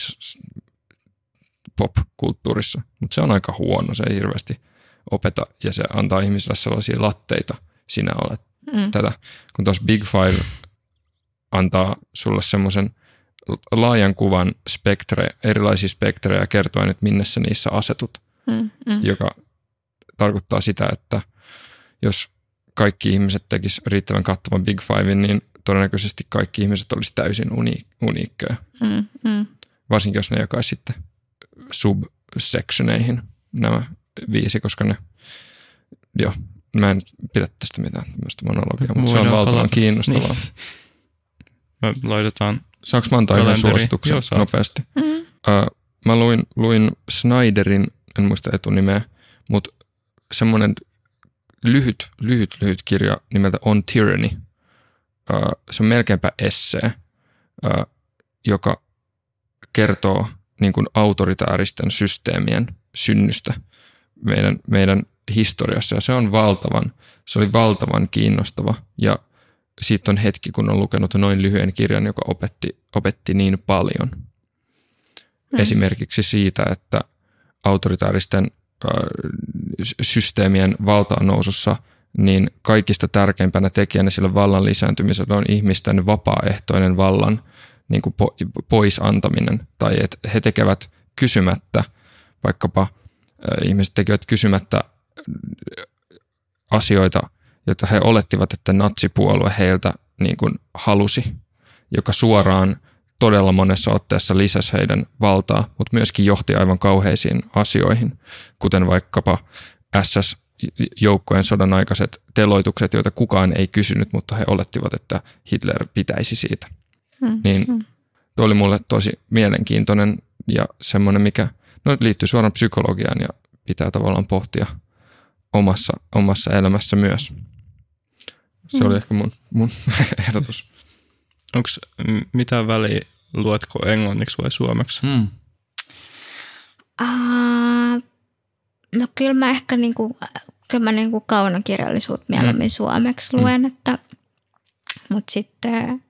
pop-kulttuurissa, mutta se on aika huono, se ei hirveästi opeta ja se antaa ihmisille sellaisia latteita, sinä olet tätä. Kun tuossa Big Five antaa sulle semmoisen laajan kuvan erilaisia spektrejä ja kertoo, että minne sä niissä asetut, joka tarkoittaa sitä, että jos kaikki ihmiset tekisivät riittävän kattavan Big Fivein, niin todennäköisesti kaikki ihmiset olisi täysin uniikkoja. Varsinkin jos ne jakaisi sitten subsectioneihin nämä 5, koska ne, mä en pidä tästä mitään tämmöistä monologiaa, mutta se on valtavan kiinnostavaa. Niin. Me laitetaan saanko mä antaa ihan suosituksen nopeasti? Mä luin Snyderin, en muista etunimeä, mutta semmoinen lyhyt kirja nimeltä On Tyranny. Se on melkeinpä essee, joka kertoo niin kuin autoritääristen systeemien synnystä meidän historiassa. Ja se oli valtavan kiinnostava. Ja siitä on hetki, kun on lukenut noin lyhyen kirjan, joka opetti niin paljon. Esimerkiksi siitä, että autoritääristen systeemien valtaan nousussa, niin kaikista tärkeimpänä tekijänä sillä vallan lisääntymisellä on ihmisten vapaaehtoinen vallan niin kuin pois antaminen. Tai että he tekevät kysymättä, vaikkapa ihmiset tekevät kysymättä asioita, joita he olettivat, että natsipuolue heiltä niin kuin halusi, joka suoraan todella monessa otteessa lisäsi heidän valtaa, mutta myöskin johti aivan kauheisiin asioihin, kuten vaikkapa SS-joukkojen sodan aikaiset teloitukset, joita kukaan ei kysynyt, mutta he olettivat, että Hitler pitäisi siitä. Niin tuo oli mulle tosi mielenkiintoinen ja semmoinen, mikä liittyy suoraan psykologiaan ja pitää tavallaan pohtia omassa elämässä myös. Se oli ehkä mun ehdotus. Onko mitään väliä, luetko englanniksi vai suomeksi? No kyllä mä ehkä kyllä mä kaunokirjallisuutta mieluummin suomeksi luen, että mut sitten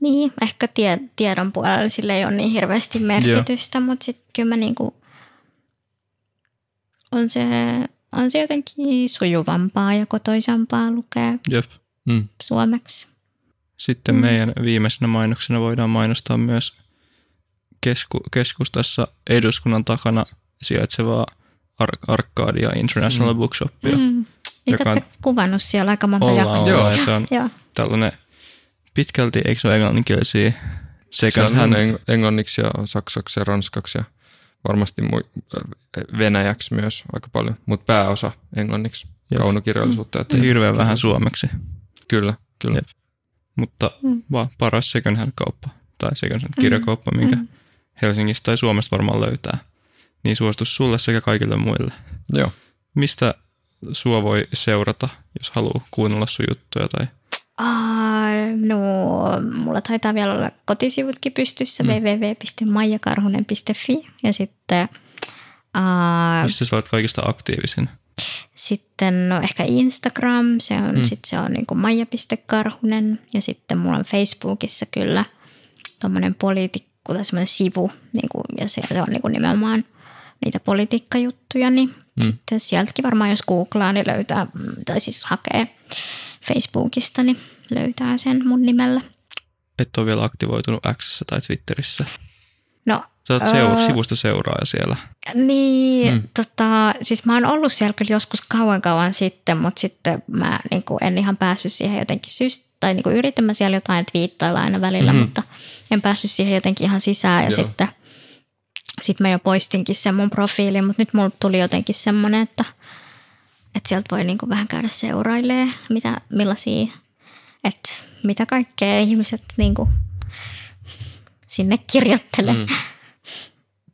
niin ehkä tiedon puolella sillä ei ole niin hirveästi merkitystä, mut sitten kyllä mä on se jotenkin sujuvampaa ja kotoisampaa lukea suomeksi. Sitten meidän viimeisenä mainoksena voidaan mainostaa myös keskustassa eduskunnan takana sijaitsevaa Arcadia International Bookshopia. Niitä olette kuvannut siellä aika monta jaksoa. Joo, se on tällainen pitkälti, eikö se ole englanninkielisiä? Sekä se on englanniksi ja saksaksi ja ranskaksi ja varmasti venäjäksi myös aika paljon, mutta pääosa englanniksi, kaunokirjallisuutta. Hirveän vähän suomeksi. Kyllä. Jep. Mutta vaan paras second hand kauppa tai second hand kirjakauppa, minkä Helsingistä tai Suomesta varmaan löytää. Niin suositus sulle sekä kaikille muille. Joo. Mistä sua voi seurata, jos haluaa kuunnella sun juttuja? Tai? Mulla taitaa vielä olla kotisivutkin pystyssä, www.maijakarhunen.fi ja sitten... Mistä sä olet kaikista aktiivisin? Sitten ehkä Instagram, se on niin kuin maija.karhunen ja sitten mulla on Facebookissa kyllä tommonen poliitikko tai semmoinen sivu niin kuin, ja se on niin kuin nimenomaan niitä politiikkajuttuja, niin sitten sieltäkin varmaan jos googlaa, niin löytää, tai siis hakee Facebookista, niin löytää sen mun nimellä. Et ole vielä aktivoitunut X:ssä tai Twitterissä? No. Sä oot sivusta seuraaja siellä. Niin, siis mä oon ollut siellä kyllä joskus kauan sitten, mutta sitten mä niin kuin en ihan päässyt siihen jotenkin tai niin kuin yritin mä siellä jotain twiittailla aina välillä, mutta en päässyt siihen jotenkin ihan sisään. Ja sitten mä jo poistinkin sen mun profiilin, mutta nyt mulla tuli jotenkin semmoinen, että sieltä voi niin kuin vähän käydä seurailemaan, mitä kaikkea ihmiset... Niin kuin sinne kirjoittele.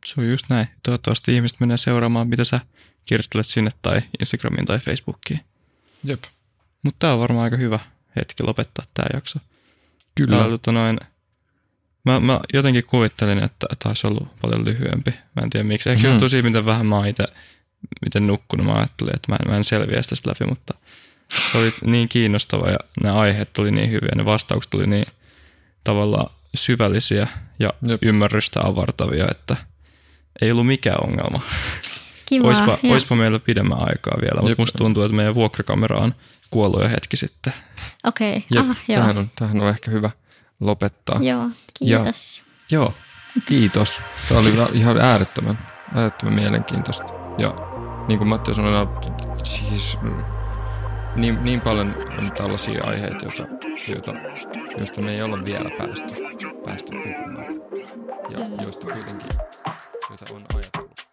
Se on just näin. Toivottavasti ihmiset menee seuraamaan, mitä sä kirjoittelet sinne tai Instagramiin tai Facebookiin. Jep. Mutta tää on varmaan aika hyvä hetki lopettaa tää jakso. Kyllä. Mä Mä jotenkin kuvittelin, että taisi ollut paljon lyhyempi. Mä en tiedä miksi. Ehkä johtui siitä, miten vähän mä itse miten nukkunut. Mä ajattelin, että mä en selviä sitä läpi, mutta se oli niin kiinnostava ja nämä aiheet tuli niin hyviä. Ne vastaukset tuli niin tavallaan syvällisiä ja ymmärrystä avartavia, että ei ollut mikään ongelma. Kivaa. Oispa meillä pidemmän aikaa vielä, mutta musta tuntuu, että meidän vuokrakamera on kuollut jo hetki sitten. Okei. Tämähän on ehkä hyvä lopettaa. Joo, kiitos. Kiitos. Tämä oli ihan äärettömän mielenkiintoista. Ja niin kuin Matti sanoi, siis niin paljon on tällaisia aiheita, joista me ei olla vielä päästy puhumaan. Ja joista kuitenkin, joita on ajatellut.